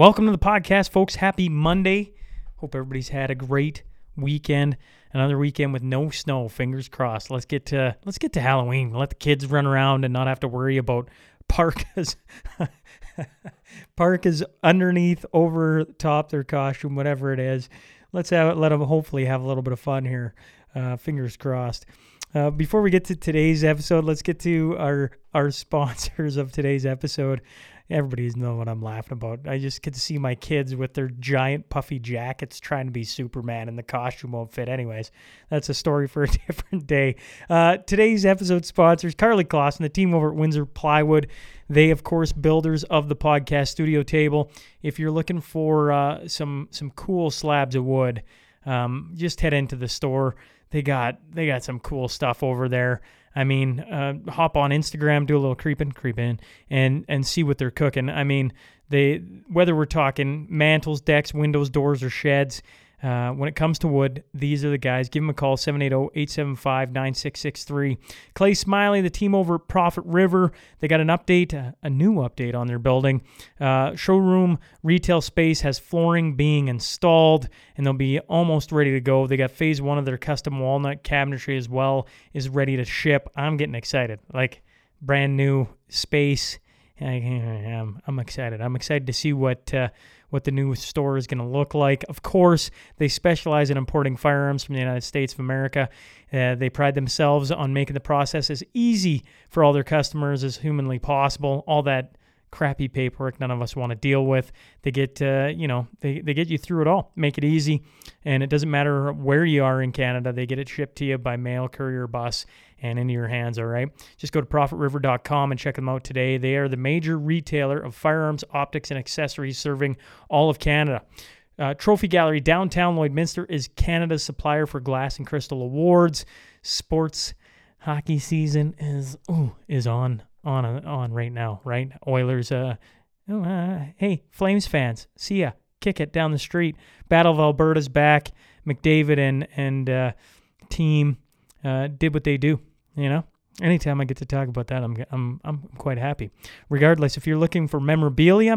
Welcome to the podcast, folks. Happy Monday. Hope everybody's had a great weekend. Another weekend with no snow. Fingers crossed. Let's get to Halloween. Let the kids run around and not have to worry about parkas. Parkas underneath, over top their costume, whatever it is. Let them hopefully have a little bit of fun here. Fingers crossed. Before we get to today's episode, let's get to our sponsors of today's episode. Everybody's know what I'm laughing about. I just get to see my kids with their giant puffy jackets trying to be Superman, and the costume won't fit. Anyways, that's a story for a different day. Today's episode sponsors, Carly Kloss and the team over at Windsor Plywood. They, of course, builders of the podcast studio table. If you're looking for some cool slabs of wood, just head into the store. They got some cool stuff over there. I mean, hop on Instagram, do a little creep in, and see what they're cooking. I mean, whether we're talking mantles, decks, windows, doors, or sheds, when it comes to wood, these are the guys. Give them a call, 780-875-9663. Clay Smiley, the team over at Prophet River, they got an update, a new update on their building. Showroom retail space has flooring being installed, and they'll be almost ready to go. They got phase one of their custom walnut cabinetry as well is ready to ship. I'm getting excited. Like, brand new space. I'm excited. I'm excited to see what the new store is going to look like. Of course, they specialize in importing firearms from the United States of America. They pride themselves on making the process as easy for all their customers as humanly possible. All that crappy paperwork none of us want to deal with. They get, they get you through it all, make it easy. And it doesn't matter where you are in Canada, they get it shipped to you by mail, courier, bus, and into your hands, all right? Just go to ProphetRiver.com and check them out today. They are the major retailer of firearms, optics, and accessories serving all of Canada. Trophy Gallery, downtown Lloydminster, is Canada's supplier for glass and crystal awards. Sports hockey season is on right now, right? Oilers, hey, Flames fans, see ya. Kick it down the street. Battle of Alberta's back. McDavid and team did what they do, you know? Anytime I get to talk about that, I'm quite happy. Regardless, if you're looking for memorabilia,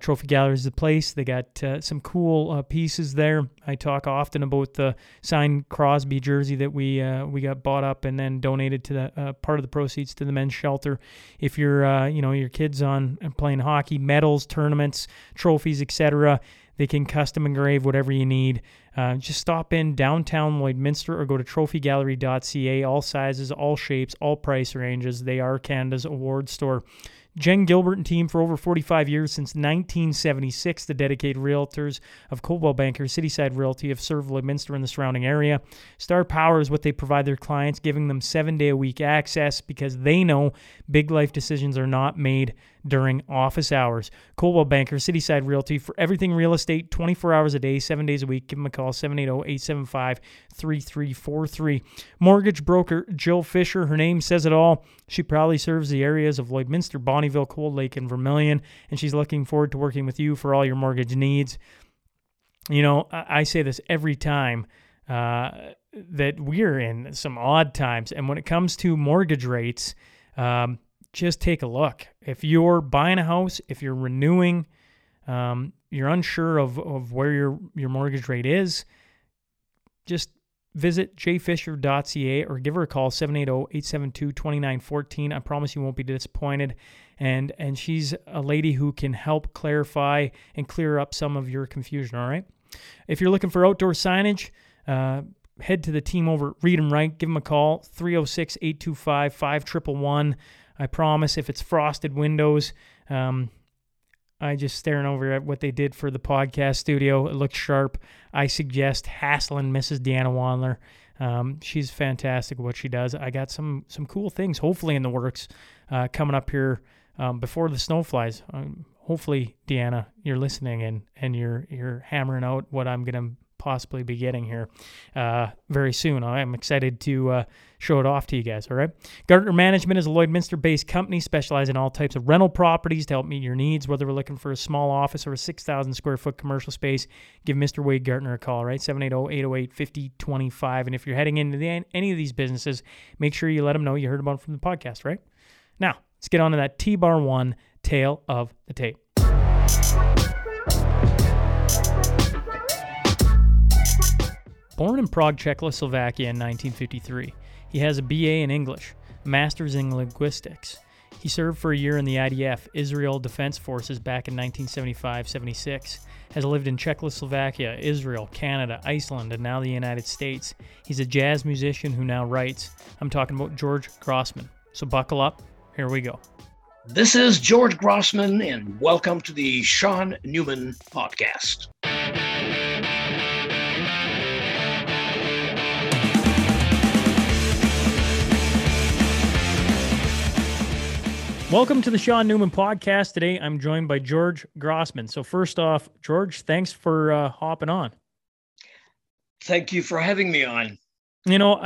Trophy Gallery is the place. They got some cool pieces there. I talk often about the signed Crosby jersey that we got bought up and then donated to the part of the proceeds to the men's shelter. If you're your kids on playing hockey, medals, tournaments, trophies, etc. They can custom engrave whatever you need. Just stop in downtown Lloydminster or go to trophygallery.ca. All sizes, all shapes, all price ranges. They are Canada's award store. Jen Gilbert and team for over 45 years, since 1976. The dedicated realtors of Coldwell Banker Cityside Realty have served Lloydminster and the surrounding area. Star Power is what they provide their clients, giving them 7-day-a-week access because they know big life decisions are not made during office hours. Coldwell Banker Cityside Realty for everything real estate, 24 hours a day, 7 days a week. Give them a call, 780-875-3343. Mortgage broker Jill Fisher, her name says it all. She proudly serves the areas of Lloydminster, Bonneville, Cold Lake, and Vermilion, and she's looking forward to working with you for all your mortgage needs. You know, I say this every time that we're in some odd times, and when it comes to mortgage rates, just take a look. If you're buying a house, if you're renewing, you're unsure of where your mortgage rate is, just visit jfisher.ca or give her a call, 780-872-2914. I promise you won't be disappointed. And she's a lady who can help clarify and clear up some of your confusion, all right? If you're looking for outdoor signage, head to the team over at Read 'em Right. Give them a call, 306-825-5111. I promise if it's frosted windows, I just staring over at what they did for the podcast studio. It looks sharp. I suggest hassling Mrs. Deanna Wandler. She's fantastic at what she does. I got some cool things hopefully in the works coming up here before the snow flies. Hopefully, Deanna, you're listening and you're hammering out what I'm going to possibly be getting here very soon. I'm excited to show it off to you guys, all right? Gardner Management is a Lloydminster-based company specializing in all types of rental properties to help meet your needs. Whether we're looking for a small office or a 6,000-square-foot commercial space, give Mr. Wade Gardner a call, all right? 780-808-5025. And if you're heading into any of these businesses, make sure you let them know you heard about them from the podcast, right? Now, let's get on to that T-Bar 1 Tale of the Tape. Born in Prague, Czechoslovakia in 1953, he has a BA in English, a master's in linguistics. He served for a year in the IDF, Israel Defense Forces, back in 1975-76, has lived in Czechoslovakia, Israel, Canada, Iceland, and now the United States. He's a jazz musician who now writes. I'm talking about George Grosman. So buckle up. Here we go. This is George Grosman, and welcome to the Sean Newman Podcast. Welcome to the Sean Newman Podcast. Today, I'm joined by George Grosman. So first off, George, thanks for hopping on. Thank you for having me on. You know,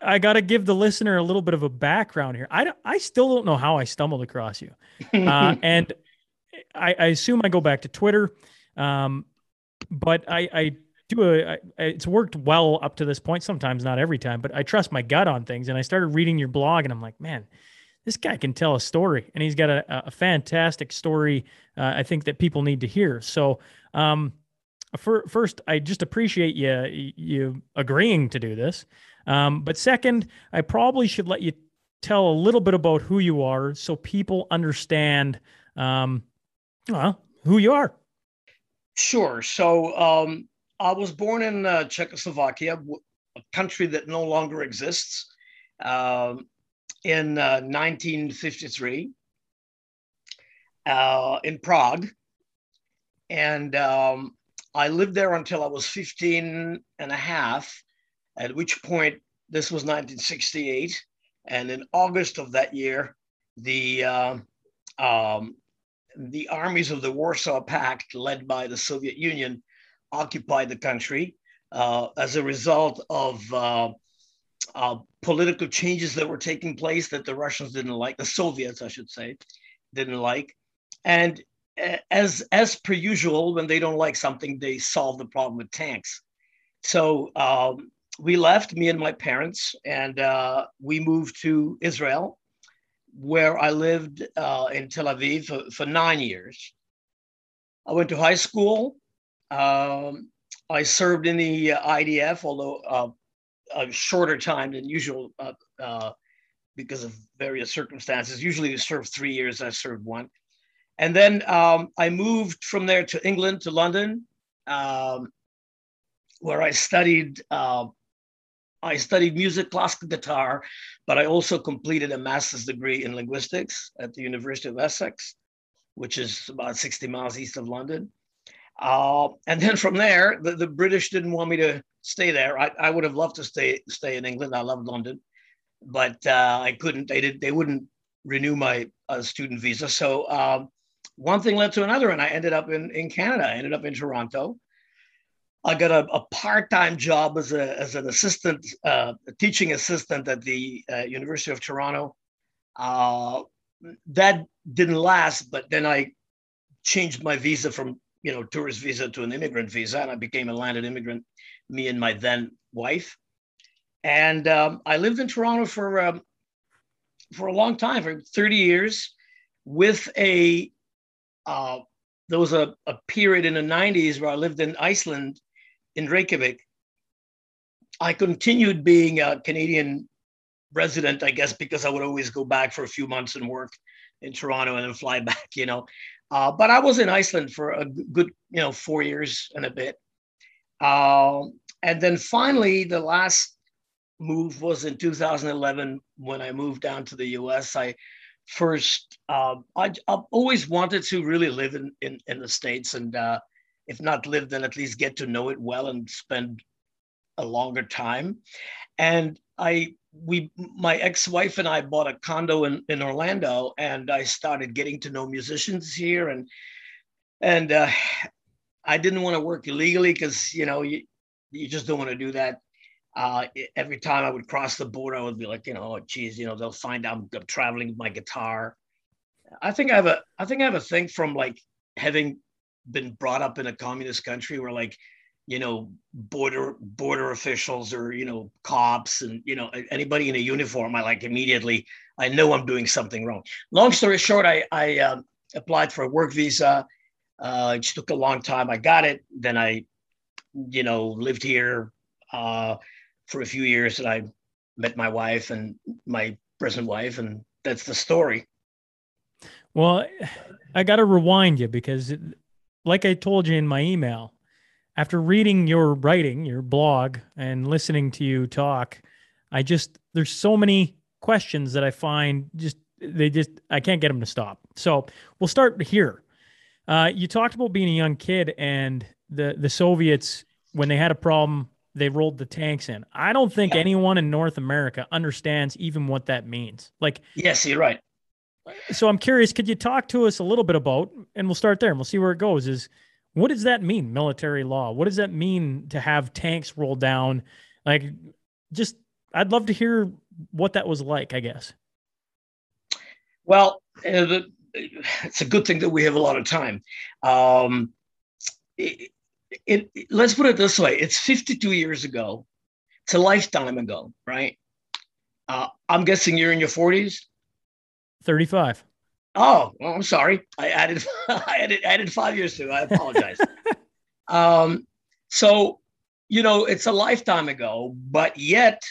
I got to give the listener a little bit of a background here. I still don't know how I stumbled across you. And I assume I go back to Twitter, but it's worked well up to this point. Sometimes not every time, but I trust my gut on things. And I started reading your blog and I'm like, man, this guy can tell a story, and he's got a fantastic story, I think, that people need to hear. So first, I just appreciate you agreeing to do this. But second, I probably should let you tell a little bit about who you are so people understand who you are. Sure. So I was born in Czechoslovakia, a country that no longer exists. In 1953 in Prague. And I lived there until I was 15 and a half, at which point, this was 1968. And in August of that year, the armies of the Warsaw Pact, led by the Soviet Union, occupied the country as a result of political changes that were taking place that the Russians didn't like, the Soviets, I should say, didn't like. And as per usual, when they don't like something, they solve the problem with tanks. So we left, me and my parents, and we moved to Israel, where I lived in Tel Aviv for 9 years. I went to high school. I served in the IDF, although a shorter time than usual because of various circumstances. Usually you serve 3 years, I served one. And then I moved from there to England, to London, where I studied music, classical guitar, but I also completed a master's degree in linguistics at the University of Essex, which is about 60 miles east of London. And then from there, the British didn't want me to stay there. I would have loved to stay in England. I loved London, but I couldn't. They wouldn't renew my student visa. So one thing led to another, and I ended up in Canada. I ended up in Toronto. I got a part-time job as an assistant, a teaching assistant at the University of Toronto. That didn't last, but then I changed my visa from tourist visa to an immigrant visa, and I became a landed immigrant, me and my then wife. And I lived in Toronto for a long time, for 30 years, with there was a period in the 90s where I lived in Iceland, in Reykjavik. I continued being a Canadian resident, I guess, because I would always go back for a few months and work in Toronto and then fly back, But I was in Iceland for a good, 4 years and a bit. And then finally, the last move was in 2011 when I moved down to the U.S. I've always wanted to really live in the States, and if not live, then at least get to know it well and spend a longer time. And my ex-wife and I bought a condo in Orlando, and I started getting to know musicians here, and I didn't want to work illegally because you just don't want to do that. Every time I would cross the border, I would be like, they'll find out I'm traveling with my guitar. I think I have a thing from like having been brought up in a communist country where like, border officials or, cops and, anybody in a uniform, I like immediately, I know I'm doing something wrong. Long story short, I applied for a work visa. It took a long time. I got it. Then I lived here for a few years, and I met my wife and my present wife, and that's the story. Well, I got to rewind you because, like I told you in my email, after reading your writing, your blog, and listening to you talk, there's so many questions that I find I can't get them to stop. So we'll start here. You talked about being a young kid and the Soviets, when they had a problem, they rolled the tanks in. I don't think anyone in North America understands even what that means. Yes, you're right. So I'm curious, could you talk to us a little bit about, and we'll start there and we'll see where it goes, is what does that mean, military law? What does that mean to have tanks roll down? I'd love to hear what that was like, I guess. Well, it's a good thing that we have a lot of time. Let's put it this way. It's 52 years ago. It's a lifetime ago, right? I'm guessing you're in your 40s? 35. Oh, well, I'm sorry. I added 5 years to it. I apologize. So, it's a lifetime ago, but yet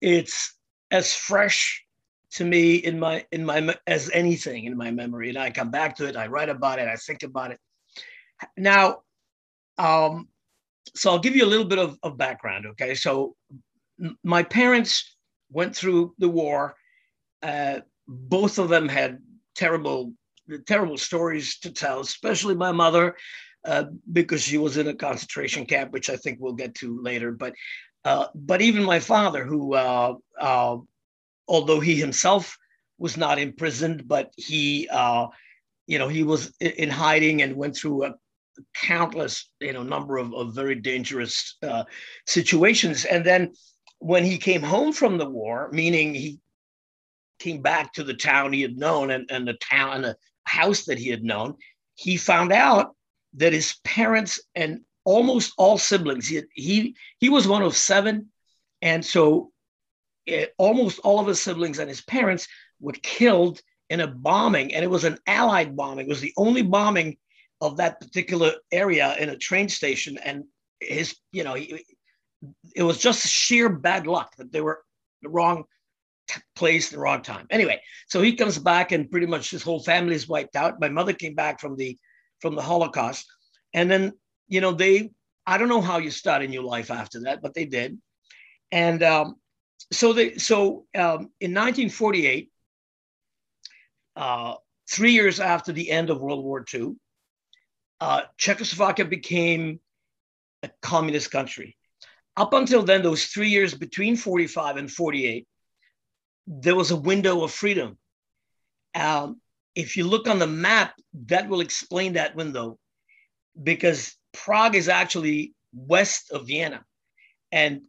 it's as fresh to me as anything in my memory. And I come back to it. I write about it. I think about it. Now, so I'll give you a little bit of background, okay? So my parents went through the war. Both of them had terrible, terrible stories to tell, especially my mother, because she was in a concentration camp, which I think we'll get to later. But even my father, who, although he himself was not imprisoned, but he... he was in hiding and went through a countless, number of very dangerous situations. And then when he came home from the war, meaning he came back to the town he had known and the house that he had known, he found out that his parents and almost all siblings, he was one of seven. And so almost all of his siblings and his parents were killed in a bombing, and it was an Allied bombing. It was the only bombing of that particular area in a train station. And it was just sheer bad luck that they were in the wrong place, the wrong time. Anyway, so he comes back and pretty much his whole family is wiped out. My mother came back from the Holocaust. And then, I don't know how you start a new life after that, but they did. And in 1948, 3 years after the end of World War II, Czechoslovakia became a communist country. Up until then, those 3 years between 45 and 48, there was a window of freedom. If you look on the map, that will explain that window, because Prague is actually west of Vienna. And,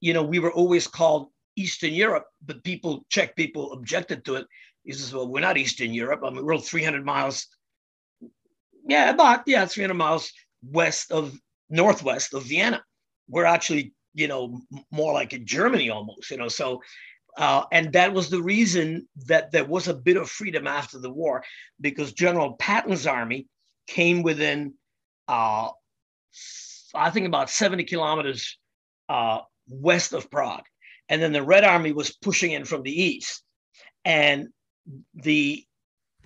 we were always called Eastern Europe, but Czech people objected to it. He says, well, we're not Eastern Europe. I mean, we're 300 miles. Yeah, 300 miles northwest of Vienna. We're actually, more like in Germany almost, So, and that was the reason that there was a bit of freedom after the war, because General Patton's army came within, I think, about 70 kilometers west of Prague. And then the Red Army was pushing in from the east. And the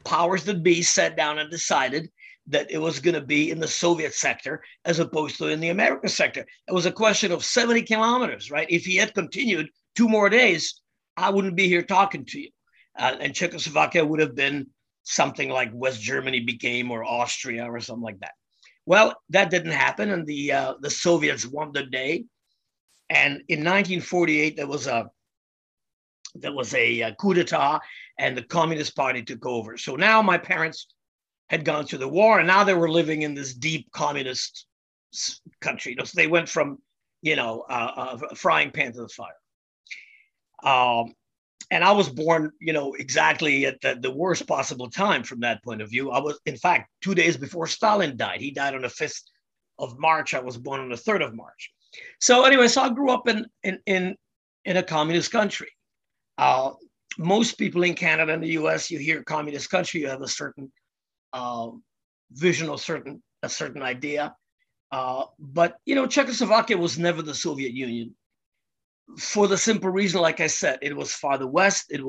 powers that be sat down and decided that it was going to be in the Soviet sector as opposed to in the American sector. It was a question of 70 kilometers, right? If he had continued 2 more days, I wouldn't be here talking to you. And Czechoslovakia would have been something like West Germany became, or Austria, or something like that. Well, that didn't happen. And the Soviets won the day. And in 1948, there was a coup d'etat, and the Communist Party took over. So now my parents had gone through the war, and now they were living in this deep communist country. So they went from, frying pan to the fire. And I was born, exactly at the worst possible time from that point of view. I was, in fact, 2 days before Stalin died. He died on the 5th of March. I was born on the 3rd of March. So anyway, so I grew up in a communist country. Most people in Canada and the U.S., you hear communist country, you have a certain vision or a certain idea. But, you know, Czechoslovakia was never the Soviet Union for the simple reason, like I said, it was farther west. It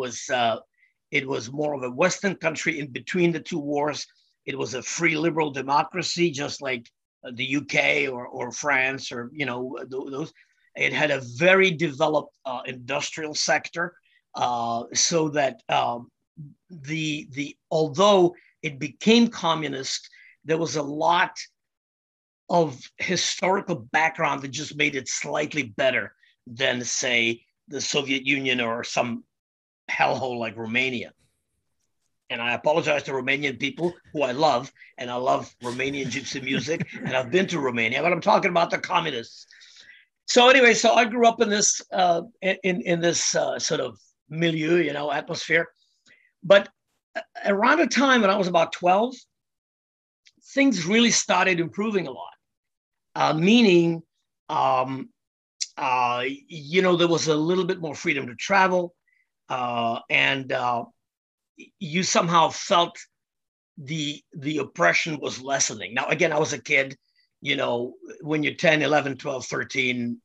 was more of a Western country in between the two wars. It was a free liberal democracy, just like the UK or France or, you know, those. It had a very developed industrial sector so that although it became communist, there was a lot of historical background that just made it slightly better than, say, the Soviet Union or some hellhole like Romania. And I apologize to Romanian people who I love, and I love Romanian gypsy music, and I've been to Romania, but I'm talking about the communists. So anyway, so I grew up in this sort of milieu, you know, atmosphere. But around the time when I was about 12, things really started improving a lot, meaning, you know, there was a little bit more freedom to travel, and you somehow felt the oppression was lessening. Now, again, I was a kid, you know, when you're 10, 11, 12, 13,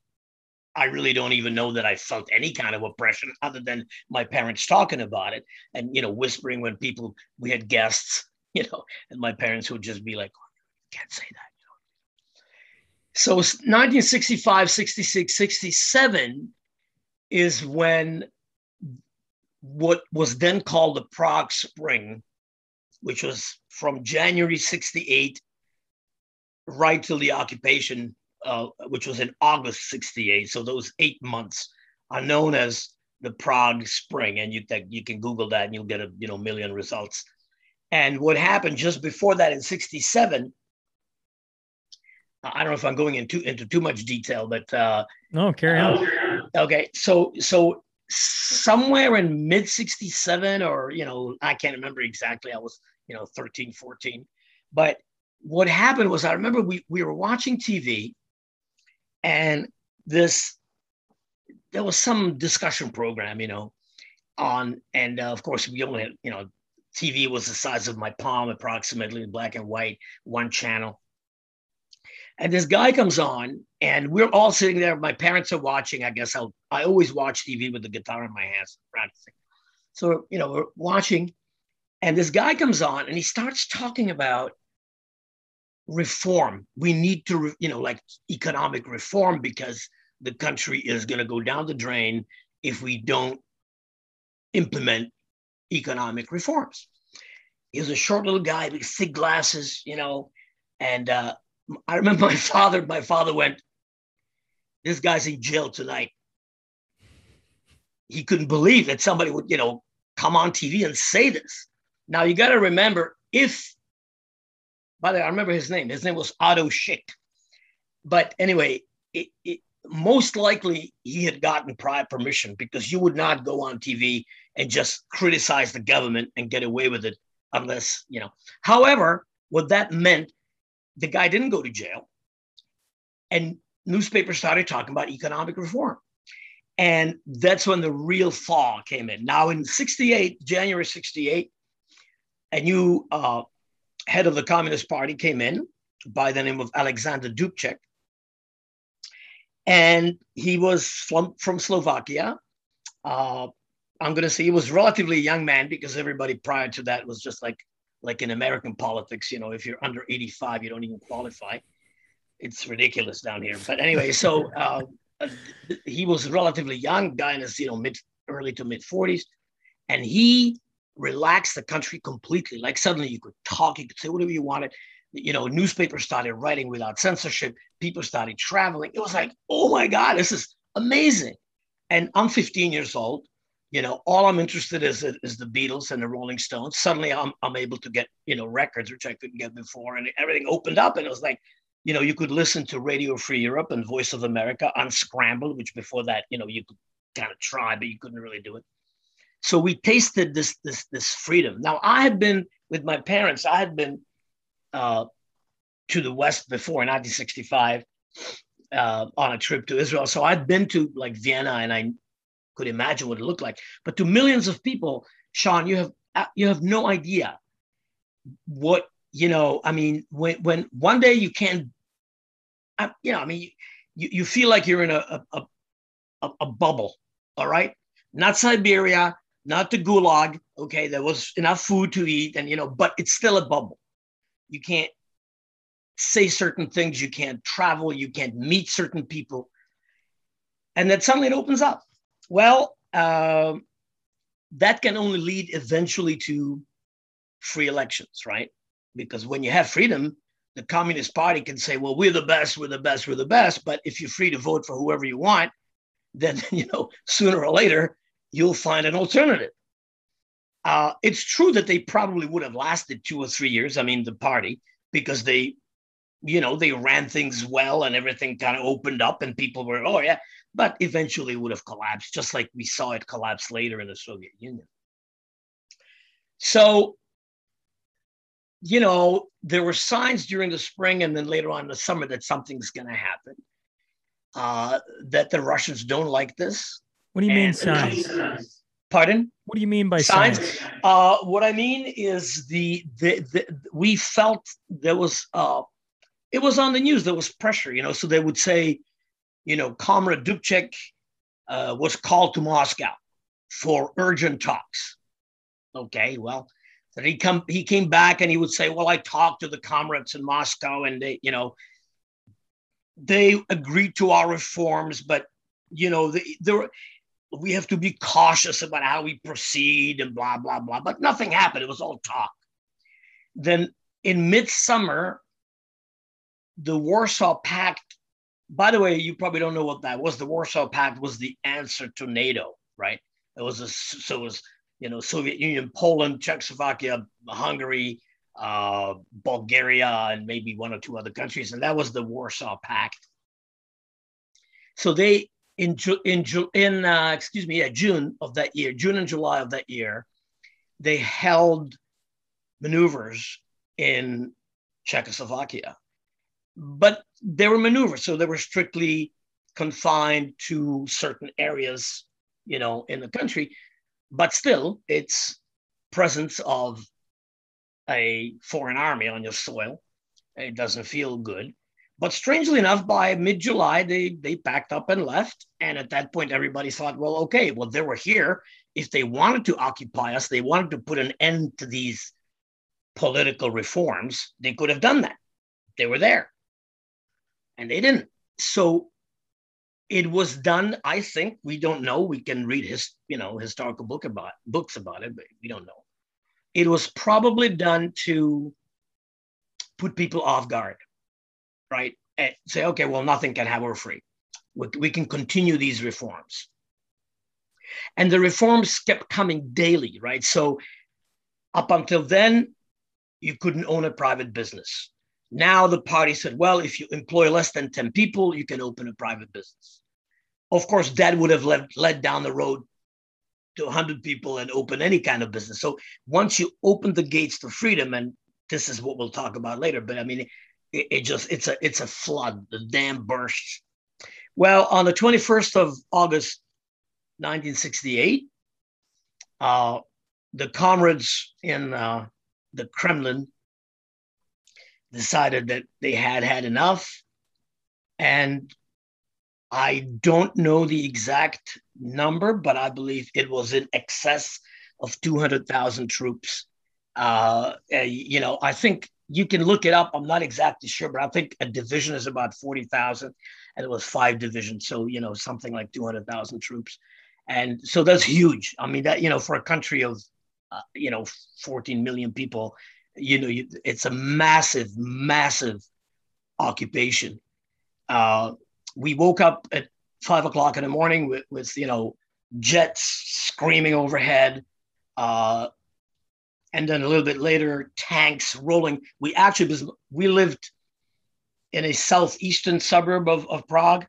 I really don't even know that I felt any kind of oppression other than my parents talking about it and, you know, whispering when we had guests, you know, and my parents would just be like, "You can't say that." So 1965, 66, 67 is when what was then called the Prague Spring, which was from January 68 right till the occupation, which was in August 68. So those 8 months are known as the Prague Spring. And you can Google that and you'll get a million results. And what happened just before that in 67, I don't know if I'm going into too much detail, but no, carry on. Okay, so somewhere in mid 67 or, you know, I can't remember exactly. I was, 13, 14. But what happened was I remember we were watching TV and there was some discussion program, and of course we only had, TV was the size of my palm approximately, black and white, one channel. And this guy comes on and we're all sitting there. My parents are watching. I guess I always watch TV with the guitar in my hands practicing. So, we're watching and this guy comes on and he starts talking about reform. We need to, like economic reform because the country is going to go down the drain if we don't implement economic reforms. He was a short little guy with thick glasses, and, I remember my father went, "This guy's in jail tonight." He couldn't believe that somebody would, come on TV and say this. Now, you got to remember by the way, I remember his name. His name was Otto Schick. But anyway, most likely he had gotten prior permission because you would not go on TV and just criticize the government and get away with it unless, However, what that meant, the guy didn't go to jail, and newspapers started talking about economic reform. And that's when the real thaw came in. Now in 68, January 68, a new head of the Communist Party came in by the name of Alexander Dubček. And he was from Slovakia. I'm gonna say he was relatively a young man because everybody prior to that was just like in American politics, if you're under 85, you don't even qualify. It's ridiculous down here. But anyway, so he was a relatively young guy in his, early to mid 40s. And he relaxed the country completely. Like suddenly you could talk, you could say whatever you wanted. Newspapers started writing without censorship. People started traveling. It was like, oh my God, this is amazing. And I'm 15 years old. All I'm interested is the Beatles and the Rolling Stones. Suddenly I'm able to get, records, which I couldn't get before. And everything opened up. And it was like, you could listen to Radio Free Europe and Voice of America unscrambled, which before that, you could kind of try, but you couldn't really do it. So we tasted this freedom. Now, I had been with my parents. I had been to the West before in 1965 on a trip to Israel. So I'd been to like Vienna and I could imagine what it looked like. But to millions of people, Sean, you have no idea what, when one day you can't you know, I mean, you feel like you're in a bubble, all right? Not Siberia, not the gulag, okay? There was enough food to eat and, you know, but it's still a bubble. You can't say certain things, you can't travel, you can't meet certain people. And then suddenly it opens up. Well, that can only lead eventually to free elections, right? Because when you have freedom, the Communist Party can say, well, we're the best, we're the best, we're the best. But if you're free to vote for whoever you want, then, you know, sooner or later, you'll find an alternative. It's true that they probably would have lasted 2 or 3 years. I mean, the party, because they, you know, they ran things well and everything kind of opened up and people were, oh, yeah. But eventually would have collapsed, just like we saw it collapse later in the Soviet Union. So, you know, there were signs during the spring and then later on in the summer that something's going to happen, that the Russians don't like this. What do you mean signs? Pardon? What do you mean by signs? What I mean is we felt there was, it was on the news, there was pressure, you know, so they would say, you know, Comrade Dubček was called to Moscow for urgent talks. Okay, well, he came back and he would say, well, I talked to the comrades in Moscow and they, you know, they agreed to our reforms, but, you know, we have to be cautious about how we proceed and blah, blah, blah, but nothing happened. It was all talk. Then in midsummer, the Warsaw Pact, by the way, you probably don't know what that was. The Warsaw Pact was the answer to NATO, right? It was so it was, you know, Soviet Union, Poland, Czechoslovakia, Hungary, Bulgaria, and maybe 1 or 2 other countries. And that was the Warsaw Pact. So they, June of that year, June and July of that year, they held maneuvers in Czechoslovakia. But they were maneuvers, so they were strictly confined to certain areas, you know, in the country. But still, it's presence of a foreign army on your soil. It doesn't feel good. But strangely enough, by mid-July, they packed up and left. And at that point, everybody thought, well, okay, well, they were here. If they wanted to occupy us, they wanted to put an end to these political reforms, they could have done that. They were there. And they didn't. So it was done, I think, we don't know. We can read historical books about it, but we don't know. It was probably done to put people off guard, right? And say, okay, well, nothing can happen, we're free. We can continue these reforms. And the reforms kept coming daily, right? So up until then, you couldn't own a private business. Now the party said, well, if you employ less than 10 people, you can open a private business. Of course, that would have led down the road to 100 people and open any kind of business. So once you open the gates to freedom, and this is what we'll talk about later, but I mean, it's a flood, the dam bursts. Well, on the 21st of August, 1968, the comrades in the Kremlin decided that they had enough. And I don't know the exact number, but I believe it was in excess of 200,000 troops. You know, I think you can look it up. I'm not exactly sure, but I think a division is about 40,000 and it was 5 divisions. So, you know, something like 200,000 troops. And so that's huge. I mean, that, you know, for a country of, 14 million people, you know, it's a massive, massive occupation. We woke up at 5 o'clock in the morning with you know, jets screaming overhead. And then a little bit later, tanks rolling. We lived in a southeastern suburb of Prague,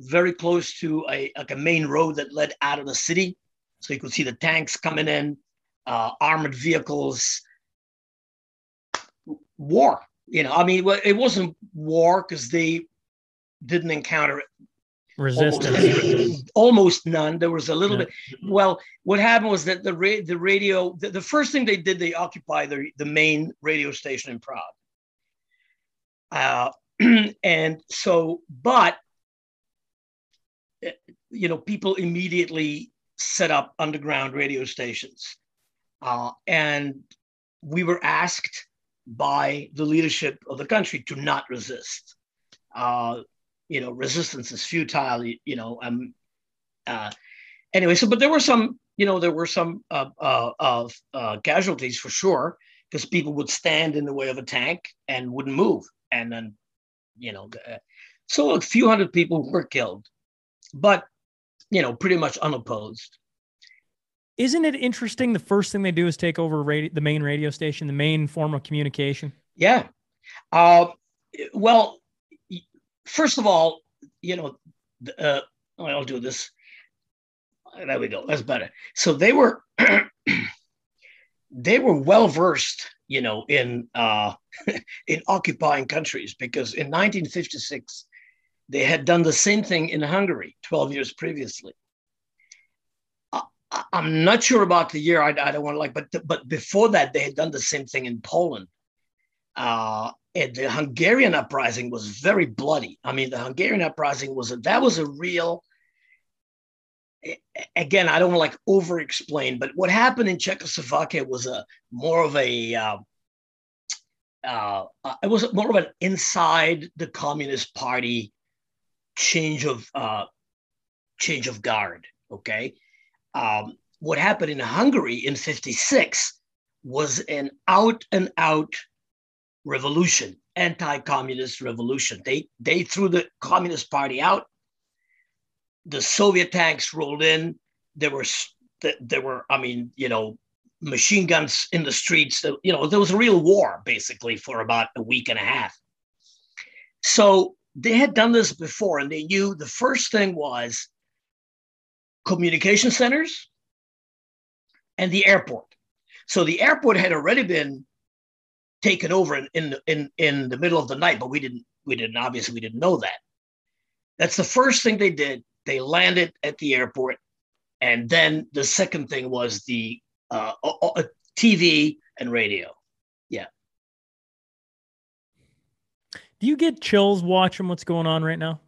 very close to a main road that led out of the city. So you could see the tanks coming in, armored vehicles, war, you know, I mean, well, it wasn't war because they didn't encounter resistance, almost none. There was a little bit. Well, what happened was that the radio, the first thing they did, they occupied the main radio station in Prague. And so, but, you know, people immediately set up underground radio stations. And we were asked by the leadership of the country to not resist. You know, resistance is futile, you know. Anyway, so, but there were some, you know, there were some casualties for sure, because people would stand in the way of a tank and wouldn't move. And then, you know, so a few hundred people were killed, but, you know, pretty much unopposed. Isn't it interesting? The first thing they do is take over the main radio station, the main form of communication. Yeah. Well, first of all, you know, I'll do this. There we go. That's better. So they were they were well versed, you know, in occupying countries, because in 1956 they had done the same thing in Hungary 12 years previously. I'm not sure about the year. I don't want to, like, but before that they had done the same thing in Poland. And the Hungarian uprising was very bloody. I mean, the Hungarian uprising was a real. Again, I don't want to like over-explain, but what happened in Czechoslovakia was more of an inside the Communist Party change of guard. Okay, what happened in Hungary in '56 was an out-and-out revolution, anti-communist revolution. They threw the Communist Party out. The Soviet tanks rolled in. There were, I mean, you know, machine guns in the streets. You know, there was a real war basically for about a week and a half. So they had done this before, and they knew the first thing was communication centers and the airport. So the airport had already been taken over in the middle of the night, but we didn't know that. That's the first thing they did. They landed at the airport. And then the second thing was the TV and radio. Yeah. Do you get chills watching what's going on right now?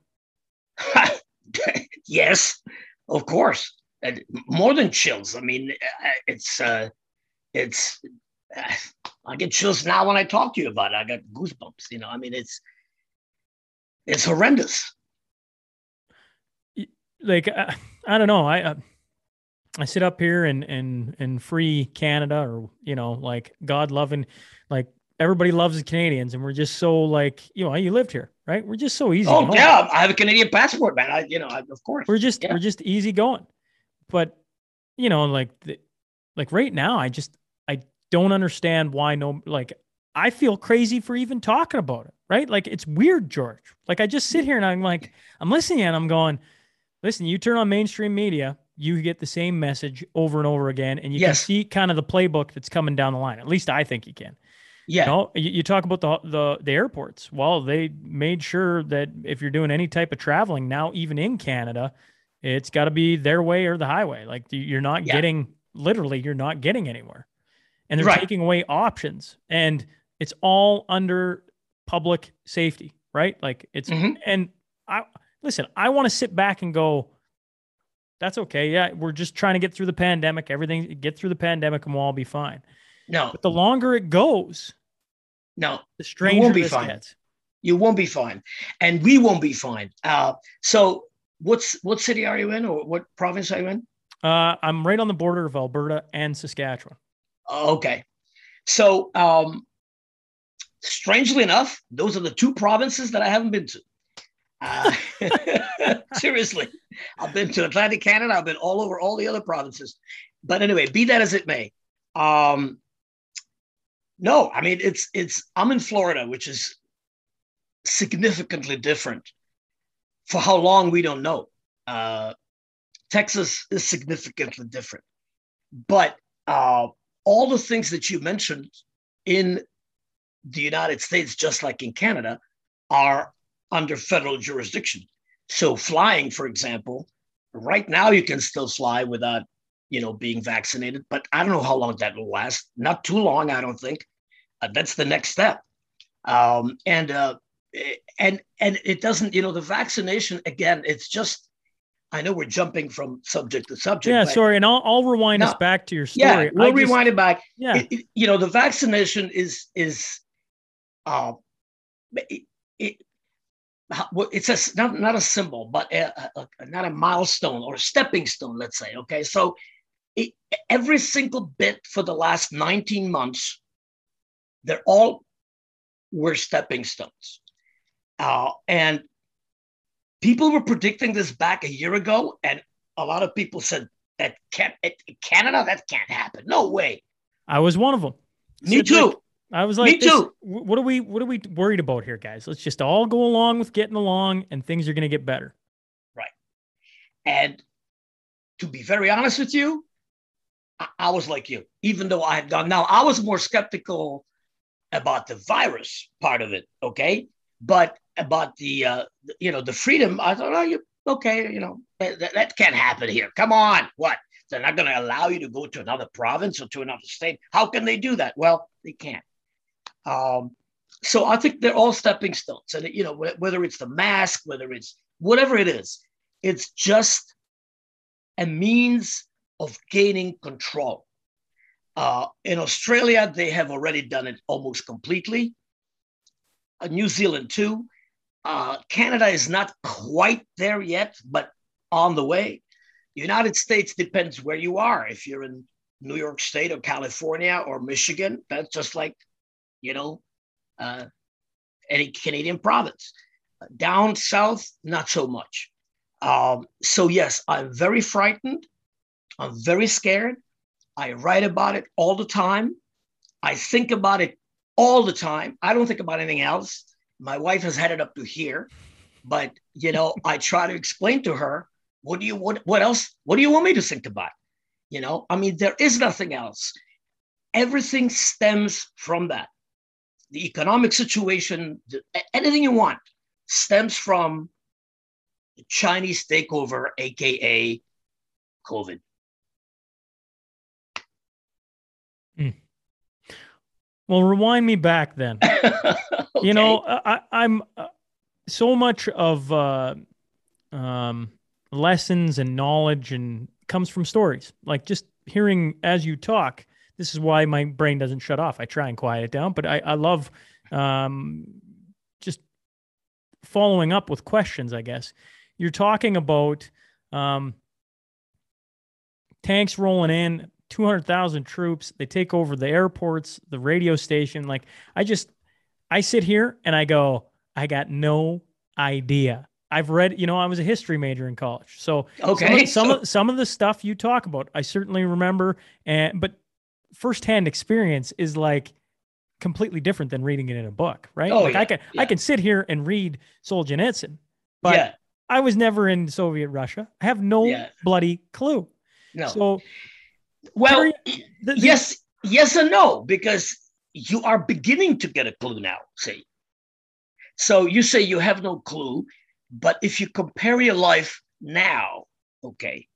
Yes, of course. And more than chills. I mean, I get chills now when I talk to you about it. I got goosebumps, you know, I mean, it's horrendous. Like, I don't know. I sit up here in free Canada, or, you know, like, God loving, like, everybody loves the Canadians, and we're just so, like, you know, you lived here, right? We're just so easy. Oh yeah. I have a Canadian passport, man. Of course we're just easy going, but, you know, like right now, I don't understand why I feel crazy for even talking about it. Right. Like, it's weird, George. Like, I just sit here and I'm like, I'm listening and I'm going, listen, you turn on mainstream media, you get the same message over and over again, and you can see kind of the playbook that's coming down the line. At least I think you can. Yeah. You know, you talk about the airports. Well, they made sure that if you're doing any type of traveling now, even in Canada, it's got to be their way or the highway. Like, you're not getting, literally, you're not getting anywhere. And they're taking away options. And it's all under public safety, right? Like, it's, and listen, I want to sit back and go, that's okay. Yeah, we're just trying to get through the pandemic. Everything, get through the pandemic, and we'll all be fine. No. But the longer it goes, the stranger this gets. You won't be fine. And we won't be fine. So what city are you in, or what province are you in? I'm right on the border of Alberta and Saskatchewan. Okay. So strangely enough, those are the two provinces that I haven't been to. Seriously, I've been to Atlantic Canada. I've been all over all the other provinces, but anyway, be that as it may. No, I mean, I'm in Florida, which is significantly different. For how long, we don't know. Texas is significantly different, but all the things that you mentioned in the United States, just like in Canada, are under federal jurisdiction. So flying, for example, right now you can still fly without, you know, being vaccinated, but I don't know how long that will last. Not too long, I don't think. That's the next step. And And it doesn't, you know, the vaccination, again, it's just, I know we're jumping from subject to subject. Yeah, sorry. And I'll rewind us back to your story. Yeah, we'll rewind it back. Yeah. You know, the vaccination is not a symbol, but not a milestone or a stepping stone, let's say. Okay. So every single bit for the last 19 months, they're all were stepping stones. And people were predicting this back a year ago. And a lot of people said, that can't happen. No way. I was one of them. Me too. Like, I was like, what are we worried about here, guys? Let's just all go along with getting along and things are going to get better. Right. And to be very honest with you, I was like you, even though I had done. Now, I was more skeptical about the virus part of it, okay? But about the freedom, I thought, that can't happen here. Come on, what? They're not going to allow you to go to another province or to another state. How can they do that? Well, they can't. So I think they're all stepping stones. And, you know, whether it's the mask, whether it's whatever it is, it's just a means of gaining control. In Australia, they have already done it almost completely. New Zealand too. Canada is not quite there yet, but on the way. The United States depends where you are. If you're in New York State or California or Michigan, that's just like, you know, any Canadian province. Down south, not so much. So yes, I'm very frightened. I'm very scared. I write about it all the time. I think about it all the time. I don't think about anything else. My wife has had it up to here, but you know, I try to explain to her, what do you want me to think about? You know, I mean, there is nothing else. Everything stems from that. The economic situation, anything you want, stems from the Chinese takeover, AKA COVID. Mm. Well, rewind me back then. Okay. You know, I'm so much of lessons and knowledge and comes from stories, like just hearing as you talk. This is why my brain doesn't shut off. I try and quiet it down, but I love just following up with questions, I guess. You're talking about tanks rolling in, 200,000 troops. They take over the airports, the radio station. Like I sit here and I go, I got no idea. I've read, you know, I was a history major in college. So okay, some of the stuff you talk about, I certainly remember. But firsthand experience is like completely different than reading it in a book, right? Oh, like yeah, I can sit here and read Solzhenitsyn, but yeah, I was never in Soviet Russia. I have no bloody clue. No. So, well, yes and no, because you are beginning to get a clue now, see? So you say you have no clue, but if you compare your life now, okay,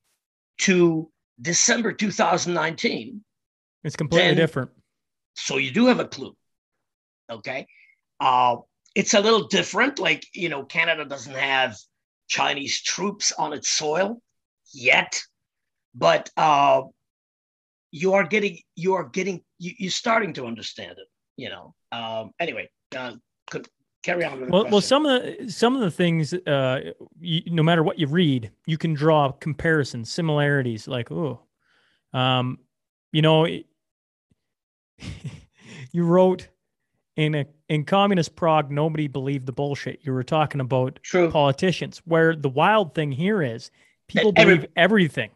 to December 2019. It's completely different. So you do have a clue, okay? It's a little different, like, you know, Canada doesn't have Chinese troops on its soil yet, but... You're starting to understand it, you know. Anyway, could carry on with the question. Well, some of the things, no matter what you read, you can draw comparisons, similarities. Like, you know, you wrote in communist Prague, nobody believed the bullshit. You were talking about politicians. Where the wild thing here is, people believe everything.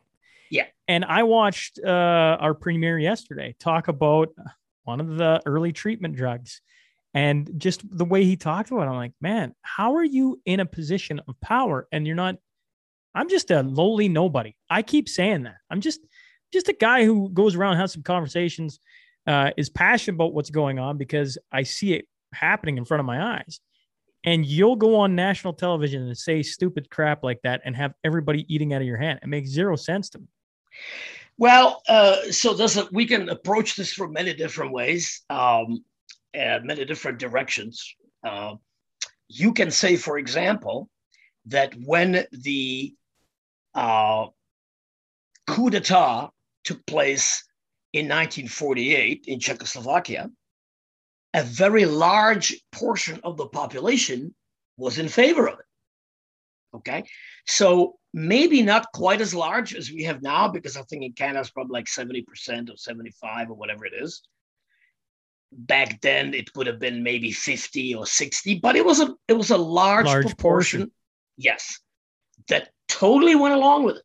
Yeah. And I watched our premier yesterday talk about one of the early treatment drugs, and just the way he talked about it, I'm like, man, how are you in a position of power? And you're not, I'm just a lowly nobody. I keep saying that. I'm just a guy who goes around, has some conversations, is passionate about what's going on because I see it happening in front of my eyes. And you'll go on national television and say stupid crap like that and have everybody eating out of your hand. It makes zero sense to me. Well, we can approach this from many different ways, many different directions. you can say, for example, that when the coup d'etat took place in 1948 in Czechoslovakia, a very large portion of the population was in favor of it. Okay, so maybe not quite as large as we have now, because I think in Canada it's probably like 70% or 75 or whatever it is. Back then it would have been maybe 50 or 60, but it was a large proportion. Yes, that totally went along with it.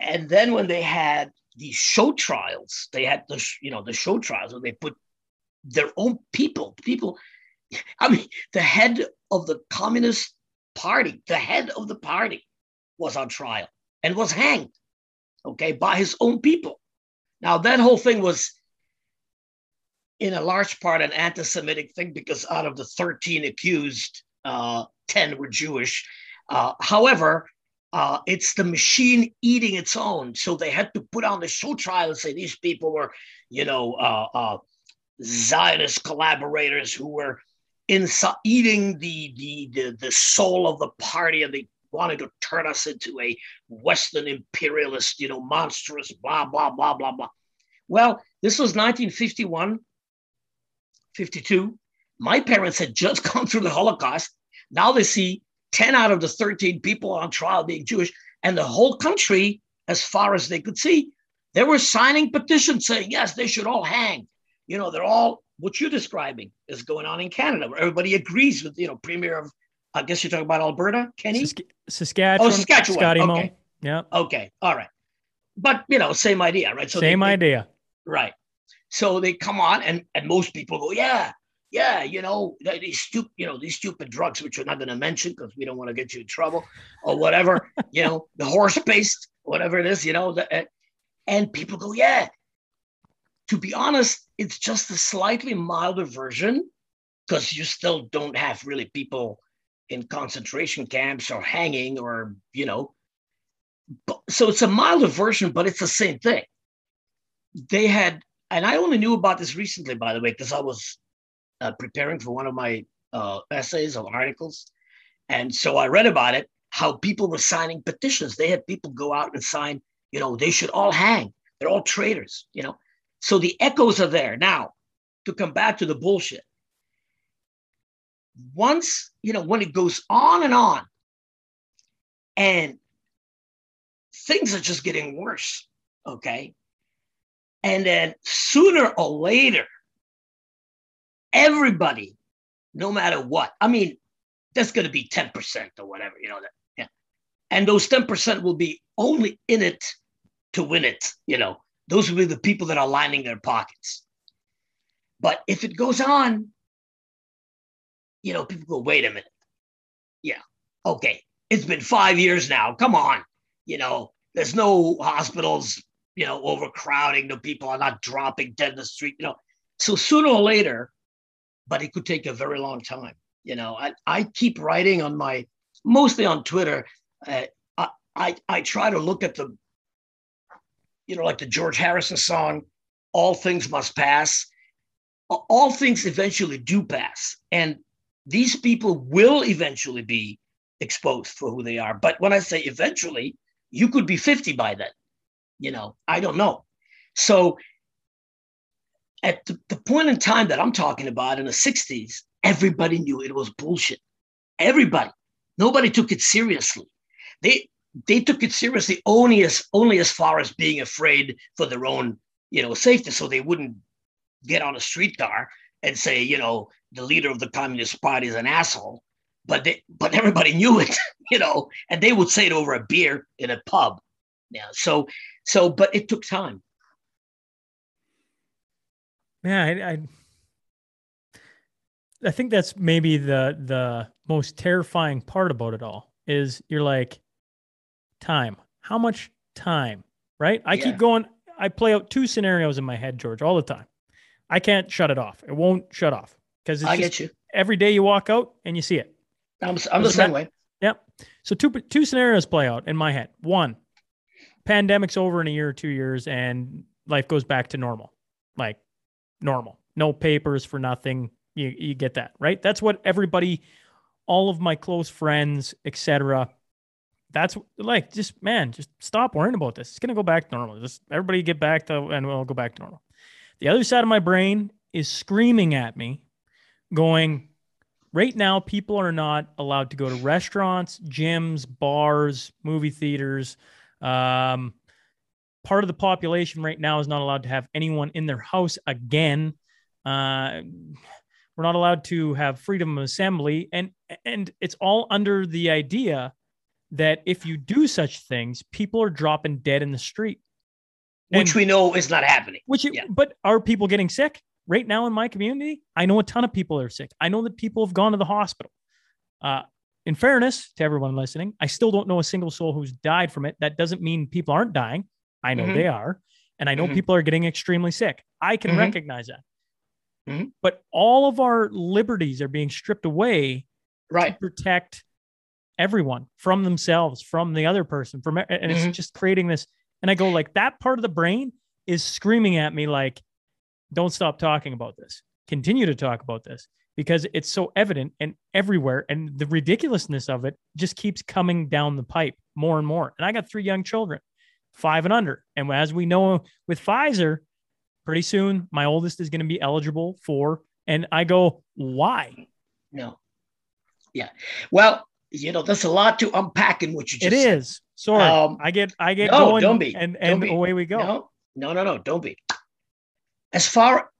And then when they had these show trials, they had the show trials where they put their own people. I mean, the head of the Communist Party, the head of the party was on trial and was hanged, okay, by his own people. Now, that whole thing was in a large part an anti-Semitic thing, because out of the 13 accused, 10 were Jewish. However, it's the machine eating its own. So they had to put on the show trial and say these people were, Zionist collaborators who were eating the soul of the party, and they wanted to turn us into a Western imperialist, monstrous, blah, blah, blah, blah, blah. Well, this was 1951, 52. My parents had just gone through the Holocaust. Now they see 10 out of the 13 people on trial being Jewish, and the whole country, as far as they could see, they were signing petitions saying, yes, they should all hang. They're all, what you're describing is going on in Canada, where everybody agrees with, Premier of, I guess you're talking about Alberta, Kenny? Saskatchewan. Oh, Saskatchewan. Scotty Moe. Okay. Yeah. Okay. All right. But, same idea, right? So same idea. Right. So they come on and most people go, yeah, these stupid drugs, which we're not going to mention because we don't want to get you in trouble or whatever, the horse paste, whatever it is, and people go, yeah. To be honest, it's just a slightly milder version, because you still don't have really people in concentration camps or hanging or, So it's a milder version, but it's the same thing. They had, and I only knew about this recently, by the way, because I was preparing for one of my essays or articles. And so I read about it, how people were signing petitions. They had people go out and sign, they should all hang. They're all traitors, So the echoes are there. Now, to come back to the bullshit. Once, when it goes on and things are just getting worse, okay? And then sooner or later, everybody, no matter what, I mean, that's going to be 10% or whatever, yeah. And those 10% will be only in it to win it, Those will be the people that are lining their pockets. But if it goes on, people go, wait a minute. Yeah, okay. It's been 5 years now. Come on. There's no hospitals, overcrowding. The people are not dropping dead in the street, So sooner or later, but it could take a very long time. I keep writing mostly on Twitter. I try to look at the, like the George Harrison song, all things must pass. All things eventually do pass. And these people will eventually be exposed for who they are. But when I say eventually, you could be 50 by then. I don't know. So at the point in time that I'm talking about in the 60s, everybody knew it was bullshit. Everybody. Nobody took it seriously. They took it seriously only as far as being afraid for their own, safety. So they wouldn't get on a streetcar and say, the leader of the Communist Party is an asshole. But everybody knew it, and they would say it over a beer in a pub. Yeah. So but it took time. Yeah, I think that's maybe the most terrifying part about it all is you're like, time. How much time, right? I keep going. I play out two scenarios in my head, George, all the time. I can't shut it off. It won't shut off because I get you. Every day you walk out and you see it. I'm the same way. Yep. So two scenarios play out in my head. One, pandemic's over in a year or 2 years and life goes back to normal, no papers for nothing, You get that, right? That's what everybody, all of my close friends, etc. That's like, just, man, just stop worrying about this. It's going to go back to normal. Just everybody get back to, and we'll go back to normal. The other side of my brain is screaming at me going, right now, people are not allowed to go to restaurants, gyms, bars, movie theaters. Part of the population right now is not allowed to have anyone in their house again. We're not allowed to have freedom of assembly. And it's all under the idea that if you do such things, people are dropping dead in the street. Which we know is not happening. But are people getting sick? Right now in my community, I know a ton of people that are sick. I know that people have gone to the hospital. In fairness to everyone listening, I still don't know a single soul who's died from it. That doesn't mean people aren't dying. I know they are. And I know people are getting extremely sick. I can recognize that. But all of our liberties are being stripped away to protect everyone from themselves, from the other person, from, and it's just creating this. And I go, like, that part of the brain is screaming at me, like, don't stop talking about this. Continue to talk about this because it's so evident and everywhere. And the ridiculousness of it just keeps coming down the pipe more and more. And I got 3 young children, 5 and under. And as we know with Pfizer, pretty soon my oldest is going to be eligible for, and I go, why? No. Yeah. Well, you know, that's a lot to unpack in what you just said. It is. Sorry. I get no, going don't be. And don't away be. We go. No, don't be.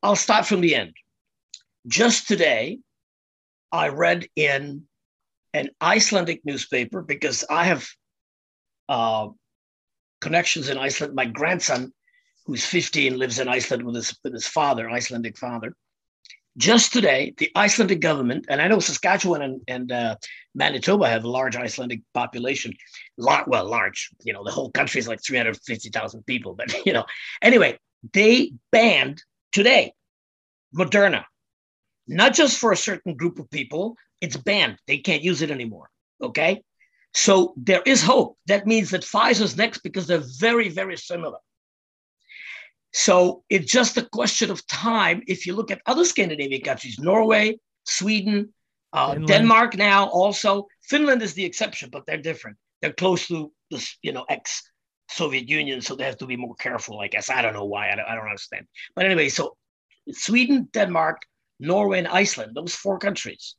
I'll start from the end. Just today, I read in an Icelandic newspaper, because I have connections in Iceland. My grandson, who's 15, lives in Iceland with his father, Icelandic father. Just today, the Icelandic government, and I know Saskatchewan and Manitoba have a large Icelandic population. Large, you know, the whole country is like 350,000 people, but, you know, anyway. They banned today Moderna, not just for a certain group of people. It's banned. They can't use it anymore. Okay. So there is hope. That means that Pfizer's next because they're very, very similar. So it's just a question of time. If you look at other Scandinavian countries, Norway, Sweden, Denmark now also. Finland is the exception, but they're different. They're close to this, you know, Soviet Union, so they have to be more careful, I guess. I don't know why. I don't understand. But anyway, so Sweden, Denmark, Norway, and Iceland, those 4 countries,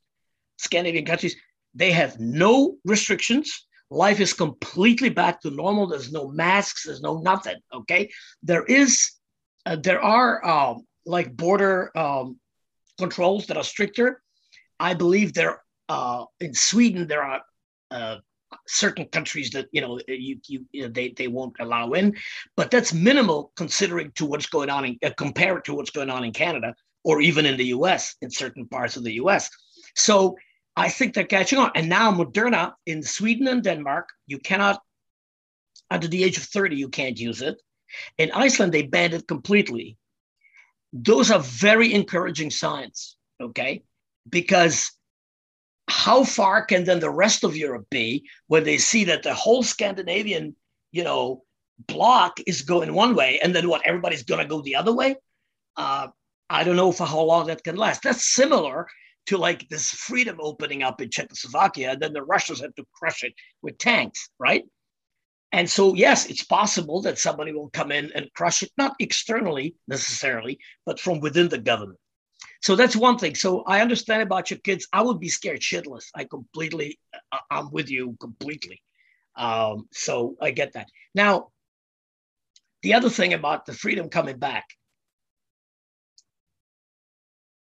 Scandinavian countries, they have no restrictions. Life is completely back to normal. There's no masks. There's no nothing, okay? There are like border controls that are stricter. I believe in Sweden, there are certain countries that, you know, they won't allow in, but that's minimal compared to what's going on in Canada or even in the US, in certain parts of the US. So I think they're catching on. And now Moderna in Sweden and Denmark, you cannot, under the age of 30, you can't use it. In Iceland, they banned it completely. Those are very encouraging signs, okay? Because how far can then the rest of Europe be when they see that the whole Scandinavian, you know, block is going one way, and then what, everybody's going to go the other way? I don't know for how long that can last. That's similar to like this freedom opening up in Czechoslovakia, and then the Russians had to crush it with tanks, right? And so, yes, it's possible that somebody will come in and crush it, not externally necessarily, but from within the government. So that's one thing. So I understand about your kids. I would be scared shitless. I'm with you completely. So I get that. Now, the other thing about the freedom coming back,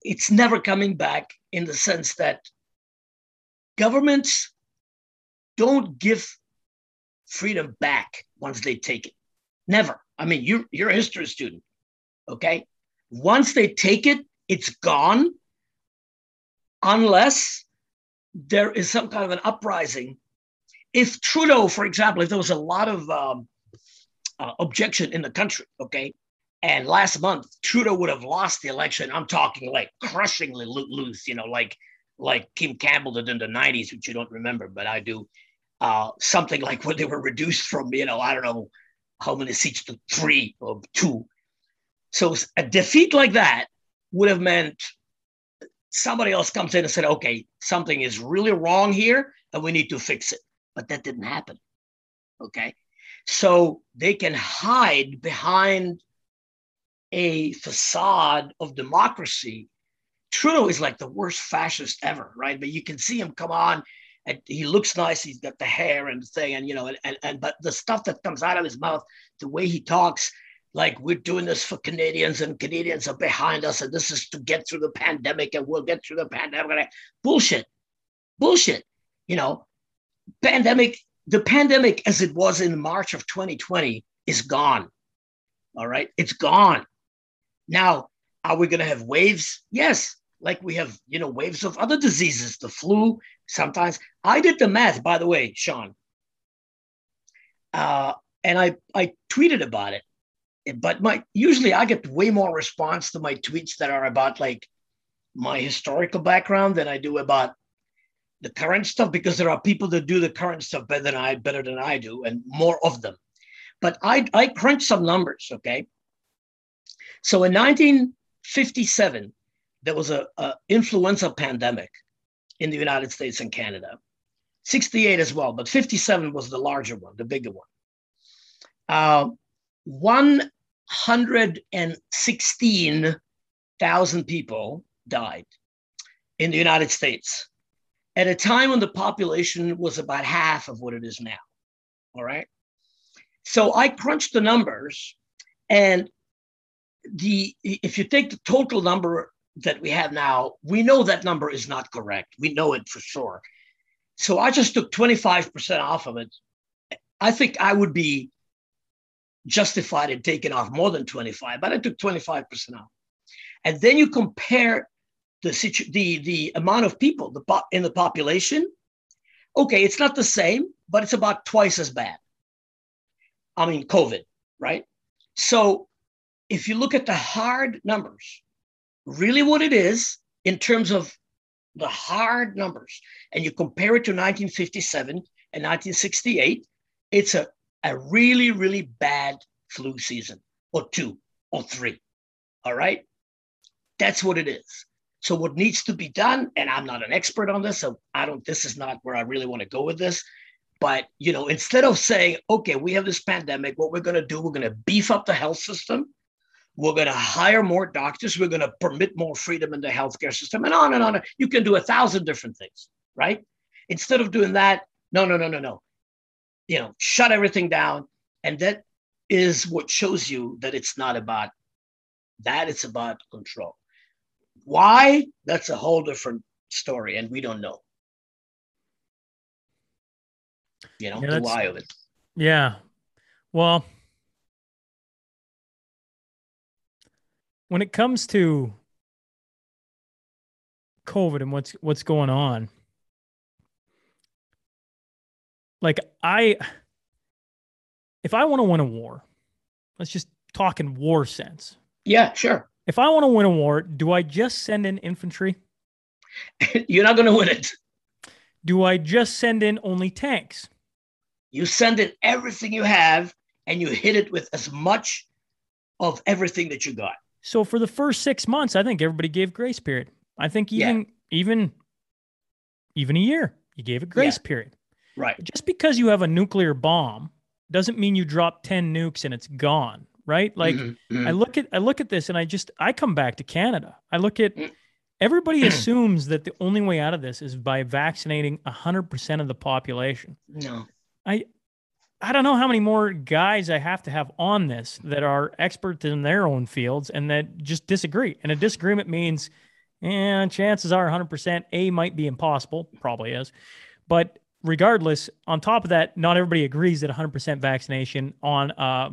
it's never coming back in the sense that governments don't give freedom back once they take it. Never. I mean, you're a history student, okay? Once they take it, it's gone unless there is some kind of an uprising. If Trudeau, for example, if there was a lot of objection in the country, okay, and last month Trudeau would have lost the election. I'm talking like crushingly loose, you know, like Kim Campbell did in the 90s, which you don't remember, but I do. Something like when they were reduced from, you know, I don't know how many seats to 3 or 2. So a defeat like that would have meant somebody else comes in and said, okay, something is really wrong here and we need to fix it. But that didn't happen, okay? So they can hide behind a facade of democracy. Trudeau is like the worst fascist ever, right? But you can see him come on and he looks nice. He's got the hair and the thing and, you know, and but the stuff that comes out of his mouth, the way he talks, like we're doing this for Canadians and Canadians are behind us and this is to get through the pandemic and we'll get through the pandemic. Bullshit, bullshit, you know, pandemic, the pandemic as it was in March of 2020 is gone, all right? It's gone. Now, are we going to have waves? Yes, like we have, you know, waves of other diseases, the flu sometimes. I did the math, by the way, Sean, and I tweeted about it. But usually I get way more response to my tweets that are about like my historical background than I do about the current stuff, because there are people that do the current stuff better than I do, and more of them. But I crunched some numbers, okay? So in 1957, there was an influenza pandemic in the United States and Canada. 68 as well, but 57 was the larger one, the bigger one. 116,000 people died in the United States at a time when the population was about half of what it is now, all right? So I crunched the numbers, and if you take the total number that we have now, we know that number is not correct. We know it for sure. So I just took 25% off of it. I think I would be justified in taking off more than 25, but I took 25% off. And then you compare the amount of people in the population. Okay, it's not the same, but it's about twice as bad. I mean, COVID, right? So if you look at the hard numbers, really what it is in terms of the hard numbers, and you compare it to 1957 and 1968, it's a really, really bad flu season, or two, or three, all right? That's what it is. So what needs to be done, and I'm not an expert on this, so this is not where I really want to go with this, but, you know, instead of saying, okay, we have this pandemic, what we're going to do, we're going to beef up the health system, we're going to hire more doctors, we're going to permit more freedom in the healthcare system, and on, you can do 1,000 different things, right? Instead of doing that, no. You know, shut everything down. And that is what shows you that it's not about that, it's about control. Why? That's a whole different story, and we don't know. You know, the why of it. Yeah. Well, when it comes to COVID and what's going on, like if I want to win a war, let's just talk in war sense. Yeah, sure. If I want to win a war, do I just send in infantry? You're not going to win it. Do I just send in only tanks? You send in everything you have, and you hit it with as much of everything that you got. So for the first 6 months, I think everybody gave grace period. I think even a year, you gave a grace period. Right. Just because you have a nuclear bomb doesn't mean you drop 10 nukes and it's gone, right? Like I look at this and I come back to Canada. I look at everybody assumes that the only way out of this is by vaccinating 100% of the population. No. I don't know how many more guys I have to have on this that are experts in their own fields and that just disagree. And a disagreement means chances are 100% A might be impossible, probably is. But regardless, on top of that, not everybody agrees that 100% vaccination on a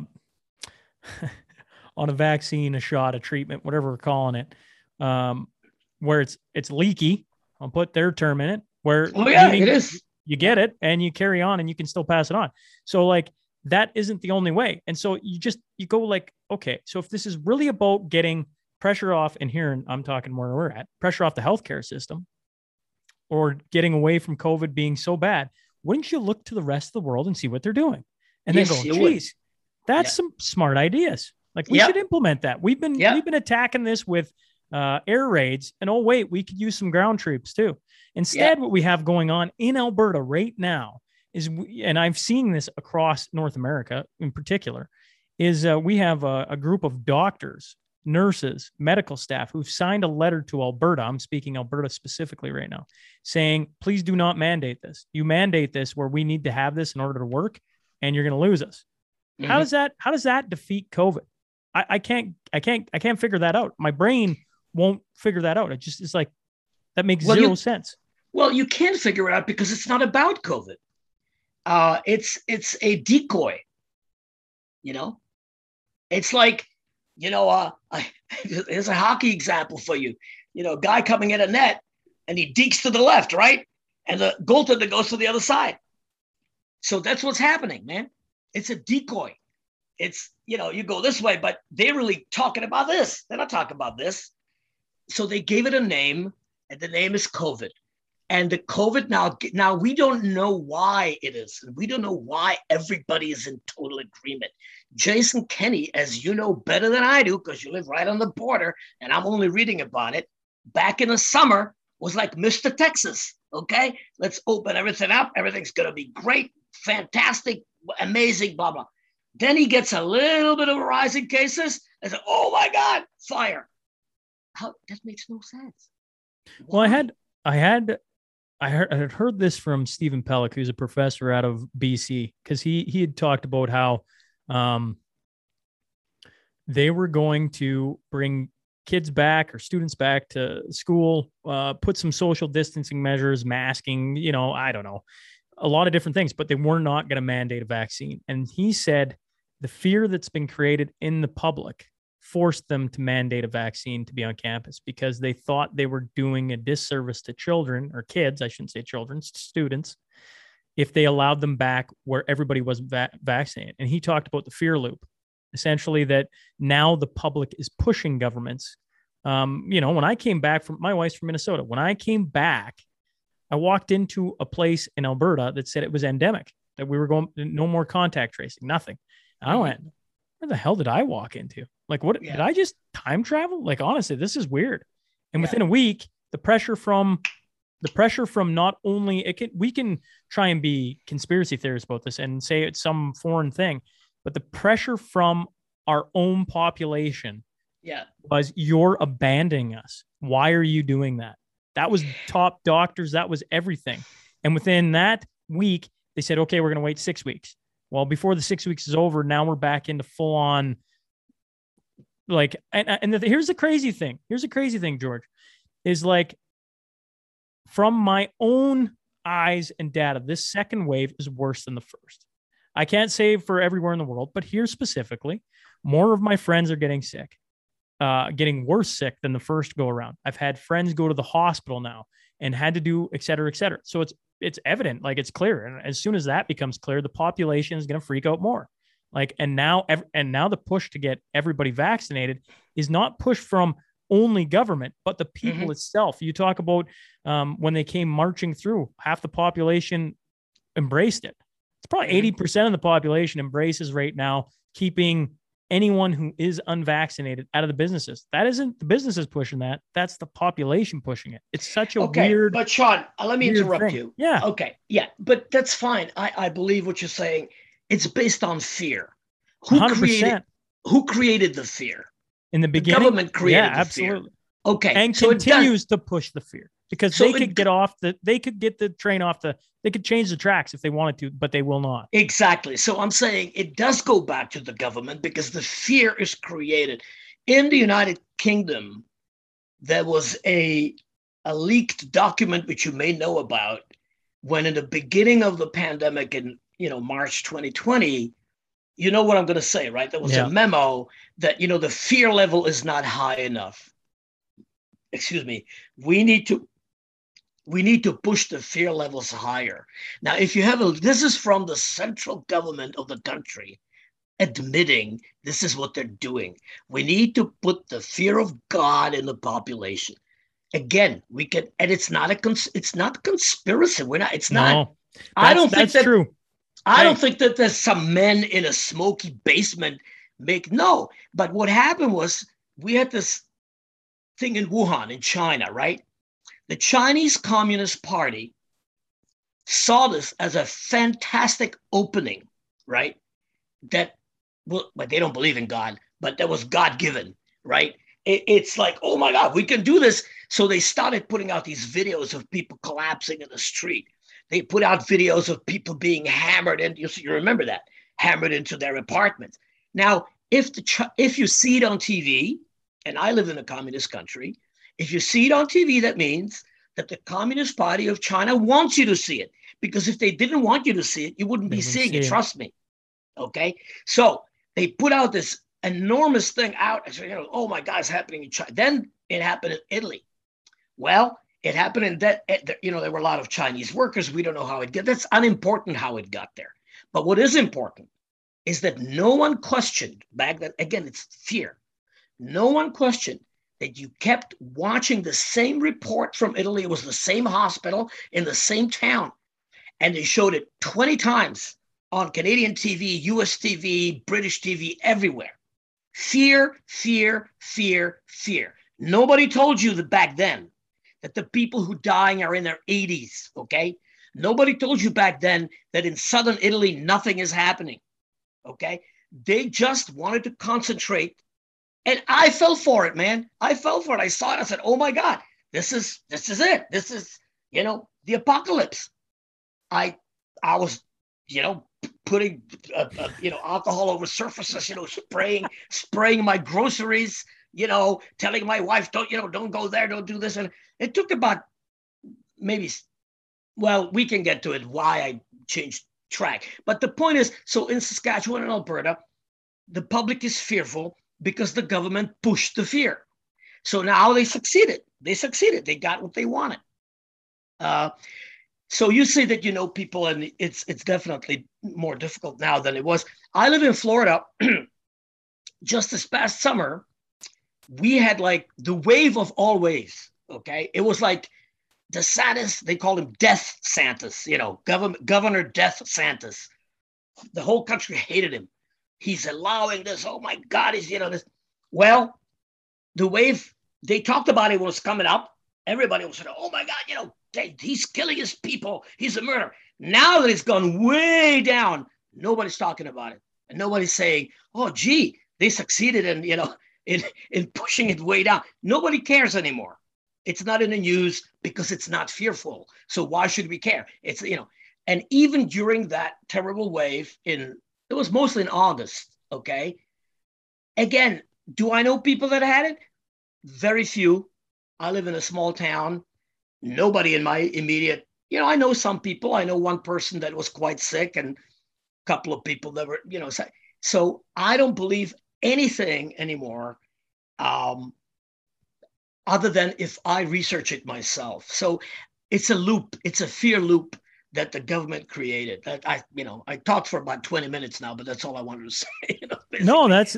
vaccine, a shot, a treatment, whatever we're calling it, where it's leaky, I'll put their term in it, where it is. You get it and you carry on and you can still pass it on. So like that isn't the only way. And so you go like, okay, so if this is really about getting pressure off, and here I'm talking where we're at, pressure off the healthcare system, or getting away from COVID being so bad, wouldn't you look to the rest of the world and see what they're doing? And then go, geez, that's some smart ideas. Like we should implement that. We've been attacking this with air raids. And oh, wait, we could use some ground troops too. Instead, what we have going on in Alberta right now is, and I've seen this across North America in particular, is we have a group of doctors, nurses, medical staff who've signed a letter to Alberta. I'm speaking Alberta specifically right now, saying, please do not mandate this. You mandate this where we need to have this in order to work, and you're going to lose us. Mm-hmm. How does that defeat COVID? I can't figure that out. My brain won't figure that out. It's like, that makes zero sense. Well, you can figure it out because it's not about COVID. It's a decoy, you know? It's like, you know, here's a hockey example for you. You know, a guy coming in a net and he dekes to the left, right? And the goaltender goes to the other side. So that's what's happening, man. It's a decoy. It's, you know, you go this way, but they're really talking about this. They're not talking about this. So they gave it a name, and the name is COVID. And the COVID now we don't know why it is. We don't know why everybody is in total agreement. Jason Kenney, as you know better than I do, because you live right on the border, and I'm only reading about it, back in the summer was like Mr. Texas, okay? Let's open everything up. Everything's going to be great, fantastic, amazing, blah, blah. Then he gets a little bit of a rise in cases and says, oh my God, fire. That makes no sense. Why? Well, I had heard this from Stephen Pellick, who's a professor out of BC, because he had talked about how they were going to bring kids back or students back to school, put some social distancing measures, masking, you know, I don't know, a lot of different things, but they were not going to mandate a vaccine. And he said the fear that's been created in the public forced them to mandate a vaccine to be on campus because they thought they were doing a disservice to children or kids. I shouldn't say children, students, if they allowed them back where everybody was vaccinated. And he talked about the fear loop, essentially that now the public is pushing governments. You know, when I came back from, my wife's from Minnesota, when I came back, I walked into a place in Alberta that said it was endemic, that we were going, no more contact tracing, nothing. And I went, where the hell did I walk into? Like, what did I just time travel? Like, honestly, this is weird. And within a week, the pressure from not only we can try and be conspiracy theorists about this and say it's some foreign thing, but the pressure from our own population was, you're abandoning us. Why are you doing that? That was top doctors. That was everything. And within that week, they said, okay, we're going to wait 6 weeks. Well, before the 6 weeks is over, now we're back into full on. Like, here's the crazy thing. Here's the crazy thing, George, is like, from my own eyes and data, this second wave is worse than the first. I can't say for everywhere in the world, but here specifically, more of my friends are getting sick, getting worse sick than the first go around. I've had friends go to the hospital now and had to do et cetera, et cetera. So it's evident, like it's clear. And as soon as that becomes clear, the population is going to freak out more. Like, and now the push to get everybody vaccinated is not pushed from only government, but the people itself. You talk about when they came marching through, half the population embraced it. It's probably 80% of the population embraces right now, keeping anyone who is unvaccinated out of the businesses. That isn't the businesses pushing that. That's the population pushing it. It's such a weird. But Sean, let me interrupt you. Yeah. Okay. Yeah. But that's fine. I believe what you're saying. It's based on fear. Who created the fear? In the beginning, the government created the fear. Absolutely. Okay, and so continues to push the fear because they could change the tracks if they wanted to, but they will not. Exactly. So I'm saying it does go back to the government because the fear is created. In the United Kingdom, there was a leaked document which you may know about when, in the beginning of the pandemic in March 2020, you know what I'm going to say, right? There was a memo that, the fear level is not high enough. Excuse me. We need to push the fear levels higher. Now, if you have this is from the central government of the country admitting this is what they're doing. We need to put the fear of God in the population. Again, we can, and it's not conspiracy. I don't think that's true. I don't think that there's some men in a smoky basement but what happened was we had this thing in Wuhan in China, right? The Chinese Communist Party saw this as a fantastic opening, right? That, well, but they don't believe in God, but that was God-given, right? It's like, oh my God, we can do this. So they started putting out these videos of people collapsing in the street. They put out videos of people being hammered, and you remember that, hammered into their apartments. Now, if you see it on TV, and I live in a communist country, if you see it on TV, that means that the Communist Party of China wants you to see it, because if they didn't want you to see it, you wouldn't be seeing it, trust me, okay? So they put out this enormous thing out, and said, oh my God, it's happening in China. Then it happened in Italy. Well, it happened in that, there were a lot of Chinese workers. We don't know how it got, that's unimportant how it got there. But what is important is that no one questioned back then, again, it's fear. No one questioned that you kept watching the same report from Italy. It was the same hospital in the same town. And they showed it 20 times on Canadian TV, US TV, British TV, everywhere. Fear, fear, fear, fear. Nobody told you that back then that the people who dying are in their 80s, okay? Nobody told you back then that in southern Italy, nothing is happening, okay? They just wanted to concentrate. And I fell for it, man. I fell for it. I saw it. I said, oh my God, this is it. This is, the apocalypse. I was, putting, alcohol over surfaces, spraying my groceries, telling my wife, don't go there, don't do this. And it took about maybe, well, we can get to it, why I changed track. But the point is, so in Saskatchewan and Alberta, the public is fearful, because the government pushed the fear. So now they succeeded. They got what they wanted. So you say that people, and it's definitely more difficult now than it was. I live in Florida. Just this past summer, we had like the wave of all waves, okay? It was like DeSantis, they called him Death Santis, Governor Death Santis. The whole country hated him. He's allowing this. Oh my God, he's, this. Well, the wave, they talked about it was coming up. Everybody was saying, oh my God, he's killing his people. He's a murderer. Now that it's gone way down, nobody's talking about it. And nobody's saying, oh gee, they succeeded in, in pushing it way down. Nobody cares anymore. It's not in the news because it's not fearful. So why should we care? It's, and even during that terrible wave it was mostly in August, okay? Again, do I know people that had it? Very few. I live in a small town. Nobody in my immediate, I know some people. I know one person that was quite sick and a couple of people that were, sick. So I don't believe anything anymore other than if I research it myself. So it's a loop. It's a fear loop that the government created. That I talked for about 20 minutes now, but that's all I wanted to say. No, that's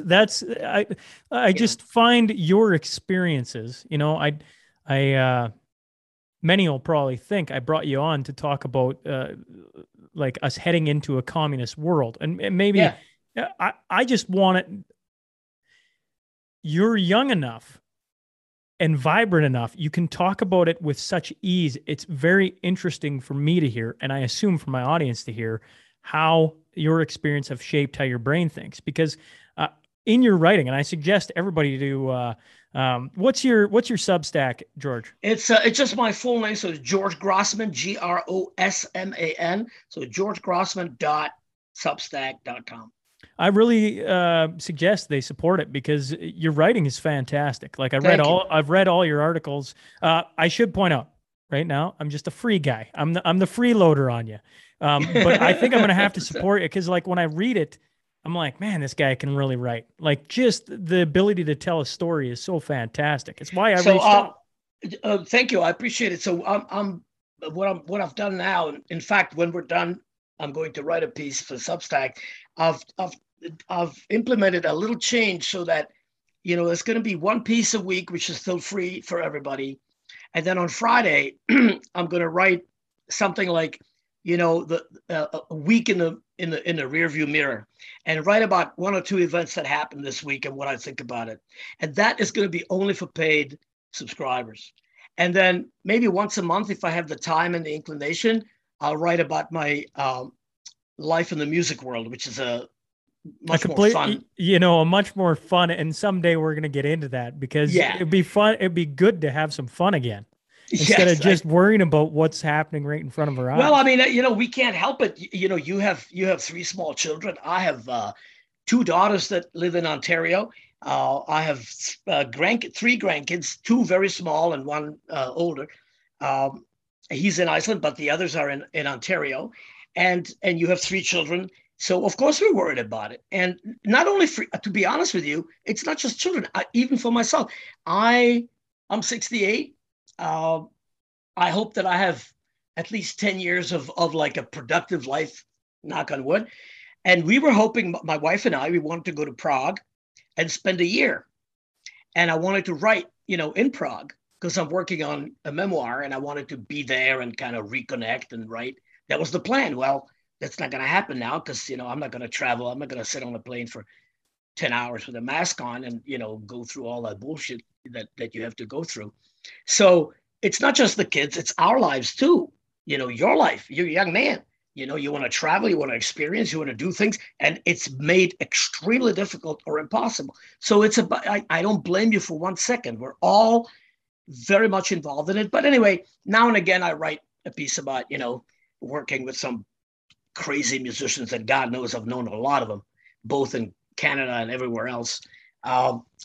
I just find your experiences. Many will probably think I brought you on to talk about like us heading into a communist world, and maybe I just want it. You're young enough and vibrant enough, you can talk about it with such ease. It's very interesting for me to hear, and I assume for my audience to hear, how your experience have shaped how your brain thinks. Because in your writing, and I suggest everybody to what's your Substack, George? It's just my full name, so George Grosman, Grosman. So GeorgeGrosman.substack.com. I really suggest they support it because your writing is fantastic. Like I've read all your articles. I should point out right now, I'm just a free guy. I'm the freeloader on you. But I think I'm going to have to support it because like when I read it, I'm like, man, this guy can really write. Like just the ability to tell a story is so fantastic. It's why I reached out. Thank you. I appreciate it. So what I've done now, in fact, when we're done, I'm going to write a piece for Substack. I've implemented a little change so that, there's going to be one piece a week, which is still free for everybody. And then on Friday, I'm going to write something like, a week in the rearview mirror, and write about one or two events that happened this week and what I think about it. And that is going to be only for paid subscribers. And then maybe once a month, if I have the time and the inclination, I'll write about my life in the music world, which is a much more fun. You know, a much more fun. And someday we're going to get into that, because it'd be fun. It'd be good to have some fun again, instead of just worrying about what's happening right in front of our eyes. Well, I mean, you know, we can't help it. You know, you have three small children. I have two daughters that live in Ontario. I have three grandkids, two very small and one older. He's in Iceland, but the others are in Ontario. And you have three children. So, of course, we're worried about it. And not only for, to be honest with you, it's not just children. Even for myself, I'm 68. I hope that I have at least 10 years of like a productive life, knock on wood. And we were hoping, my wife and I, we wanted to go to Prague and spend a year. And I wanted to write, you know, in Prague, because I'm working on a memoir and I wanted to be there and kind of reconnect and write. That was the plan. Well, that's not going to happen now, because, you know, I'm not going to travel. I'm not going to sit on a plane for 10 hours with a mask on and, you know, go through all that bullshit that you have to go through. So it's not just the kids, it's our lives too. You know, your life, you're a young man, you know, you want to travel, you want to experience, you want to do things, and it's made extremely difficult or impossible. So it's about, I don't blame you for 1 second. We're all very much involved in it. But anyway, now and again, I write a piece about, you know, working with some crazy musicians that God knows I've known a lot of them, both in Canada and everywhere else.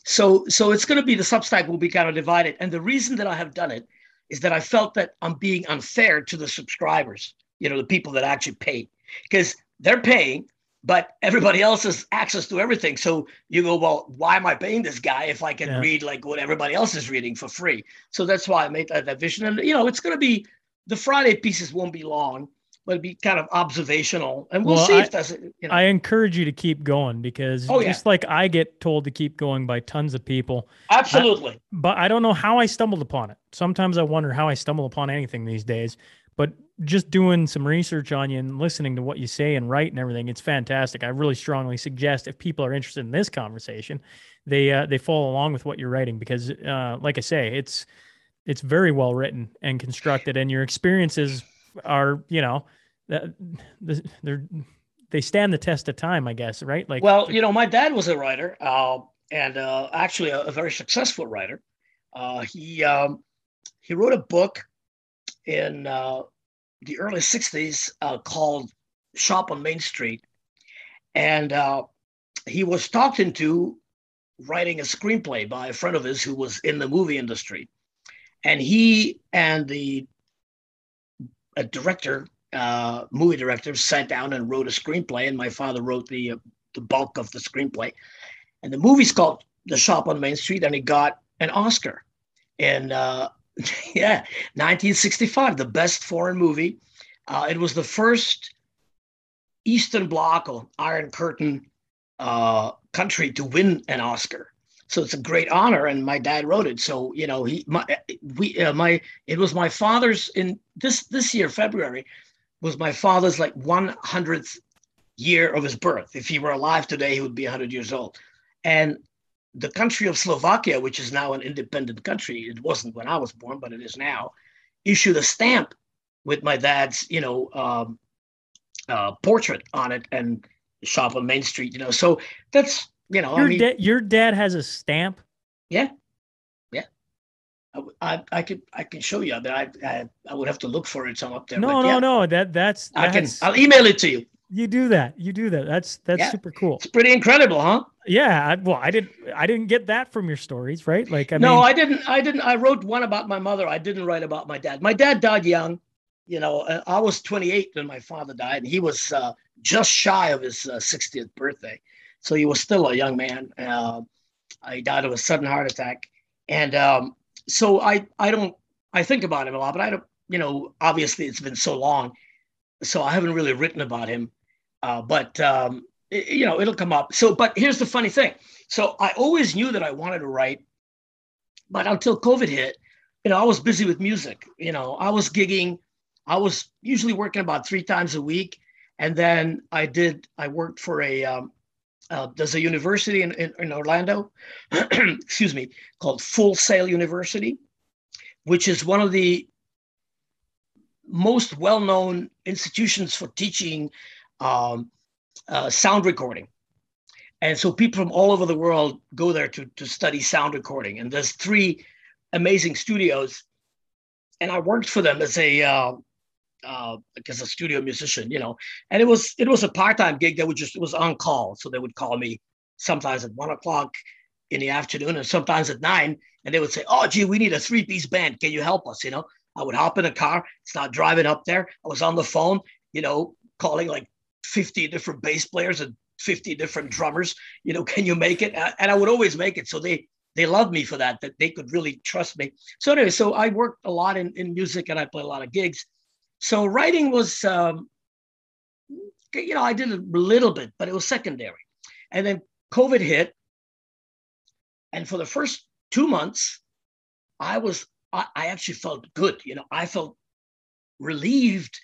So it's going to be, the Substack will be kind of divided. And the reason that I have done it is that I felt that I'm being unfair to the subscribers, you know, the people that actually pay, because they're paying, but everybody else has access to everything. So you go, well, why am I paying this guy if I can read like what everybody else is reading for free? So that's why I made that vision. And, you know, it's going to be, the Friday pieces won't be long, but it'd be kind of observational. And we'll see if that's, you know. I encourage you to keep going, because just like I get told to keep going by tons of people. Absolutely. But I don't know how I stumbled upon it. Sometimes I wonder how I stumble upon anything these days, but just doing some research on you and listening to what you say and write and everything, it's fantastic. I really strongly suggest, if people are interested in this conversation, they follow along with what you're writing, because like I say, it's very well written and constructed, and your experiences are, you know, they stand the test of time, I guess, right? Like, well, you know, my dad was a writer, and actually a very successful writer. He wrote a book in the early 60s called Shop on Main Street, and he was talked into writing a screenplay by a friend of his who was in the movie industry, and he and a director, movie director, sat down and wrote a screenplay, and my father wrote the bulk of the screenplay. And the movie's called The Shop on Main Street, and it got an Oscar in 1965, the best foreign movie. It was the first Eastern Bloc or Iron Curtain country to win an Oscar. So it's a great honor, and my dad wrote it. So, you know, it was my father's, in this year, February, was my father's like 100th year of his birth. If he were alive today, he would be 100 years old. And the country of Slovakia, which is now an independent country, it wasn't when I was born, but it is now, issued a stamp with my dad's, you know, portrait on it, and Shop on Main Street, you know. So that's, you know, your dad has a stamp. Yeah, yeah. I can show you. I would have to look for it. So I'm up there. No. I'll email it to you. You do that. That's super cool. It's pretty incredible, huh? Yeah. I didn't get that from your stories, right? Like, I mean, I didn't. I wrote one about my mother. I didn't write about my dad. My dad died young. You know, I was 28 when my father died, and he was just shy of his 60th birthday. So he was still a young man. He died of a sudden heart attack. And so I think about him a lot, but I don't, you know, obviously it's been so long, so I haven't really written about him, you know, it'll come up. So, but here's the funny thing. So I always knew that I wanted to write, but until COVID hit, you know, I was busy with music. You know, I was gigging. I was usually working about 3 times a week. And then I worked for There's a university in Orlando, excuse me, called Full Sail University, which is one of the most well-known institutions for teaching sound recording. And so people from all over the world go there to study sound recording. And there's three amazing studios. And I worked for them as a studio musician, you know, and it was a part-time gig that was on call. So they would call me sometimes at 1 o'clock in the afternoon and sometimes at 9. And they would say, oh, gee, we need a 3-piece band. Can you help us? You know, I would hop in a car, start driving up there. I was on the phone, you know, calling like 50 different bass players and 50 different drummers, you know, can you make it? And I would always make it. So they loved me for that they could really trust me. So anyway, so I worked a lot in music and I played a lot of gigs. So writing was, you know, I did a little bit, but it was secondary. And then COVID hit. And for the first 2 months, I actually felt good. You know, I felt relieved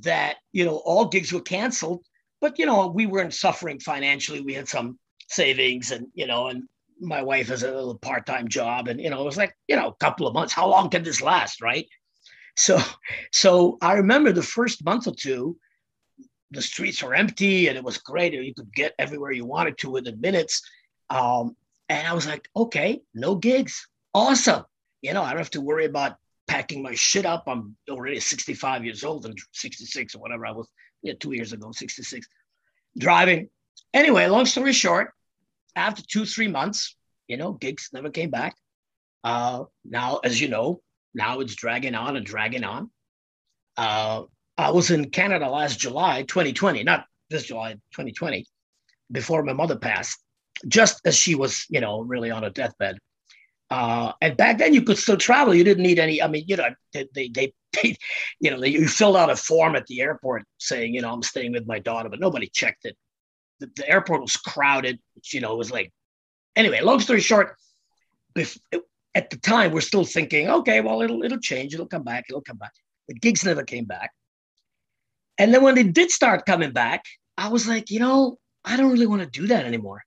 that, you know, all gigs were canceled. But, you know, we weren't suffering financially. We had some savings and, you know, and my wife has a little part-time job. And, you know, it was like, you know, a couple of months. How long can this last, right? So I remember the first month or two, the streets were empty and it was great. You could get everywhere you wanted to within minutes. And I was like, okay, no gigs. Awesome. You know, I don't have to worry about packing my shit up. I'm already 65 years old and 66 or whatever I was. Yeah, 2 years ago, 66, driving. Anyway, long story short, after 2-3 months, you know, gigs never came back. Now, as you know, now it's dragging on and dragging on. I was in Canada last July, 2020, not this July, 2020, before my mother passed, just as she was, you know, really on her deathbed. And back then you could still travel. You didn't need any, I mean, you know, you filled out a form at the airport saying, you know, I'm staying with my daughter, but nobody checked it. The airport was crowded, which, you know, was like, anyway, long story short, at the time, we're still thinking, okay, well, it'll change. It'll come back. The gigs never came back. And then when they did start coming back, I was like, you know, I don't really want to do that anymore.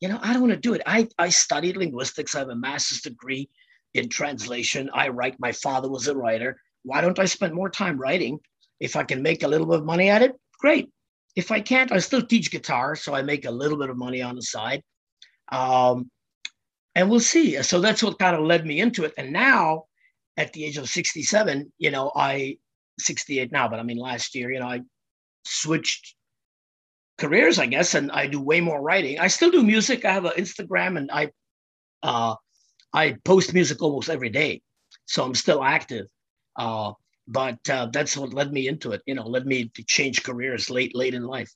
You know, I don't want to do it. I studied linguistics. I have a master's degree in translation. I write. My father was a writer. Why don't I spend more time writing? If I can make a little bit of money at it, great. If I can't, I still teach guitar. So I make a little bit of money on the side. And we'll see. So that's what kind of led me into it. And now at the age of 67, you know, 68 now, but I mean, last year, you know, I switched careers, I guess, and I do way more writing. I still do music. I have an Instagram and I post music almost every day. So I'm still active. But that's what led me into it, you know, led me to change careers late in life.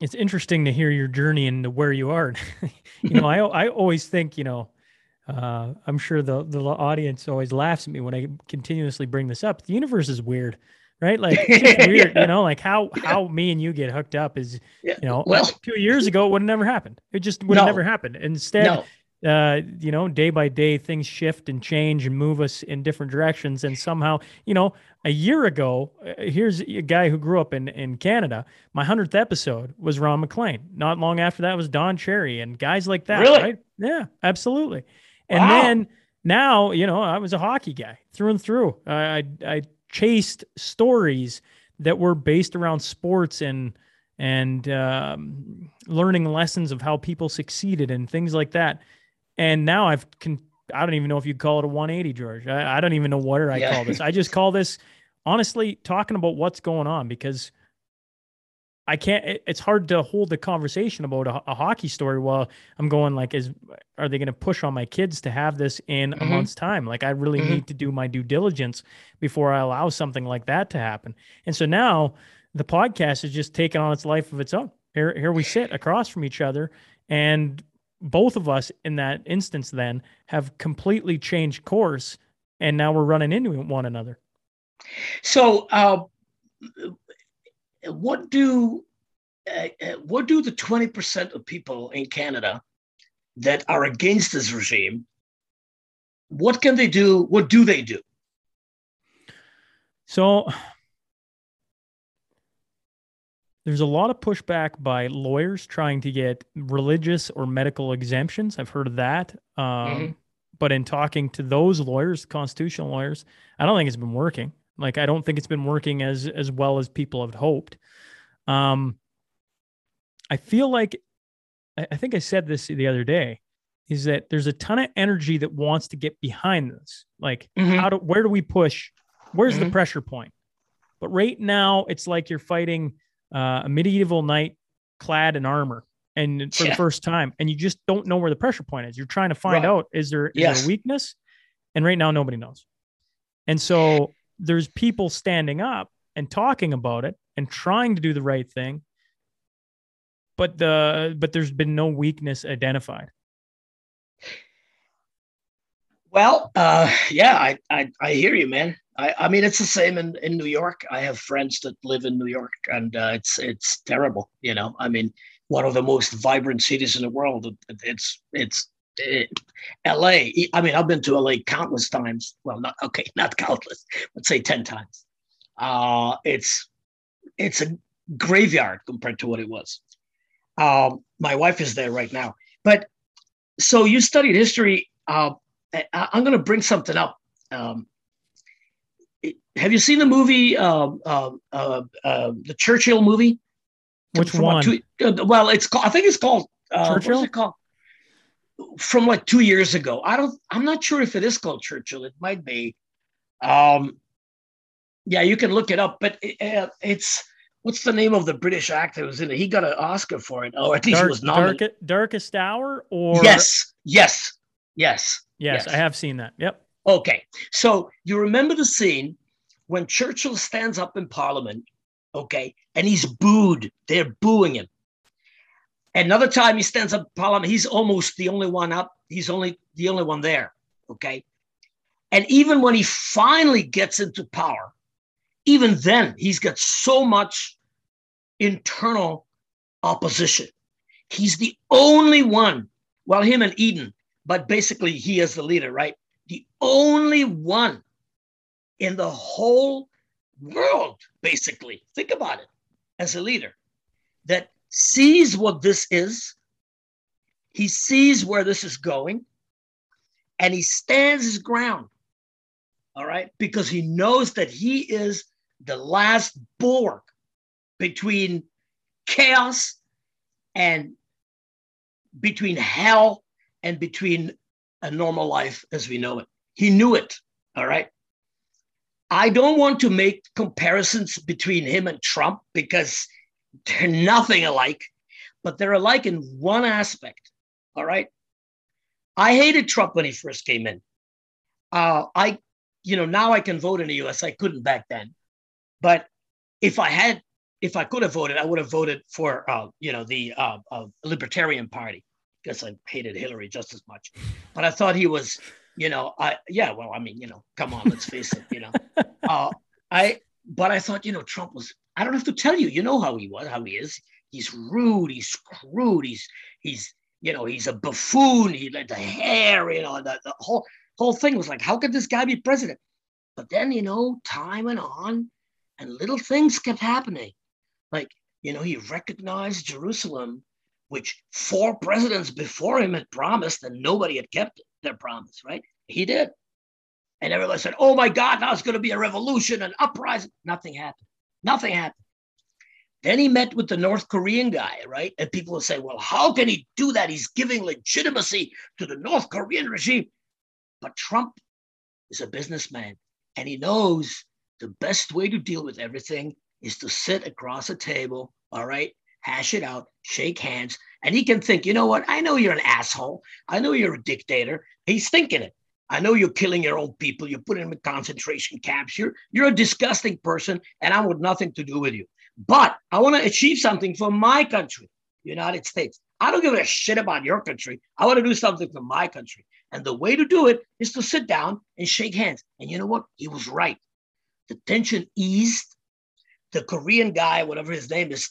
It's interesting to hear your journey into where you are. You know, I always think, you know, I'm sure the audience always laughs at me when I continuously bring this up. The universe is weird, right? Like, it's just weird, yeah. You know, like how me and you get hooked up is, yeah. You know, well, 2 years ago, it would have never happened. It just would have never happened. Instead, you know, day by day, things shift and change and move us in different directions. And somehow, you know, a year ago, here's a guy who grew up in Canada. My 100th episode was Ron McLean. Not long after that was Don Cherry and guys like that. Really? Right? Yeah, absolutely. And then now, you know, I was a hockey guy through and through. I chased stories that were based around sports and learning lessons of how people succeeded and things like that. And now I don't even know if you'd call it a 180, George. I don't even know where I call this. I just call this, honestly, talking about what's going on, because I can't, it's hard to hold the conversation about a hockey story while I'm going like, are they going to push on my kids to have this in a month's time? Like, I really need to do my due diligence before I allow something like that to happen. And so now the podcast is just taking on its life of its own. Here we sit across from each other, and both of us in that instance then have completely changed course, and now we're running into one another. So what do the 20% of people in Canada that are against this regime, what can they do? What do they do? So There's a lot of pushback by lawyers trying to get religious or medical exemptions. I've heard of that. But in talking to those lawyers, constitutional lawyers, I don't think it's been working. Like, I don't think it's been working as well as people have hoped. I feel like, I think I said this the other day, is that there's a ton of energy that wants to get behind this. Like, where do we push? Where's the pressure point? But right now, it's like you're fighting a medieval knight clad in armor and for the first time, and you just don't know where the pressure point is. You're trying to find out, is there a weakness? And right now, nobody knows. And so there's people standing up and talking about it and trying to do the right thing, but there's been no weakness identified. Well, I hear you, man. I mean, it's the same in New York. I have friends that live in New York, and it's terrible. You know, I mean, one of the most vibrant cities in the world. It's LA. I mean, I've been to LA countless times. Well, not countless. Let's say 10 times. It's a graveyard compared to what it was. My wife is there right now. But so you studied history. I'm going to bring something up. Have you seen the movie, the Churchill movie? Which one? Churchill? What's it called? From like 2 years ago. I'm not sure if it is called Churchill. It might be. Yeah, you can look it up. But what's the name of the British actor who was in it? He got an Oscar for it, or at least he was nominated. Darkest Hour? Or Yes, I have seen that. Yep. Okay, so you remember the scene when Churchill stands up in Parliament, okay, and he's booed. They're booing him. Another time he stands up in Parliament, he's almost the only one up. He's only the only one there, okay? And even when he finally gets into power, even then he's got so much internal opposition. He's the only one, well, him and Eden, but basically he is the leader, right? The only one in the whole world, basically, think about it, as a leader, that sees what this is, he sees where this is going, and he stands his ground, all right? Because he knows that he is the last bulwark between chaos and between hell and between a normal life as we know it. He knew it, all right? I don't want to make comparisons between him and Trump because they're nothing alike, but they're alike in one aspect, all right? I hated Trump when he first came in. Now I can vote in the US. I couldn't back then. But if I could have voted, I would have voted for, the Libertarian Party. Guess I hated Hillary just as much, but I thought he was, come on, let's face it, I thought, Trump was, I don't have to tell you, how he is. He's rude. He's screwed. He's he's a buffoon. He had the hair, the whole thing was like, how could this guy be president? But then, time went on and little things kept happening. Like, he recognized Jerusalem, which four presidents before him had promised and nobody had kept their promise, right? He did. And everybody said, oh my God, now it's going to be a revolution, an uprising. Nothing happened. Then he met with the North Korean guy, right? And people will say, well, how can he do that? He's giving legitimacy to the North Korean regime. But Trump is a businessman and he knows the best way to deal with everything is to sit across a table, all right? Hash it out, shake hands, and he can think, you know what? I know you're an asshole. I know you're a dictator. He's thinking it. I know you're killing your own people. You're putting them in concentration camps. You're a disgusting person, and I want nothing to do with you. But I want to achieve something for my country, the United States. I don't give a shit about your country. I want to do something for my country. And the way to do it is to sit down and shake hands. And you know what? He was right. The tension eased. The Korean guy, whatever his name is,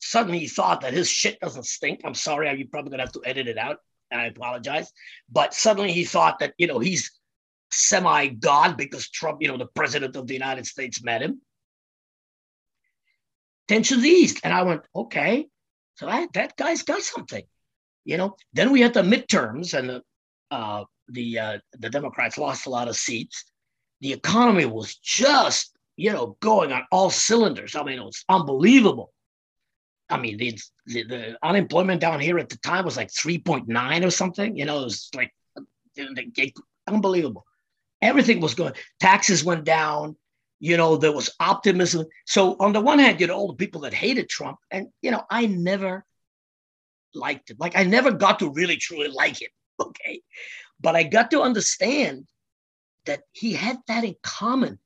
suddenly he thought that his shit doesn't stink. I'm sorry, you're probably going to have to edit it out. I apologize. But suddenly he thought that, he's semi-God because Trump, the president of the United States met him. tensions eased. And I went, okay, so that guy's got something, you know. Then we had the midterms, and the Democrats lost a lot of seats. The economy was just, you know, going on all cylinders. I mean, it was unbelievable. I mean, the unemployment down here at the time was like 3.9 or something. You know, it was like unbelievable. Everything was going. Taxes went down. You know, there was optimism. So on the one hand, you had all the people that hated Trump. And, you know, I never liked it. Like, I never got to really, truly like him. Okay. But I got to understand that he had that in common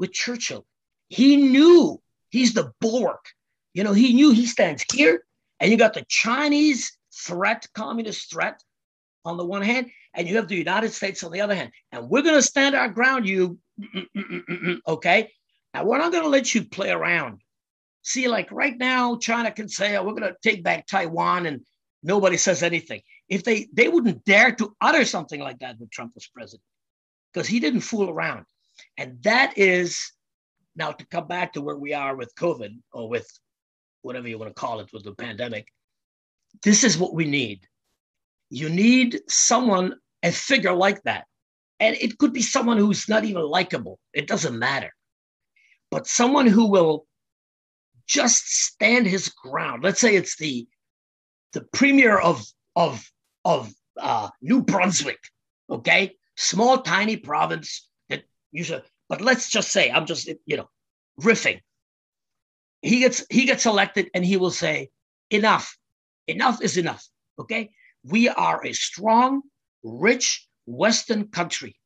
with Churchill. He knew he's the bulwark. You know, he knew he stands here, and you got the Chinese threat, communist threat on the one hand, and you have the United States on the other hand. And we're going to stand our ground, you, okay? And we're not going to let you play around. See, like right now, China can say, oh, we're going to take back Taiwan, and nobody says anything. If they wouldn't dare to utter something like that when Trump was president, because he didn't fool around. And that is, now to come back to where we are with COVID, or with whatever you want to call it, with the pandemic, this is what we need. You need someone, a figure like that. And it could be someone who's not even likable. It doesn't matter. But someone who will just stand his ground. Let's say it's the premier of New Brunswick, okay? Small, tiny province that usually, but let's just say, I'm just, you know, riffing. He gets elected, and he will say, enough. Enough is enough, okay? We are a strong, rich, Western country.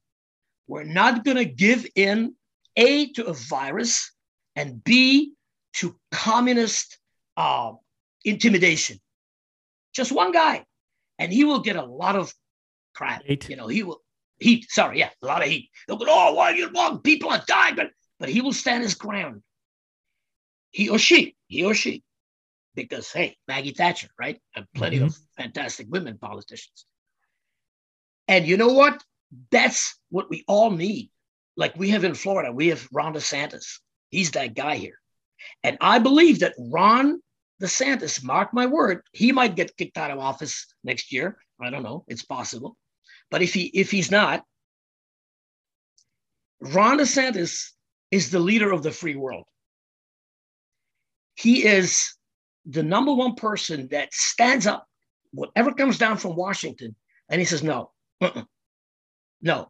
We're not going to give in, A, to a virus, and B, to communist intimidation. Just one guy. And he will get a lot of crap. Heat. You know, he will, heat, sorry, yeah, a lot of heat. They'll go, oh, well, you're wrong, people are dying, but he will stand his ground. He or she, because, hey, Maggie Thatcher, right? And plenty of fantastic women politicians. And you know what? That's what we all need. Like we have in Florida, we have Ron DeSantis. He's that guy here. And I believe that Ron DeSantis, mark my word, he might get kicked out of office next year. I don't know. It's possible. But if he's not, Ron DeSantis is the leader of the free world. He is the number one person that stands up, whatever comes down from Washington, and he says, no, no,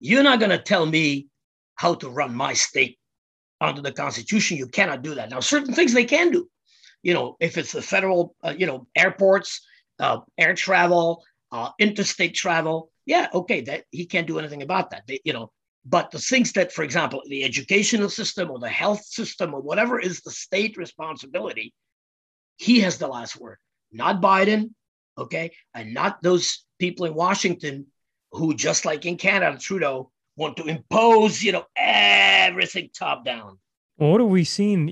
you're not going to tell me how to run my state under the Constitution. You cannot do that. Now, certain things they can do. You know, if it's the federal, airports, air travel, interstate travel, yeah, okay, that he can't do anything about that, But the things that, for example, the educational system or the health system or whatever is the state responsibility, he has the last word, not Biden, okay? And not those people in Washington who, just like in Canada, Trudeau, want to impose, everything top down. Well, what have we seen,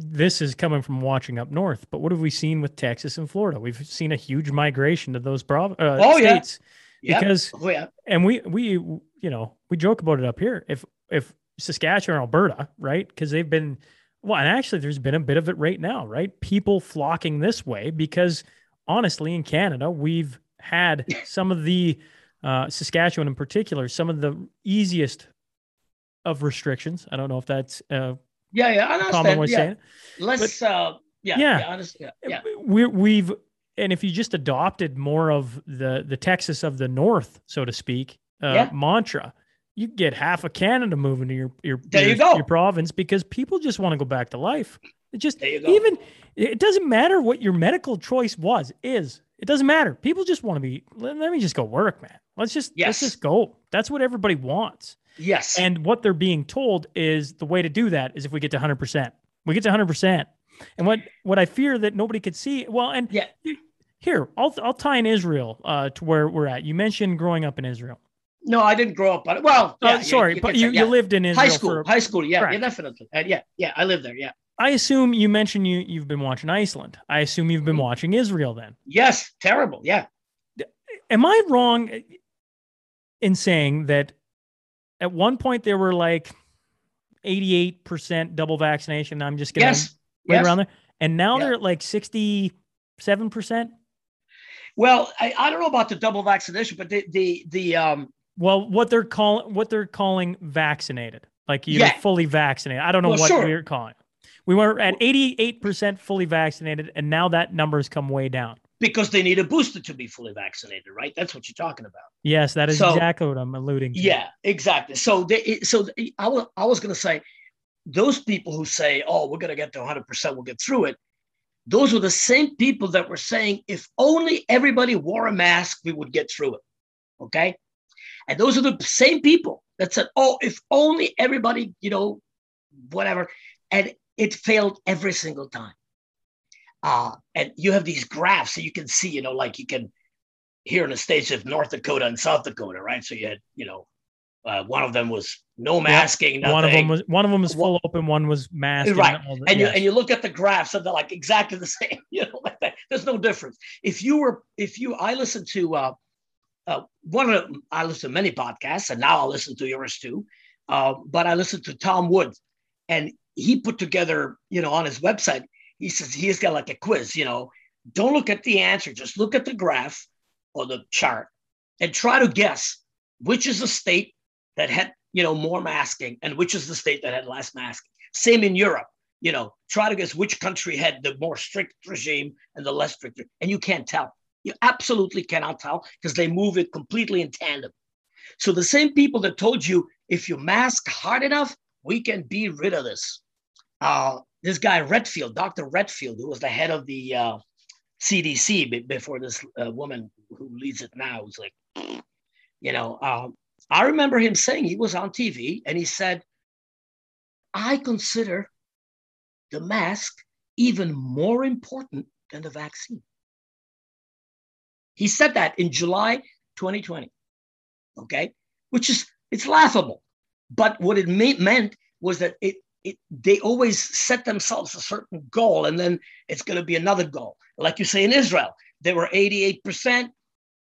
this is coming from watching up north, but what have we seen with Texas and Florida? We've seen a huge migration to those states. Yeah. Because, yep. Oh, yeah. And we joke about it up here. If Saskatchewan, Alberta, right? Because they've been, well, and actually there's been a bit of it right now, right? People flocking this way, because honestly, in Canada, we've had some of the, Saskatchewan in particular, some of the easiest of restrictions. I don't know if that's I understand. Common way of saying it. We've, and if you just adopted more of the Texas of the North, so to speak, mantra, you get half of Canada moving to your province, because people just want to go back to life. It just, even, it doesn't matter what your medical choice is. It doesn't matter. People just want to be, let me just go work, man. Let's just go. That's what everybody wants. Yes. And what they're being told is the way to do that is if we get to 100%. We get to 100%. And what I fear that nobody could see, here, I'll tie in Israel to where we're at. You mentioned growing up in Israel. No, I didn't grow up, you lived in Israel. High school, yeah, definitely. I lived there, yeah. I assume you mentioned you've been watching Iceland. I assume you've been watching Israel then. Yes, terrible, yeah. Am I wrong in saying that at one point there were like 88% double vaccination? I'm just going to right around there. And now they're at like 67%. Well, I don't know about the double vaccination, but well, what they're calling vaccinated, like you're fully vaccinated. I don't know what we're calling. We were at 88% fully vaccinated, and now that number's come way down. Because they need a booster to be fully vaccinated, right? That's what you're talking about. Yes, that is exactly what I'm alluding to. Yeah, exactly. I was going to say, those people who say, oh, we're going to get to 100%, we'll get through it. Those were the same people that were saying, if only everybody wore a mask, we would get through it, okay? And those are the same people that said, oh, if only everybody, whatever. And it failed every single time. And you have these graphs so you can see, like you can here in the States of North Dakota and South Dakota, right? So you had, one of them was no masking. Nothing. One of them was full open. One was masked. Right. And you look at the graphs and they're like exactly the same, like that. There's no difference. I listened to, I listened to many podcasts, and now I listen to yours too. But I listened to Tom Woods, and he put together, on his website, he says he's got like a quiz, don't look at the answer. Just look at the graph or the chart and try to guess which is the state that had, more masking and which is the state that had less masking. Same in Europe, try to guess which country had the more strict regime and the less strict. And you can't tell. You absolutely cannot tell because they move it completely in tandem. So the same people that told you, if you mask hard enough, we can be rid of this. This guy Redfield, Dr. Redfield, who was the head of the CDC before this woman who leads it now, is like, I remember him saying, he was on TV and he said, I consider the mask even more important than the vaccine. He said that in July 2020, okay? It's laughable. But what it meant was that they always set themselves a certain goal, and then it's going to be another goal. Like you say in Israel, they were 88%.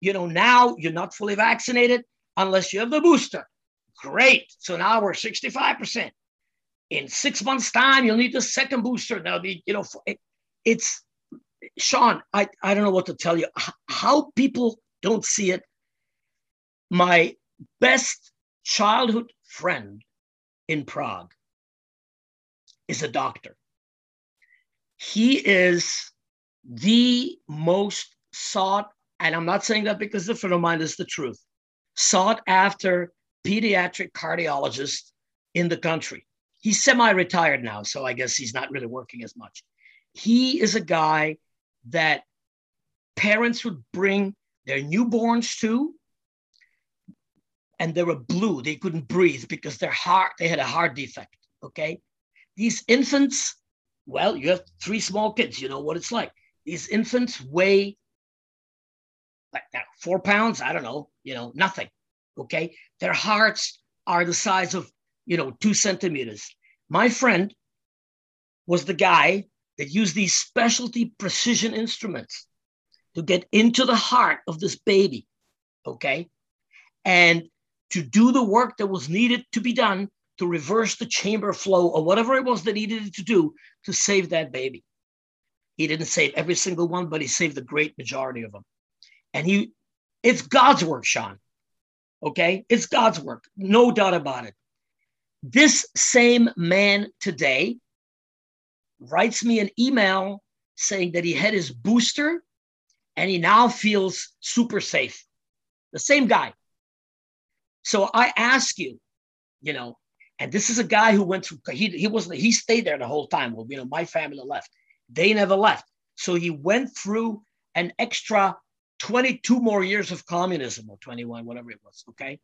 Now you're not fully vaccinated unless you have the booster. Great. So now we're 65%. In 6 months' time, you'll need the second booster. That'll be, it's Sean. I don't know what to tell you. How people don't see it. My best childhood friend in Prague is a doctor. He is the most sought, and I'm not saying that because it's a friend of mine, it's the truth, sought after pediatric cardiologist in the country. He's semi-retired now, so I guess he's not really working as much. He is a guy that parents would bring their newborns to, and they were blue. They couldn't breathe because they had a heart defect, okay? These infants, well, you have three small kids, you know what it's like. These infants weigh like 4 pounds, I don't know, nothing, okay? Their hearts are the size of, 2 centimeters. My friend was the guy that used these specialty precision instruments to get into the heart of this baby, okay? And to do the work that was needed to be done to reverse the chamber flow or whatever it was that he needed to do to save that baby. He didn't save every single one, but he saved the great majority of them. And it's God's work, Sean. Okay? It's God's work. No doubt about it. This same man today writes me an email saying that he had his booster and he now feels super safe. The same guy. So I ask you, and this is a guy who went through, he stayed there the whole time. Well, my family left. They never left. So he went through an extra 22 more years of communism or 21, whatever it was, okay?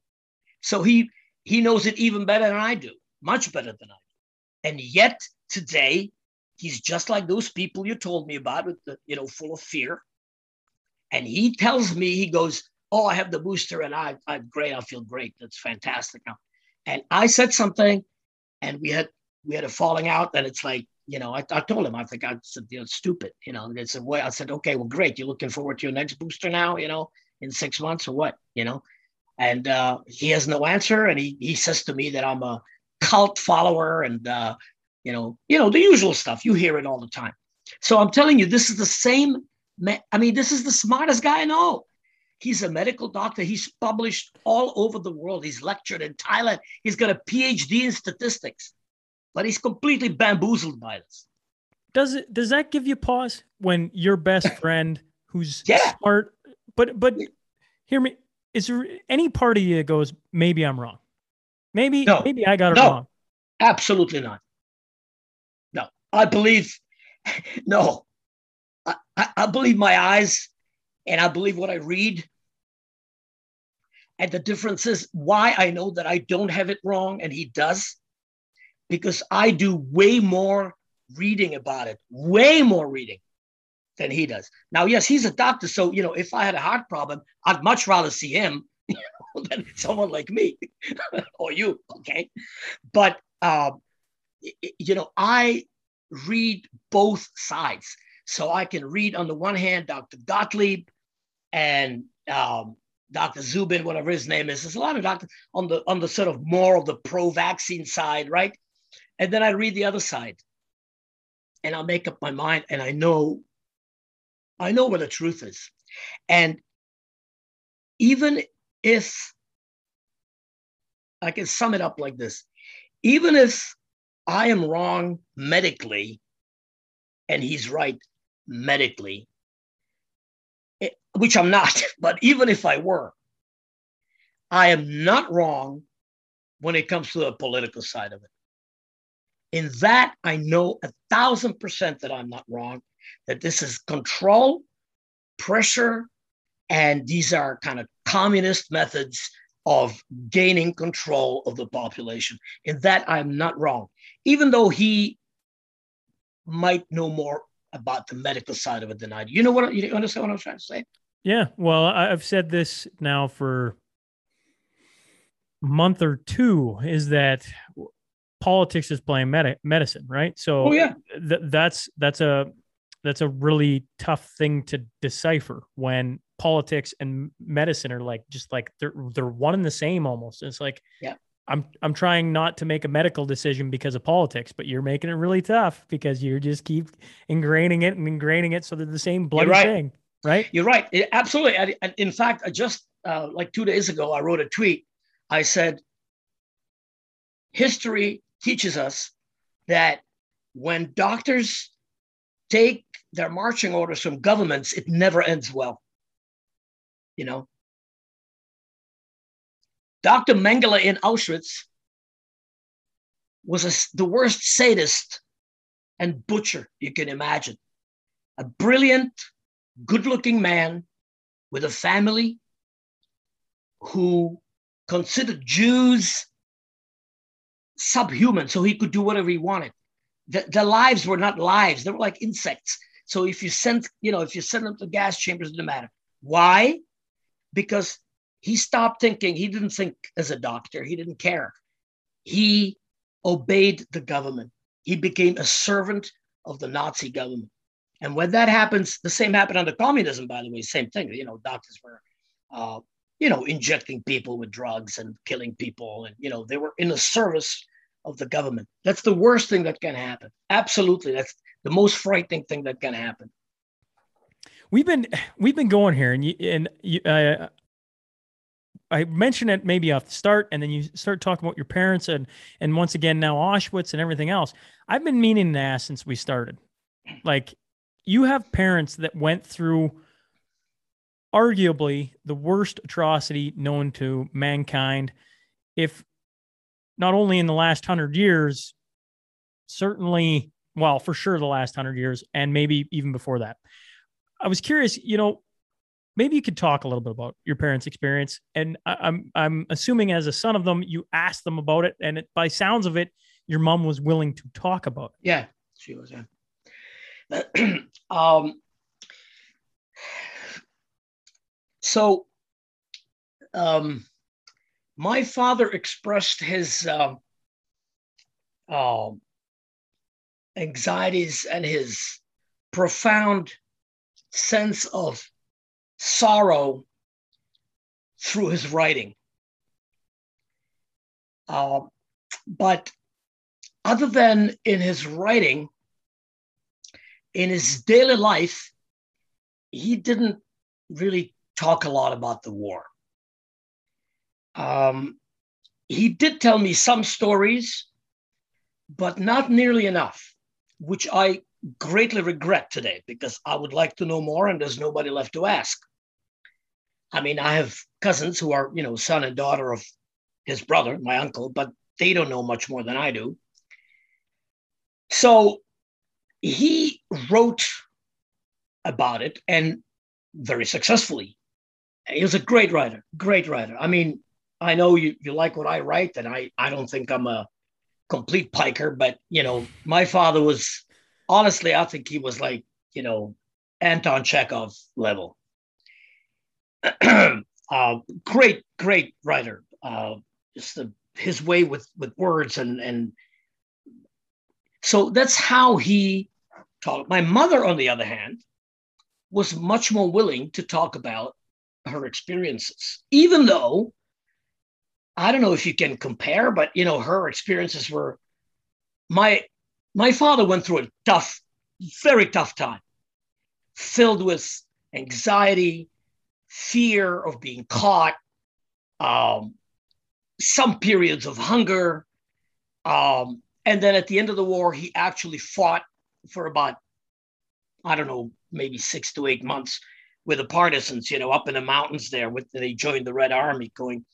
So he knows it even better than I do, much better than I do. And yet today, he's just like those people you told me about, with the, full of fear. And he tells me, he goes, oh, I have the booster and I'm great. I feel great. That's fantastic. And I said something and we had a falling out, and it's like, I told him, I think I said, stupid, and it's a way. I said, okay, well, great. You're looking forward to your next booster now, in 6 months or what, and he has no answer. And he says to me that I'm a cult follower and, you know, the usual stuff. You hear it all the time. So I'm telling you, this is the same. I mean, this is the smartest guy I know. He's a medical doctor. He's published all over the world. He's lectured in Thailand. He's got a PhD in statistics, but he's completely bamboozled by this. Does that give you pause when your best friend who's smart, but hear me, is there any part of you that goes, maybe I'm wrong? Maybe I got it wrong. Absolutely not. No, I believe, I believe my eyes, and I believe what I read. And the difference is why I know that I don't have it wrong and he does, because I do way more reading about it, way more reading than he does. Now, yes, he's a doctor. So, you know, if I had a heart problem, I'd much rather see him than someone like me or you. Okay. But, you know, I read both sides. So I can read on the one hand, Dr. Gottlieb and Dr. Zubin, whatever his name is. There's a lot of doctors on the sort of more of the pro-vaccine side, right? And then I read the other side and I'll make up my mind, and I know where the truth is. And even if, I can sum it up like this, even if I am wrong medically and he's right medically, which I'm not, but even if I were, I am not wrong when it comes to the political side of it. In that, I know 1,000% that I'm not wrong, that this is control, pressure, and these are kind of communist methods of gaining control of the population. In that, I'm not wrong, even though he might know more about the medical side of it than I do. You understand what I'm trying to say? Yeah. Well, I've said this now for a month or two, is that politics is playing medicine, right? So that's a really tough thing to decipher when politics and medicine are like, just like they're one and the same almost. It's like, I'm trying not to make a medical decision because of politics, but you're making it really tough because you just keep ingraining it. So they're the same bloody thing, right? You're right. Absolutely. I, in fact, I just like 2 days ago, I wrote a tweet. I said, history teaches us that when doctors take their marching orders from governments, it never ends well, you know? Dr. Mengele in Auschwitz was the worst sadist and butcher you can imagine. A brilliant, good-looking man with a family who considered Jews subhuman, so he could do whatever he wanted. Their lives were not lives. They were like insects. So if you send them to gas chambers, it doesn't matter. Why? Because he stopped thinking. He didn't think as a doctor. He didn't care. He obeyed the government. He became a servant of the Nazi government. And when that happens, the same happened under communism, by the way, same thing. You know, doctors were, injecting people with drugs and killing people. And, you know, they were in the service of the government. That's the worst thing that can happen. Absolutely. That's the most frightening thing that can happen. We've been going here, I mentioned it maybe off the start, and then you start talking about your parents and once again, now Auschwitz and everything else. I've been meaning to ask since we started, like, you have parents that went through arguably the worst atrocity known to mankind, if not only in the last 100 years, certainly, well, for sure the last 100 years, and maybe even before that. I was curious, you know, maybe you could talk a little bit about your parents' experience. And I'm assuming as a son of them, you asked them about it. And it, by sounds of it, your mom was willing to talk about it. Yeah, she was. Yeah. My father expressed his anxieties and his profound sense of sorrow through his writing. But other than in his writing, in his daily life, he didn't really talk a lot about the war. He did tell me some stories, but not nearly enough, which I greatly regret today because I would like to know more and there's nobody left to ask. I mean, I have cousins who are, you know, son and daughter of his brother, my uncle, but they don't know much more than I do. So he wrote about it and very successfully. He was a great writer, great writer. I mean, I know you like what I write, and I don't think I'm a complete piker, but, you know, my father was, honestly, I think he was like, you know, Anton Chekhov level. Great, great writer. Just his way with words. And so that's how he talked. My mother, on the other hand, was much more willing to talk about her experiences, even though, I don't know if you can compare, but, you know, her experiences were, my father went through a tough, very tough time, filled with anxiety, fear of being caught, some periods of hunger. And then at the end of the war, he actually fought for about, I don't know, maybe 6 to 8 months with the partisans, you know, up in the mountains there, they joined the Red Army going.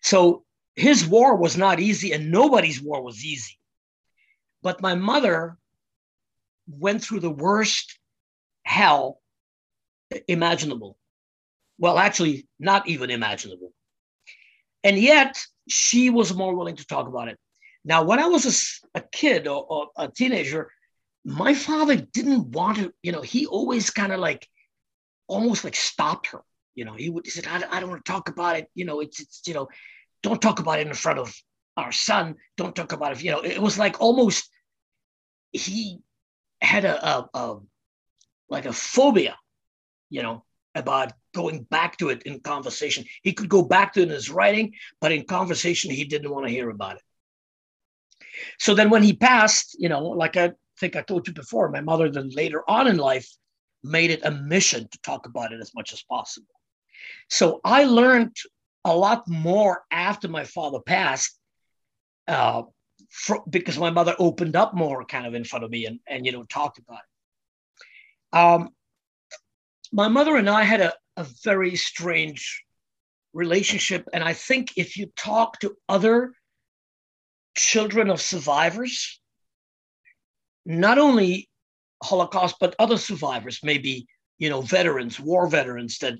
So his war was not easy and nobody's war was easy. But my mother went through the worst hell imaginable. Well, actually, not even imaginable. And yet she was more willing to talk about it. Now, when I was a kid or a teenager, my father didn't want to, you know, he always kind of like, almost like stopped her. You know, he said, I don't want to talk about it. You know, it's, you know, don't talk about it in front of our son. Don't talk about it. You know, it was like almost, he had like a phobia, you know, about going back to it in conversation. He could go back to it in his writing, but in conversation, he didn't want to hear about it. So then when he passed, you know, like I think I told you before, my mother then later on in life made it a mission to talk about it as much as possible. So I learned a lot more after my father passed because my mother opened up more kind of in front of me and you know, talked about it. My mother and I had a very strange relationship. And I think if you talk to other children of survivors, not only Holocaust, but other survivors, maybe, you know, veterans, war veterans that,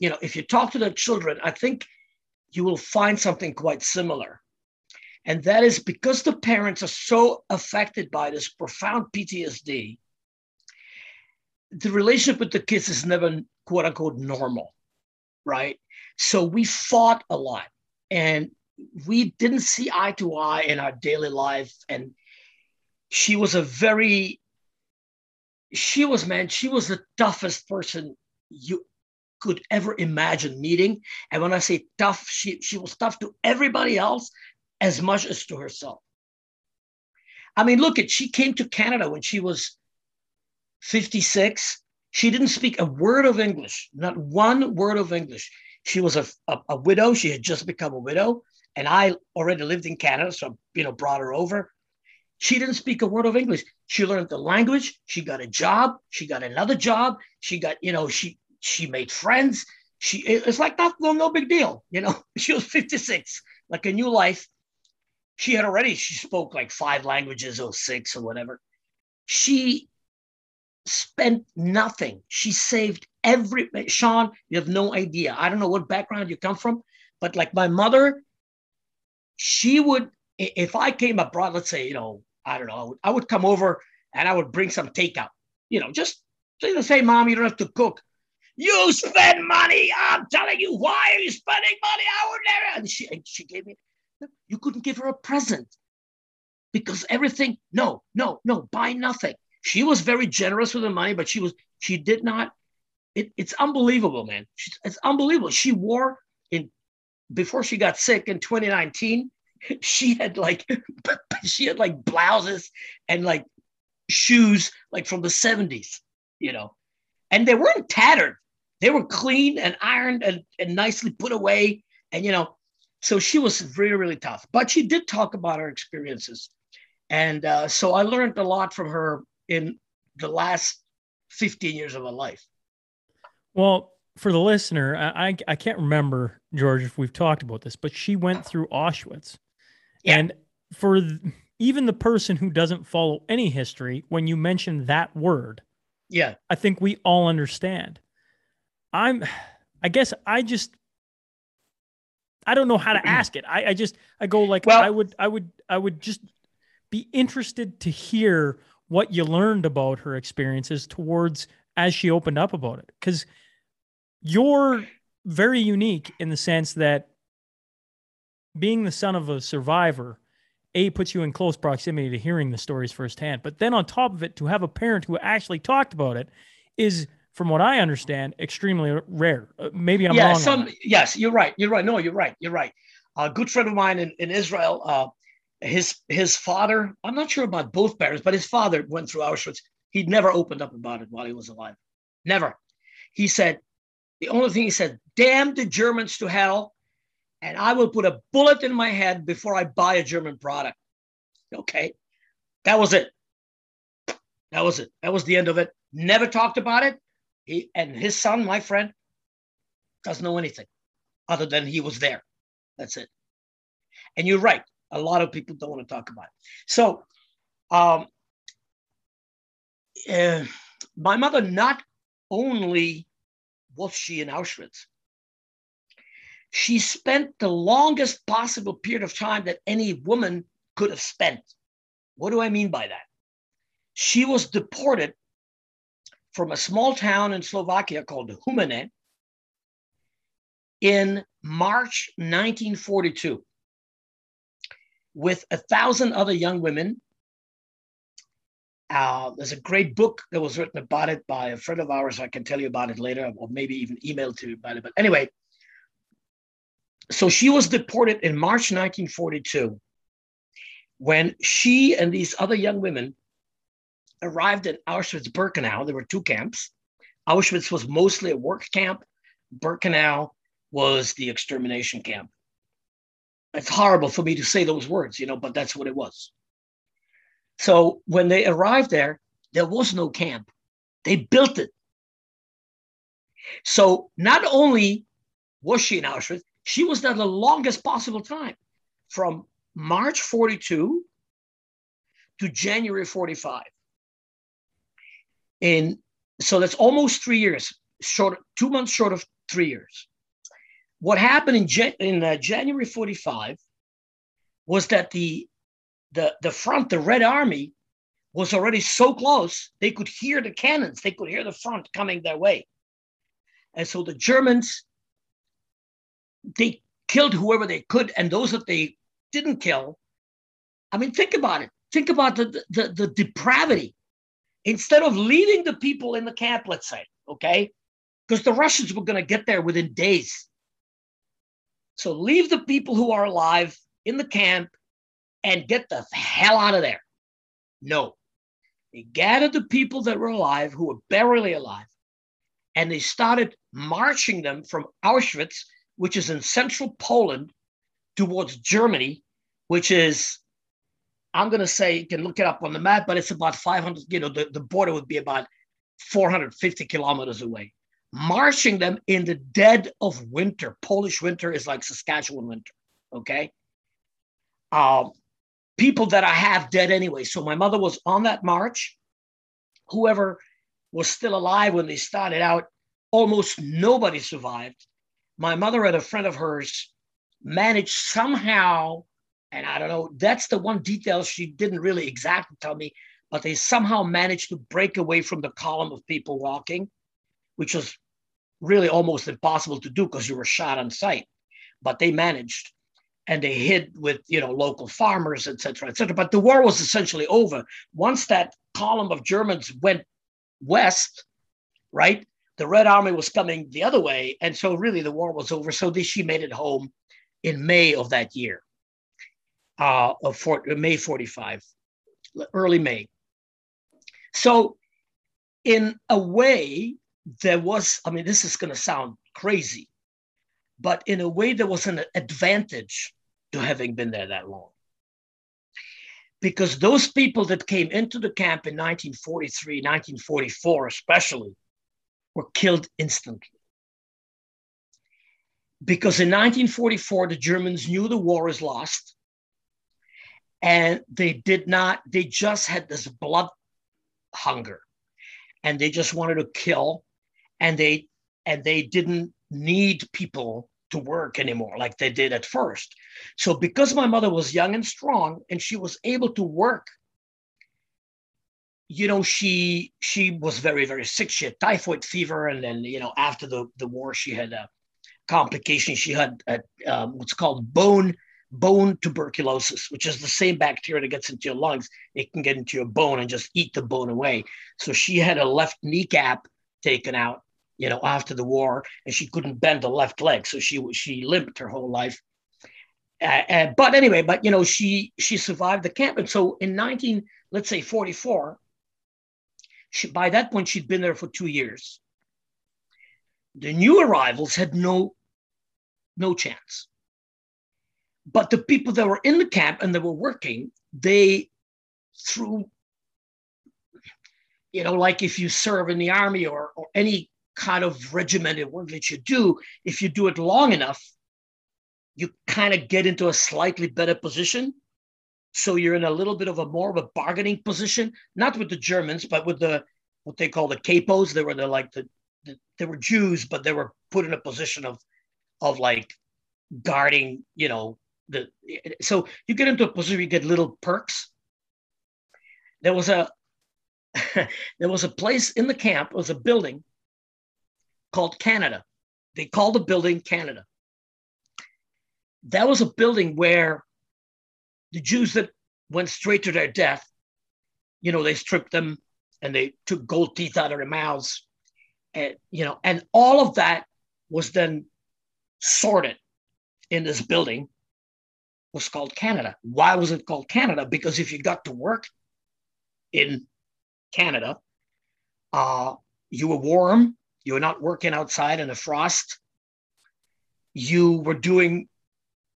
you know, if you talk to their children, I think you will find something quite similar. And that is because the parents are so affected by this profound PTSD, the relationship with the kids is never, quote unquote, normal, right? So we fought a lot and we didn't see eye to eye in our daily life. And she was she was the toughest person you could ever imagine meeting. And when I say tough, she was tough to everybody else as much as to herself. I mean, look at, she came to Canada when she was 56. She didn't speak a word of English, not one word of English. She was a widow. She had just become a widow. And I already lived in Canada, so, you know, brought her over. She didn't speak a word of English. She learned the language. She got a job. She got another job. She got, you know, she made friends. It's like no big deal. You know, she was 56, like a new life. She spoke like 5 languages or 6 or whatever. She spent nothing. She saved Sean, you have no idea. I don't know what background you come from, but like my mother, if I came abroad, let's say, you know, I don't know, I would come over and I would bring some takeout, you know, just say, Mom, you don't have to cook. You spend money. I'm telling you, why are you spending money? I would never. And she gave me, you couldn't give her a present because everything, no, buy nothing. She was very generous with her money, but she did not. It's unbelievable, man. It's unbelievable. She wore before she got sick in 2019, she had like blouses and like shoes like from the 70s, you know, and they weren't tattered. They were clean and ironed and nicely put away. And, you know, so she was really, really tough, but she did talk about her experiences. And so I learned a lot from her in the last 15 years of my life. Well, for the listener, I can't remember, George, if we've talked about this, but she went through Auschwitz. Yeah. And for even the person who doesn't follow any history, when you mention that word, yeah, I think we all understand. I don't know how to ask it. I would just be interested to hear what you learned about her experiences towards as she opened up about it. Because you're very unique in the sense that being the son of a survivor, A, puts you in close proximity to hearing the stories firsthand. But then on top of it, to have a parent who actually talked about it is, from what I understand, extremely rare. Maybe I'm wrong. Yes, you're right. You're right. A good friend of mine in Israel, his father, I'm not sure about both parents, but his father went through Auschwitz. He'd never opened up about it while he was alive. Never. He said, the only thing he said, damn the Germans to hell, and I will put a bullet in my head before I buy a German product. Okay. That was it. That was the end of it. Never talked about it. He and his son, my friend, doesn't know anything other than he was there. That's it. And you're right. A lot of people don't want to talk about it. So my mother, not only was she in Auschwitz, she spent the longest possible period of time that any woman could have spent. What do I mean by that? She was deported from a small town in Slovakia called Humene in March 1942 with 1,000 other young women. There's a great book that was written about it by a friend of ours. I can tell you about it later, or maybe even email to you about it. But anyway, so she was deported in March 1942 when she and these other young women arrived at Auschwitz-Birkenau. There were two camps. Auschwitz was mostly a work camp. Birkenau was the extermination camp. It's horrible for me to say those words, you know, but that's what it was. So when they arrived there, there was no camp. They built it. So not only was she in Auschwitz, she was there the longest possible time, from March 42 to January 45. And so that's almost 3 years, short, 2 months short of 3 years. What happened in January 45 was that the front, the Red Army, was already so close, they could hear the cannons, they could hear the front coming their way. And so the Germans, they killed whoever they could, and those that they didn't kill, I mean, think about it. Think about the depravity. Instead of leaving the people in the camp, let's say, okay, because the Russians were going to get there within days. So leave the people who are alive in the camp and get the hell out of there. No. They gathered the people that were alive, who were barely alive, and they started marching them from Auschwitz, which is in central Poland, towards Germany, which is, I'm going to say, you can look it up on the map, but it's about 500, you know, the border would be about 450 kilometers away. Marching them in the dead of winter. Polish winter is like Saskatchewan winter, okay? People that are half dead anyway. So my mother was on that march. Whoever was still alive when they started out, almost nobody survived. My mother and a friend of hers managed somehow, and I don't know, that's the one detail she didn't really exactly tell me, but they somehow managed to break away from the column of people walking, which was really almost impossible to do because you were shot on sight. But they managed, and they hid with, you know, local farmers, et cetera, et cetera. But the war was essentially over. Once that column of Germans went west, right, the Red Army was coming the other way. And so really the war was over. So she made it home in May of that year. May 45, early May. So in a way, there was, I mean, this is going to sound crazy, but in a way, there was an advantage to having been there that long. Because those people that came into the camp in 1943, 1944 especially, were killed instantly. Because in 1944, the Germans knew the war is lost. And they did not, they just had this blood hunger. And they just wanted to kill. And they didn't need people to work anymore like they did at first. So because my mother was young and strong and she was able to work, you know, she was very, very sick. She had typhoid fever. And then, you know, after the war, she had a complication. She had what's called bone tuberculosis, which is the same bacteria that gets into your lungs. It can get into your bone and just eat the bone away. So she had a left kneecap taken out, you know, after the war, and she couldn't bend the left leg. So she limped her whole life. But anyway, but, you know, she survived the camp. And so in 1944, by that point, she'd been there for 2 years. The new arrivals had no chance. But the people that were in the camp and that were working, they threw, you know, like if you serve in the army or any kind of regimented work that you do, if you do it long enough, you kind of get into a slightly better position. So you're in a little bit of a more of a bargaining position, not with the Germans, but with the, what they call the capos. They were they were Jews, but they were put in a position of like guarding, you know, so you get into a position, you get little perks. There was a place in the camp, it was a building called Canada. They called the building Canada. That was a building where the Jews that went straight to their death, you know, they stripped them and they took gold teeth out of their mouths. And, you know, and all of that was then sorted in this building. Was called Canada. Why was it called Canada? Because if you got to work in Canada, you were warm, you were not working outside in the frost, you were doing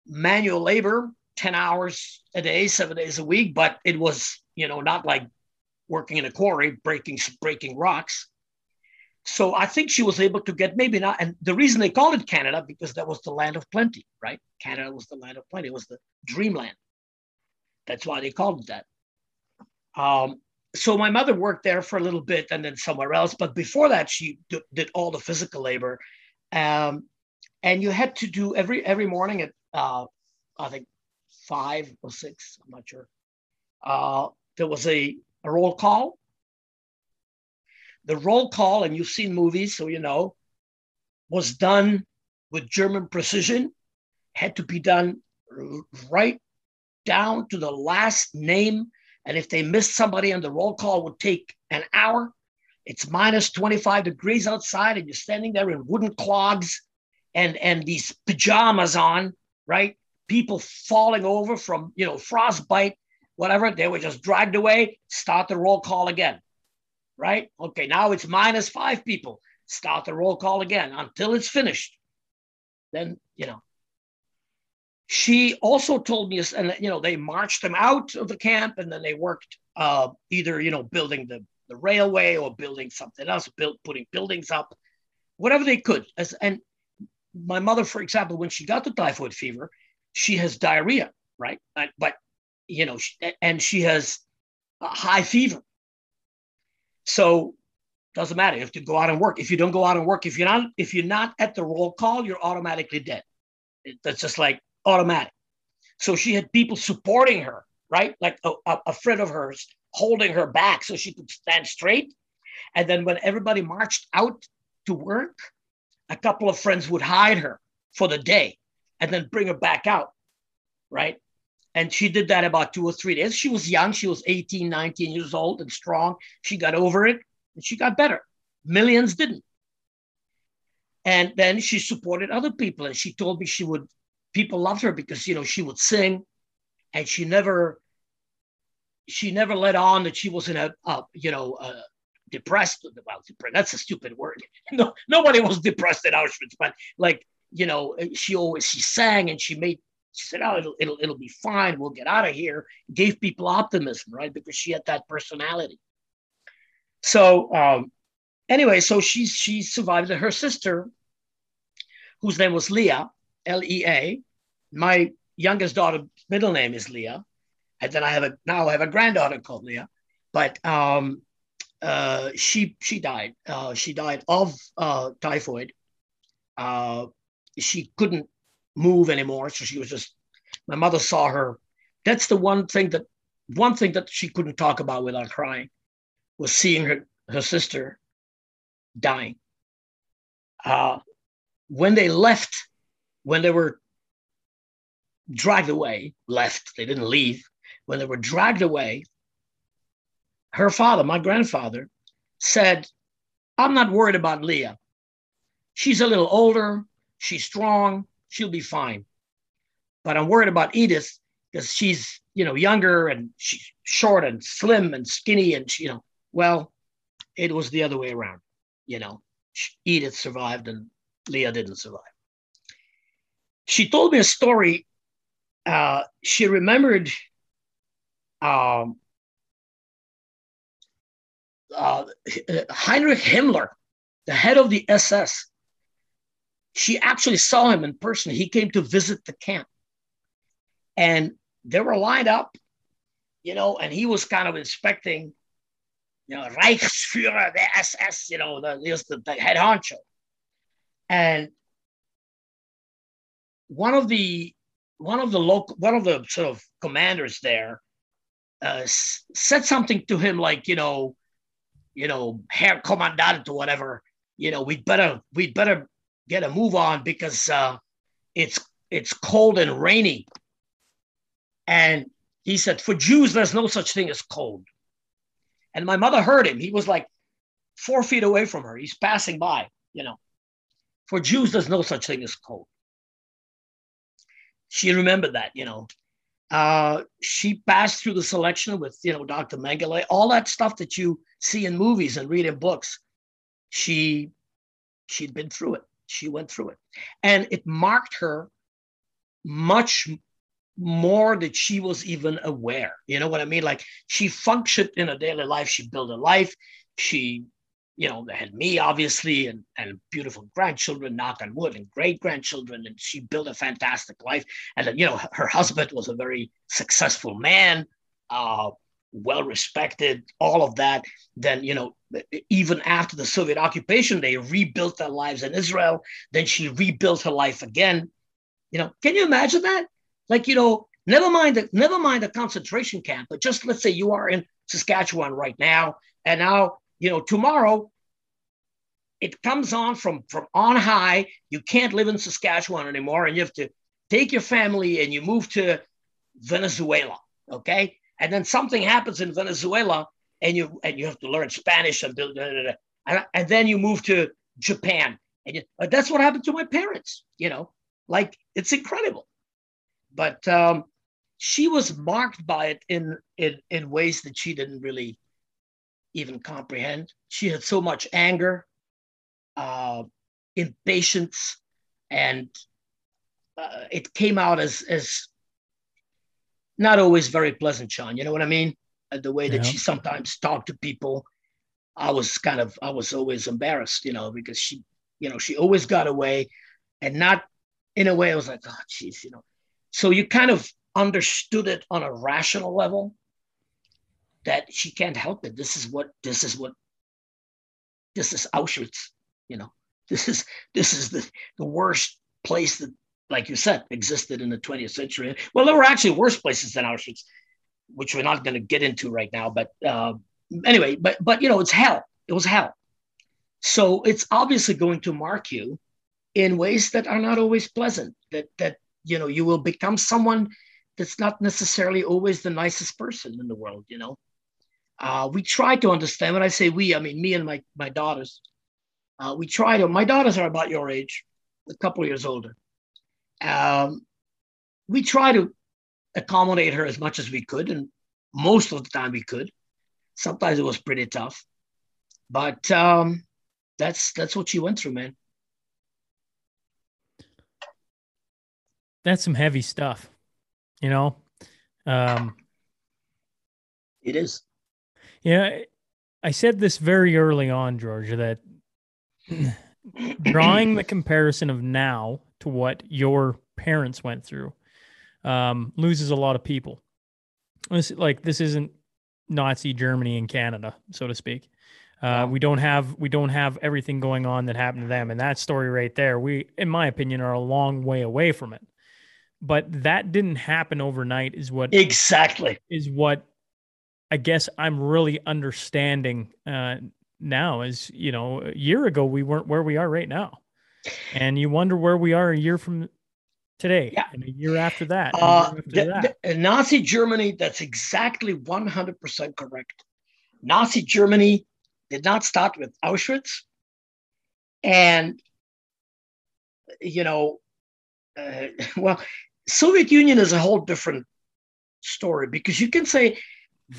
manual labor 10 hours a day, 7 days a week, but it was, you know, not like working in a quarry, breaking rocks. So I think she was able to get maybe not. And the reason they called it Canada, because that was the land of plenty, right? Canada was the land of plenty. It was the dreamland. That's why they called it that. So my mother worked there for a little bit and then somewhere else. But before that, she did all the physical labor. And you had to do every morning at, I think, 5 or 6, I'm not sure. There was a roll call. The roll call, and you've seen movies, so you know, was done with German precision, had to be done right down to the last name. And if they missed somebody on the roll call, would take an hour. It's minus 25 degrees outside, and you're standing there in wooden clogs and these pajamas on, right? People falling over from, you know, frostbite, whatever. They were just dragged away, start the roll call again. Right? Okay, now it's minus 5 people. Start the roll call again until it's finished. Then, you know. She also told me, and you know, they marched them out of the camp and then they worked either, you know, building the railway or building something else, putting buildings up, whatever they could. And my mother, for example, when she got the typhoid fever, she has diarrhea, right? But you know, and she has a high fever. So doesn't matter. You have to go out and work. If you don't go out and work, if you're not at the roll call, you're automatically dead. That's just like automatic. So she had people supporting her, right? Like a friend of hers holding her back so she could stand straight. And then when everybody marched out to work, a couple of friends would hide her for the day and then bring her back out, right? And she did that about 2 or 3 days. She was young. She was 18, 19 years old and strong. She got over it and she got better. Millions didn't. And then she supported other people. And she told me people loved her because, you know, she would sing and she never let on that she was in a depressed. Well, that's a stupid word. No, nobody was depressed at Auschwitz, but she sang and she said, "Oh, it'll be fine. We'll get out of here." Gave people optimism, right? Because she had that personality. So anyway, so she survived. Her sister, whose name was Leah, L-E-A. My youngest daughter's middle name is Leah, and then I have a granddaughter called Leah. But she died. She died of typhoid. She couldn't move anymore, so she was just. My mother saw her. That's the one thing that she couldn't talk about without crying, was seeing her sister dying. When they left, when they were dragged away, they didn't leave. When they were dragged away, her father, my grandfather, said, "I'm not worried about Leah. She's a little older, she's strong, she'll be fine. But I'm worried about Edith because she's, younger and she's short and slim and skinny and she." Well, it was the other way around. Edith survived and Leah didn't survive. She told me a story. She remembered Heinrich Himmler, the head of the SS. She actually saw him in person. He came to visit the camp. And they were lined up, and he was kind of inspecting, Reichsführer, the SS, the head honcho. And one of the sort of commanders there said something to him like, Herr Kommandant or whatever, we'd better get a move on because it's cold and rainy. And he said, "For Jews, there's no such thing as cold." And my mother heard him. He was like 4 feet away from her. He's passing by, "For Jews, there's no such thing as cold." She remembered that, She passed through the selection with, Dr. Mengele, all that stuff that you see in movies and read in books. She'd been through it. She went through it. And it marked her much more that she was even aware. You know what I mean? Like, she functioned in her daily life. She built a life. She, had me, obviously, and beautiful grandchildren, knock on wood, and great-grandchildren. And she built a fantastic life. And then, her husband was a very successful man, well-respected, all of that. Then, even after the Soviet occupation, they rebuilt their lives in Israel. Then she rebuilt her life again. Can you imagine that? Like, never mind the concentration camp, but just let's say you are in Saskatchewan right now, and now, tomorrow it comes on from on high. You can't live in Saskatchewan anymore, and you have to take your family and you move to Venezuela, okay? And then something happens in Venezuela, and you have to learn Spanish and build, and then you move to Japan. And that's what happened to my parents. It's incredible. But she was marked by it in ways that she didn't really even comprehend. She had so much anger, impatience, and it came out as not always very pleasant, Sean. You know what I mean? The way that she sometimes talked to people, I was always embarrassed, because she always got away, and not in a way I was like, oh, geez, So you kind of understood it on a rational level that she can't help it. This is Auschwitz, this is the worst place that, like you said, existed in the 20th century. Well, there were actually worse places than Auschwitz, which we're not going to get into right now. But anyway, but it's hell. It was hell. So it's obviously going to mark you in ways that are not always pleasant, that you will become someone that's not necessarily always the nicest person in the world, We try to understand. When I say we, I mean me and my daughters. We try to. My daughters are about your age, a couple of years older. We try to accommodate her as much as we could. And most of the time we could. Sometimes it was pretty tough. But that's what she went through, man. That's some heavy stuff, you know? It is. Yeah. I said this very early on, Georgia, that drawing the comparison of now to what your parents went through loses a lot of people. This isn't Nazi Germany and Canada, so to speak. We don't have everything going on that happened to them. And that story right there, we, in my opinion, are a long way away from it. But that didn't happen overnight is what exactly is what I guess I'm really understanding now is, you know, a year ago, we weren't where we are right now. And you wonder where we are a year from today and a year after that. Nazi Germany, that's exactly 100% correct. Nazi Germany did not start with Auschwitz. And, you know, Soviet Union is a whole different story because you can say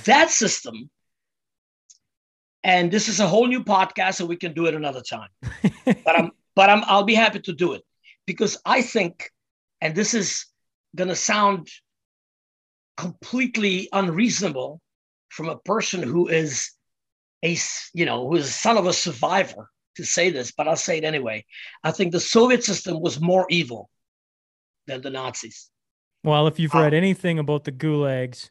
that system, and this is a whole new podcast, so we can do it another time. I'll be happy to do it because I think, and this is going to sound completely unreasonable from a person who is a son of a survivor to say this, but I'll say it anyway. I think the Soviet system was more evil than the Nazis. Well, if you've read anything about the gulags,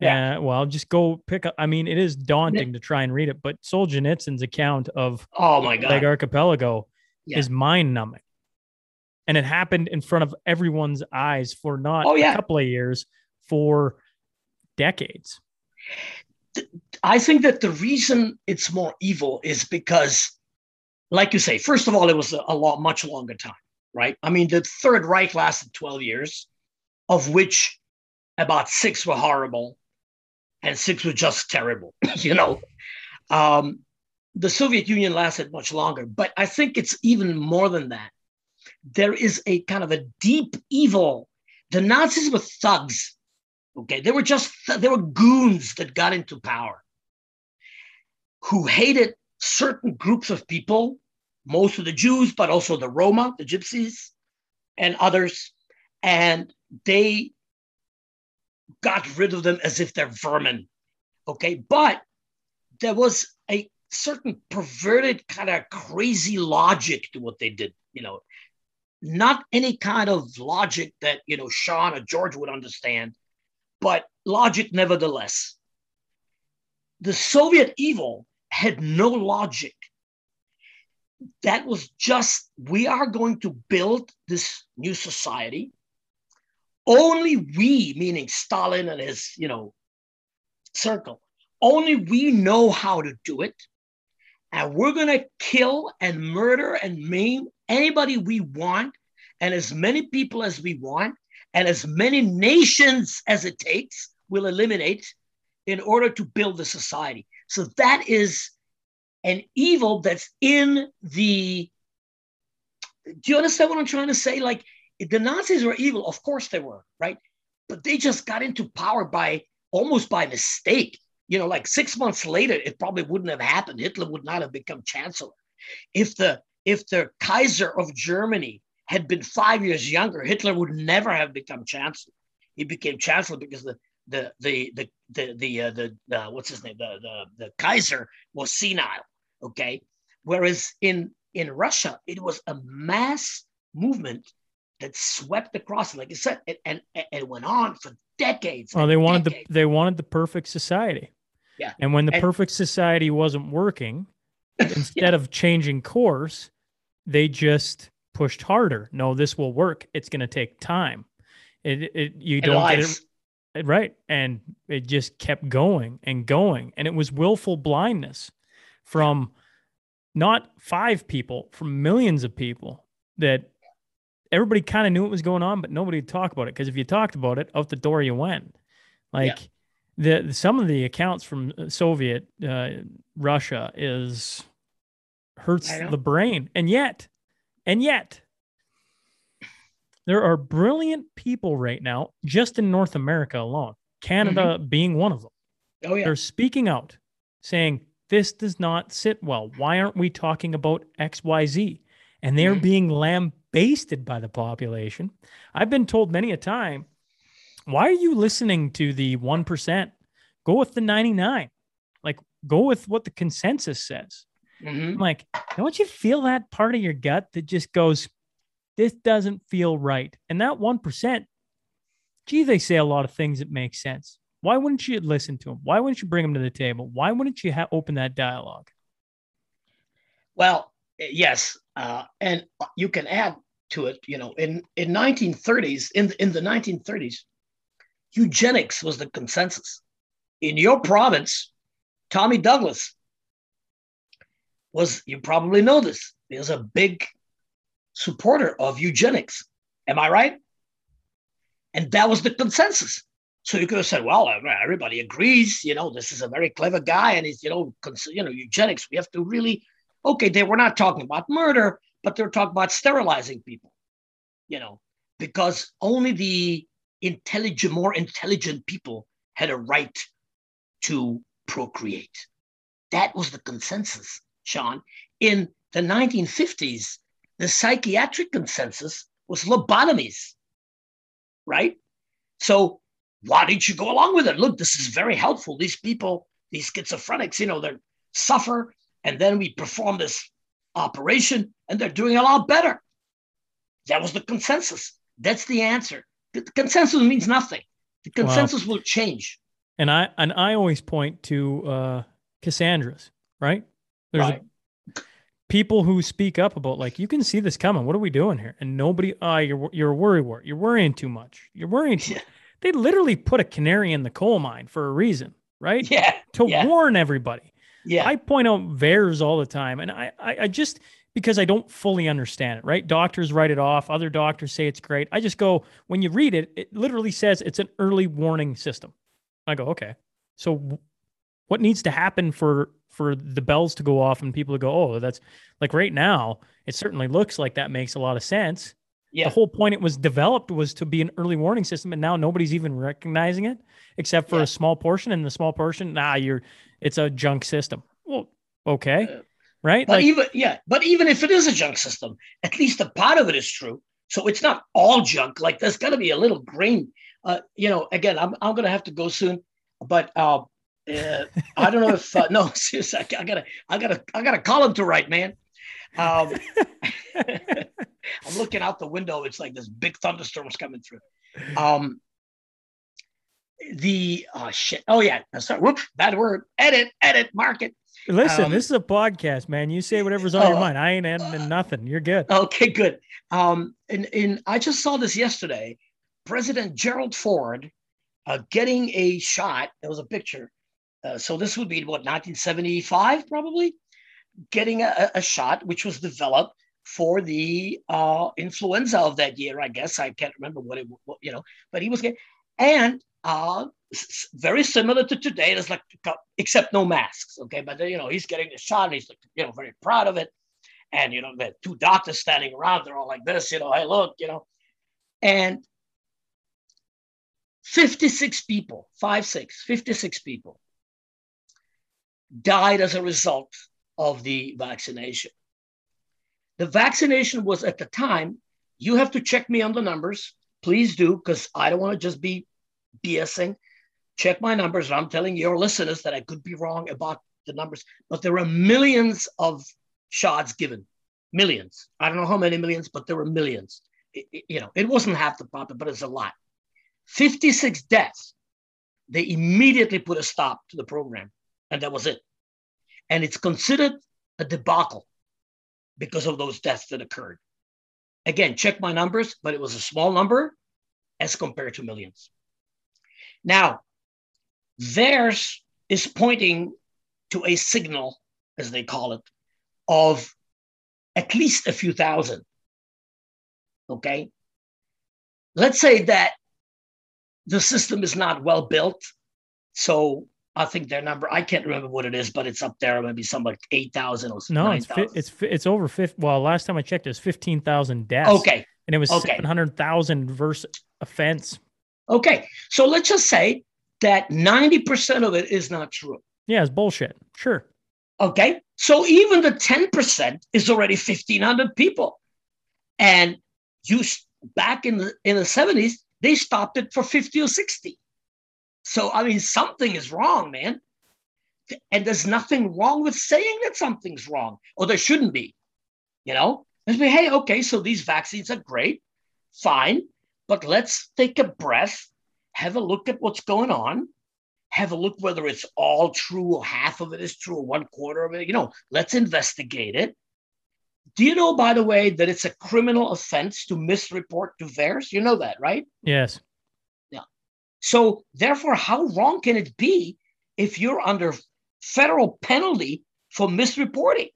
just go pick up. I mean, it is daunting to try and read it, but Solzhenitsyn's account of Gulag Archipelago is mind-numbing. And it happened in front of everyone's eyes for not a couple of years, for decades. I think that the reason it's more evil is because, like you say, first of all, it was a much longer time. Right. I mean, the Third Reich lasted 12 years, of which about 6 were horrible and 6 were just terrible. You know, the Soviet Union lasted much longer, but I think it's even more than that. There is a kind of a deep evil. The Nazis were thugs. OK, they were goons that got into power who hated certain groups of people. Most of the Jews, but also the Roma, the Gypsies, and others. And they got rid of them as if they're vermin, okay? But there was a certain perverted kind of crazy logic to what they did, you know, not any kind of logic that, you know, Sean or George would understand, but logic nevertheless. The Soviet evil had no logic. That was just, we are going to build this new society. Only we, meaning Stalin and his, you know, circle, only we know how to do it. And we're going to kill and murder and maim anybody we want and as many people as we want and as many nations as it takes, we'll eliminate in order to build the society. So that is an evil that's in the, do you understand what I'm trying to say? Like, the Nazis were evil, of course they were, right? But they just got into power almost by mistake. You know, like 6 months later, it probably wouldn't have happened. Hitler would not have become chancellor. If the Kaiser of Germany had been 5 years younger, Hitler would never have become chancellor. He became chancellor because the Kaiser was senile. Okay. Whereas in Russia, it was a mass movement that swept across, like I said, and went on for decades. Oh, they wanted the perfect society. Yeah. And when the perfect society wasn't working, instead of changing course, they just pushed harder. No, this will work. It's going to take time. You don't get it. Right. And it just kept going and going. And it was willful blindness from not 5 people, from millions of people, that everybody kind of knew what was going on, but nobody would talk about it. Because if you talked about it, out the door you went. Like some of the accounts from Soviet Russia hurts the brain. And yet There are brilliant people right now, just in North America alone, Canada being one of them. Oh, yeah. They're speaking out, saying, this does not sit well. Why aren't we talking about XYZ? And they're being lambasted by the population. I've been told many a time, why are you listening to the 1%? Go with the 99. Like, go with what the consensus says. I'm like, don't you feel that part of your gut that just goes, this doesn't feel right? And that 1%, gee, they say a lot of things that make sense. Why wouldn't you listen to them? Why wouldn't you bring them to the table? Why wouldn't you open that dialogue? Well, yes. And you can add to it, you know, in 1930s, in the 1930s, eugenics was the consensus. In your province, Tommy Douglas was, you probably know this, he was a big supporter of eugenics. Am I right? And that was the consensus. So you could have said, well, everybody agrees, you know, this is a very clever guy and he's, you know, eugenics. We have to really, okay, they were not talking about murder, but they're talking about sterilizing people, you know, because only the more intelligent people had a right to procreate. That was the consensus, Sean. In the 1950s, the psychiatric consensus was lobotomies, right? So why didn't you go along with it? Look, this is very helpful. These people, these schizophrenics, you know, they suffer, and then we perform this operation, and they're doing a lot better. That was the consensus. That's the answer. The consensus means nothing. The consensus will change. And I always point to Cassandras, right? People who speak up about, like, you can see this coming. What are we doing here? And nobody, you're a worrywart. You're worrying too much. They literally put a canary in the coal mine for a reason, right? Yeah. To warn everybody. Yeah. I point out VAERS all the time. And I just, because I don't fully understand it, right? Doctors write it off. Other doctors say it's great. I just go, when you read it, it literally says it's an early warning system. I go, okay, so what needs to happen for the bells to go off and people to go, oh, that's like right now, it certainly looks like that makes a lot of sense. Yeah. The whole point it was developed was to be an early warning system, and now nobody's even recognizing it except for a small portion. And the small portion, it's a junk system. Well, okay, right? But like, even if it is a junk system, at least a part of it is true. So it's not all junk. Like, there's got to be a little grain. You know, again, I'm going to have to go soon, but I don't know if no, seriously, I got a column to write, man. I'm looking out the window. It's like this big thunderstorm's coming through. Shit. Oh yeah, sorry. Whoops, bad word. Edit, mark it. Listen, this is a podcast, man. You say whatever's on your mind. I ain't editing nothing. You're good. Okay, good. And I just saw this yesterday. President Gerald Ford getting a shot. There was a picture. So this would be, what, 1975, probably? Getting a shot, which was developed for the influenza of that year, I guess. I can't remember what you know, but he was getting. And very similar to today, it's like, except no masks, okay? But, you know, he's getting a shot and he's, like, you know, very proud of it. And, you know, the two doctors standing around, they're all like this, you know, hey, look, you know. And 56 people died as a result of the vaccination. The vaccination was, at the time, you have to check me on the numbers, please do, because I don't want to just be BSing. Check my numbers. I'm telling your listeners that I could be wrong about the numbers, but there were millions of shots given, millions. I don't know how many millions, but there were millions. You know, it wasn't half the problem, but it's a lot. 56 deaths. They immediately put a stop to the program, and that was it. And it's considered a debacle because of those deaths that occurred. Again, check my numbers, but it was a small number as compared to millions. Now, VAERS is pointing to a signal, as they call it, of at least a few thousand. Okay? Let's say that the system is not well built. So I think their number, I can't remember what it is, but it's up there, maybe some like 8,000 or something. No, it's over 50. Well, last time I checked, there's 15,000 deaths. Okay. And it was 700,000 versus offense. Okay. So let's just say that 90% of it is not true. Yeah, it's bullshit. Sure. Okay. So even the 10% is already 1,500 people. And you back in the 70s, they stopped it for 50 or 60. So, I mean, something is wrong, man. And there's nothing wrong with saying that something's wrong, or there shouldn't be, you know? Let's be, hey, okay, so these vaccines are great, fine, but let's take a breath, have a look at what's going on, have a look whether it's all true or half of it is true or one quarter of it, you know, let's investigate it. Do you know, by the way, that it's a criminal offense to misreport duvers? You know that, right? Yes. Yeah. So therefore, how wrong can it be if you're under federal penalty for misreporting?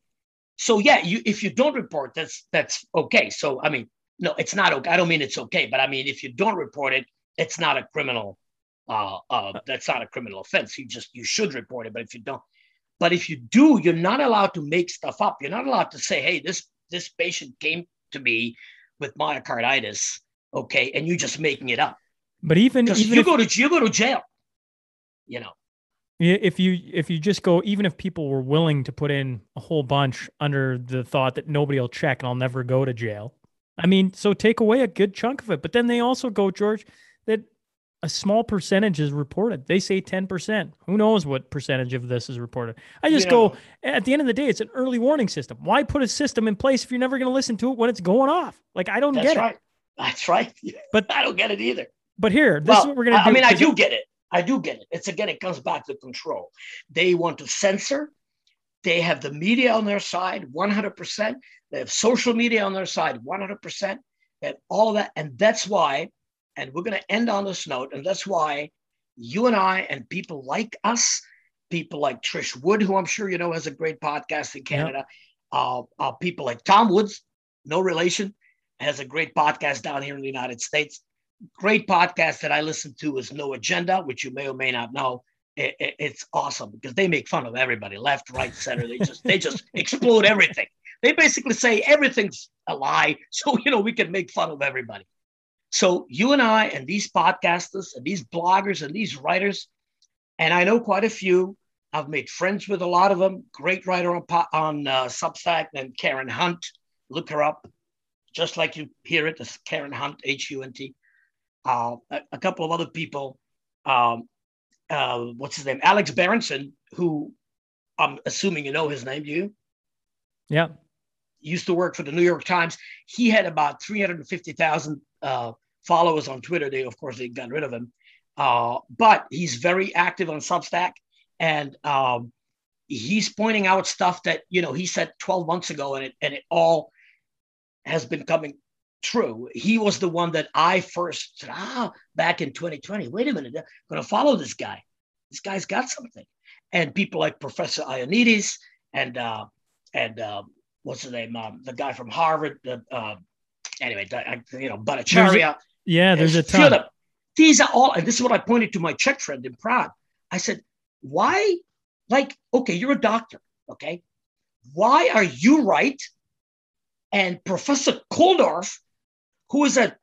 So yeah, if you don't report, that's okay. So, I mean, no, it's not okay. I don't mean it's okay, but I mean, if you don't report it, it's not a criminal, that's not a criminal offense. You should report it, but if you don't, but if you do, you're not allowed to make stuff up. You're not allowed to say, hey, this patient came to me with myocarditis. Okay. And you're just making it up. But you go to jail, you know. If you just go, even if people were willing to put in a whole bunch under the thought that nobody will check and I'll never go to jail. I mean, so take away a good chunk of it. But then they also go, George, that a small percentage is reported. They say 10%. Who knows what percentage of this is reported? I just go, at the end of the day, it's an early warning system. Why put a system in place if you're never going to listen to it when it's going off? Like, I don't get it. That's right. But I don't get it either. But here, this is what we're going to do. I mean, I do get it. I do get it. It's again, it comes back to control. They want to censor. They have the media on their side, 100%. They have social media on their side, 100%. And all of that. And that's why, and we're going to end on this note, and that's why you and I and people like us, people like Trish Wood, who I'm sure you know has a great podcast in Canada, people like Tom Woods, no relation, has a great podcast down here in the United States. Great podcast that I listen to is No Agenda, which you may or may not know. It's awesome because they make fun of everybody, left, right, center. They just explode everything. They basically say everything's a lie, so you know we can make fun of everybody. So you and I and these podcasters and these bloggers and these writers, and I know quite a few. I've made friends with a lot of them. Great writer on Substack, and Karen Hunt. Look her up, just like you hear it. It's Karen Hunt, Hunt. A couple of other people, what's his name? Alex Berenson, who I'm assuming you know his name, do you? Yeah. Used to work for the New York Times. He had about 350,000 followers on Twitter. They, of course, they got rid of him. But he's very active on Substack. And he's pointing out stuff that, you know, he said 12 months ago, and it all has been coming true. He was the one that I first said, back in 2020, wait a minute, I'm going to follow this guy. This guy's got something. And people like Professor Ioannidis and what's his name? The guy from Harvard. Bhattacharya. There's a ton. These are all, and this is what I pointed to my Czech friend in Prague. I said, why? Like, okay, you're a doctor. Okay. Why are you right? And Professor Koldorf, who is a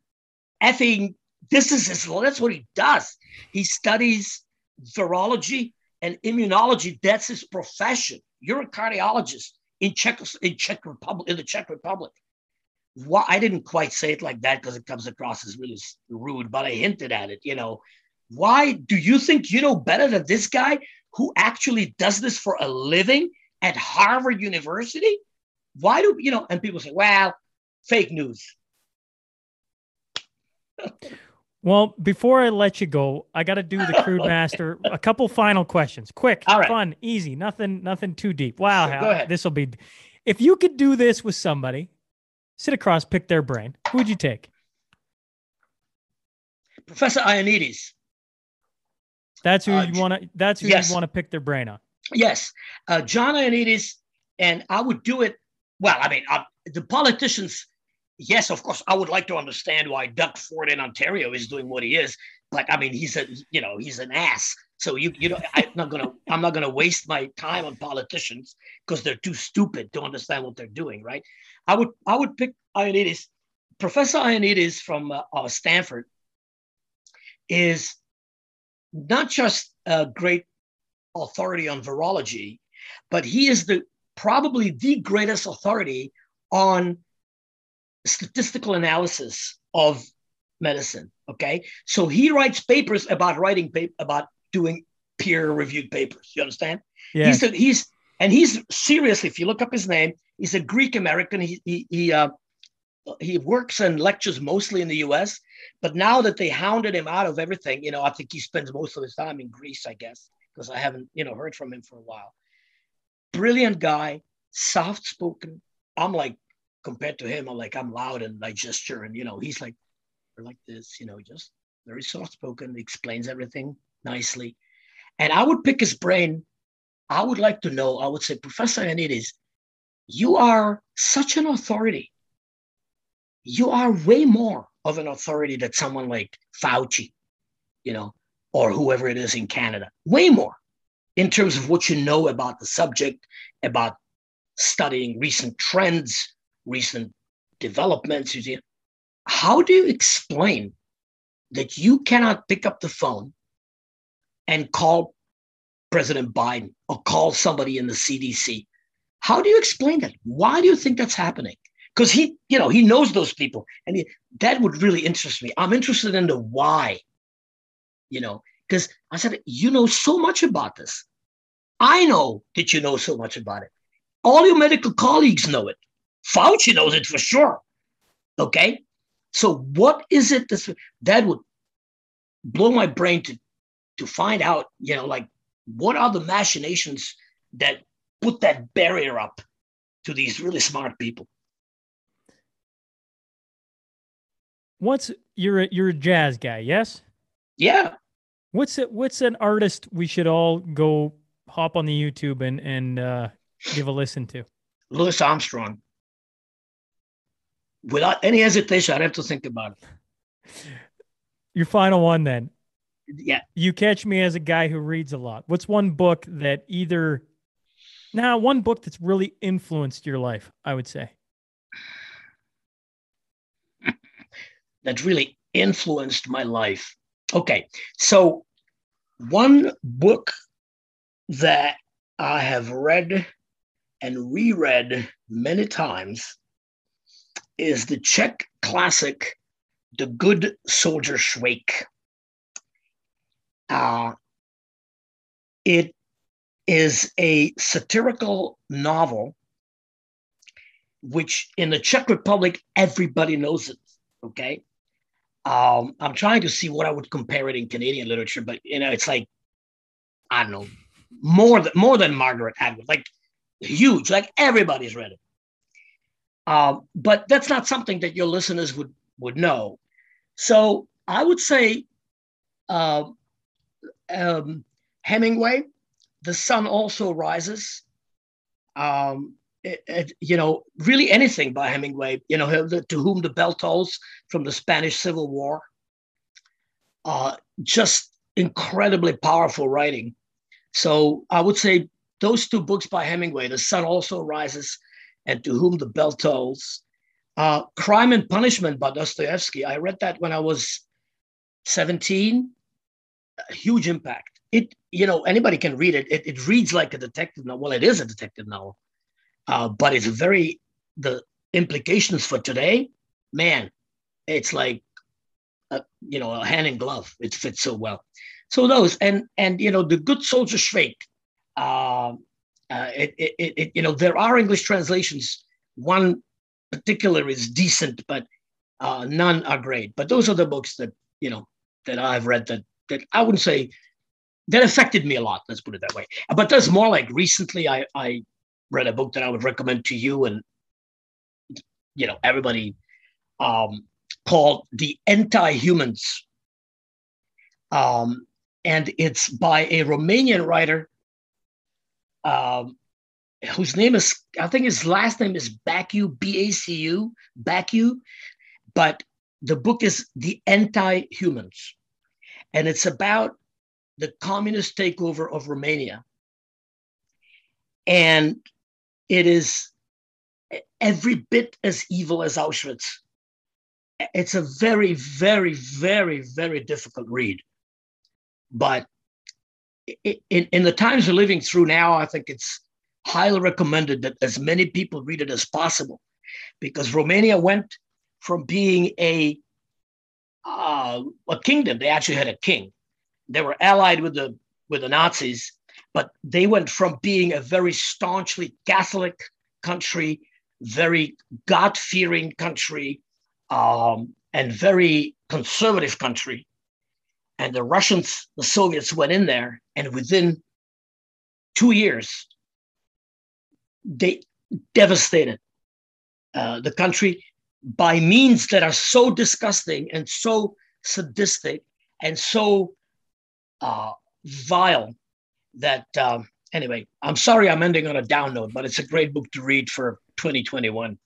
effing physicist? Well, that's what he does. He studies virology and immunology. That's his profession. You're a cardiologist in the Czech Republic. Why? I didn't quite say it like that because it comes across as really rude, but I hinted at it. You know, why do you think you know better than this guy who actually does this for a living at Harvard University? Why do you know? And people say, well, fake news. Well, before I let you go, I got to do the crude master. A couple final questions. Quick, fun, easy, nothing too deep. Wow. Sure, go ahead. This will be, if you could do this with somebody, sit across, pick their brain, who would you take? Professor Ioannidis. That's who you want to, that's who you want to pick their brain on. Yes. John Ioannidis. And I would do it. Well, I mean, the politicians, yes, of course, I would like to understand why Doug Ford in Ontario is doing what he is. But I mean, he's an ass. So you know, I'm not gonna waste my time on politicians because they're too stupid to understand what they're doing, right? I would pick Ioannidis Professor Ioannidis from Stanford is not just a great authority on virology, but he is probably the greatest authority on statistical analysis of medicine, okay? So he writes papers about doing peer-reviewed papers, you understand? Yeah. He's seriously, if you look up his name, he's a Greek-American. He works and lectures mostly in the US, but now that they hounded him out of everything, you know, I think he spends most of his time in Greece, I guess, because I haven't, you know, heard from him for a while. Brilliant guy, soft-spoken. I'm like, compared to him, I'm loud and I gesture, and, you know, he's like this, you know, just very soft-spoken, explains everything nicely. And I would pick his brain. I would like to know, I would say, Professor Ioannidis, you are such an authority. You are way more of an authority than someone like Fauci, you know, or whoever it is in Canada, way more in terms of what you know about the subject, about studying recent trends, recent developments. You see, how do you explain that you cannot pick up the phone and call President Biden or call somebody in the CDC? How do you explain that? Why do you think that's happening? Because he, you know, he knows those people, and that would really interest me. I'm interested in the why, you know, because I said, you know so much about this. I know that you know so much about it. All your medical colleagues know it. Fauci knows it for sure. Okay, so what is it that would blow my brain to find out? You know, like, what are the machinations that put that barrier up to these really smart people? You're a jazz guy, yes? Yeah. What's an artist we should all go hop on the YouTube and give a listen to? Louis Armstrong. Without any hesitation, I'd have to think about it. Your final one, then. Yeah. You catch me as a guy who reads a lot. What's one book that one book that's really influenced your life, I would say? That really influenced my life. Okay, so one book that I have read and reread many times is the Czech classic, The Good Soldier Schweik. It is a satirical novel, which in the Czech Republic, everybody knows it, okay? I'm trying to see what I would compare it in Canadian literature, but, you know, it's like, I don't know, more than Margaret Atwood, like huge, like everybody's read it. But that's not something that your listeners would know. So I would say Hemingway, The Sun Also Rises, you know, really anything by Hemingway, you know, To Whom the Bell Tolls, from the Spanish Civil War. Just incredibly powerful writing. So I would say those two books by Hemingway, The Sun Also Rises and To Whom the Bell Tolls. Crime and Punishment by Dostoevsky. I read that when I was 17. A huge impact. It, you know, anybody can read it. It reads like a detective novel. Well, it is a detective novel. But it's the implications for today, man, it's like, you know, a hand in glove. It fits so well. So those, and you know, The Good Soldier Schweik, you know, there are English translations. One particular is decent, but none are great. But those are the books that, you know, that I've read that I wouldn't say, that affected me a lot. Let's put it that way. But that's more like recently I read a book that I would recommend to you and, you know, everybody, called The Anti-Humans. And it's by a Romanian writer, whose name is, I think his last name is Baciu, B-A-C-U, Baciu, but the book is The Anti-Humans. And it's about the communist takeover of Romania. And it is every bit as evil as Auschwitz. It's a very, very, very, very difficult read. But in the times we're living through now, I think it's highly recommended that as many people read it as possible, because Romania went from being a kingdom. They actually had a king. They were allied with the Nazis, but they went from being a very staunchly Catholic country, very God-fearing country, and very conservative country. And the Russians, the Soviets went in there, and within 2 years, they devastated the country by means that are so disgusting and so sadistic and so vile that, anyway, I'm sorry I'm ending on a down note, but it's a great book to read for 2021.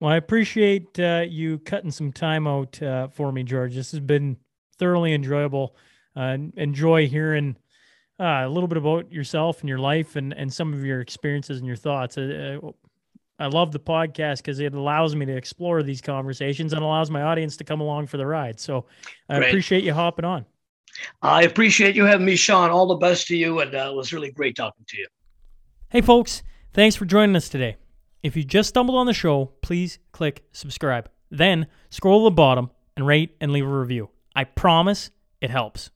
Well, I appreciate you cutting some time out for me, George. This has been thoroughly enjoyable. Enjoy hearing a little bit about yourself and your life and some of your experiences and your thoughts. I love the podcast because it allows me to explore these conversations and allows my audience to come along for the ride. So I appreciate you hopping on. I appreciate you having me, Sean. All the best to you, and it was really great talking to you. Hey, folks. Thanks for joining us today. If you just stumbled on the show, please click subscribe. Then scroll to the bottom and rate and leave a review. I promise it helps.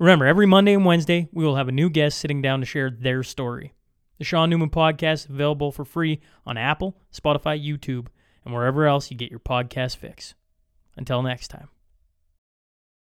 Remember, every Monday and Wednesday, we will have a new guest sitting down to share their story. The Sean Newman Podcast is available for free on Apple, Spotify, YouTube, and wherever else you get your podcast fix. Until next time.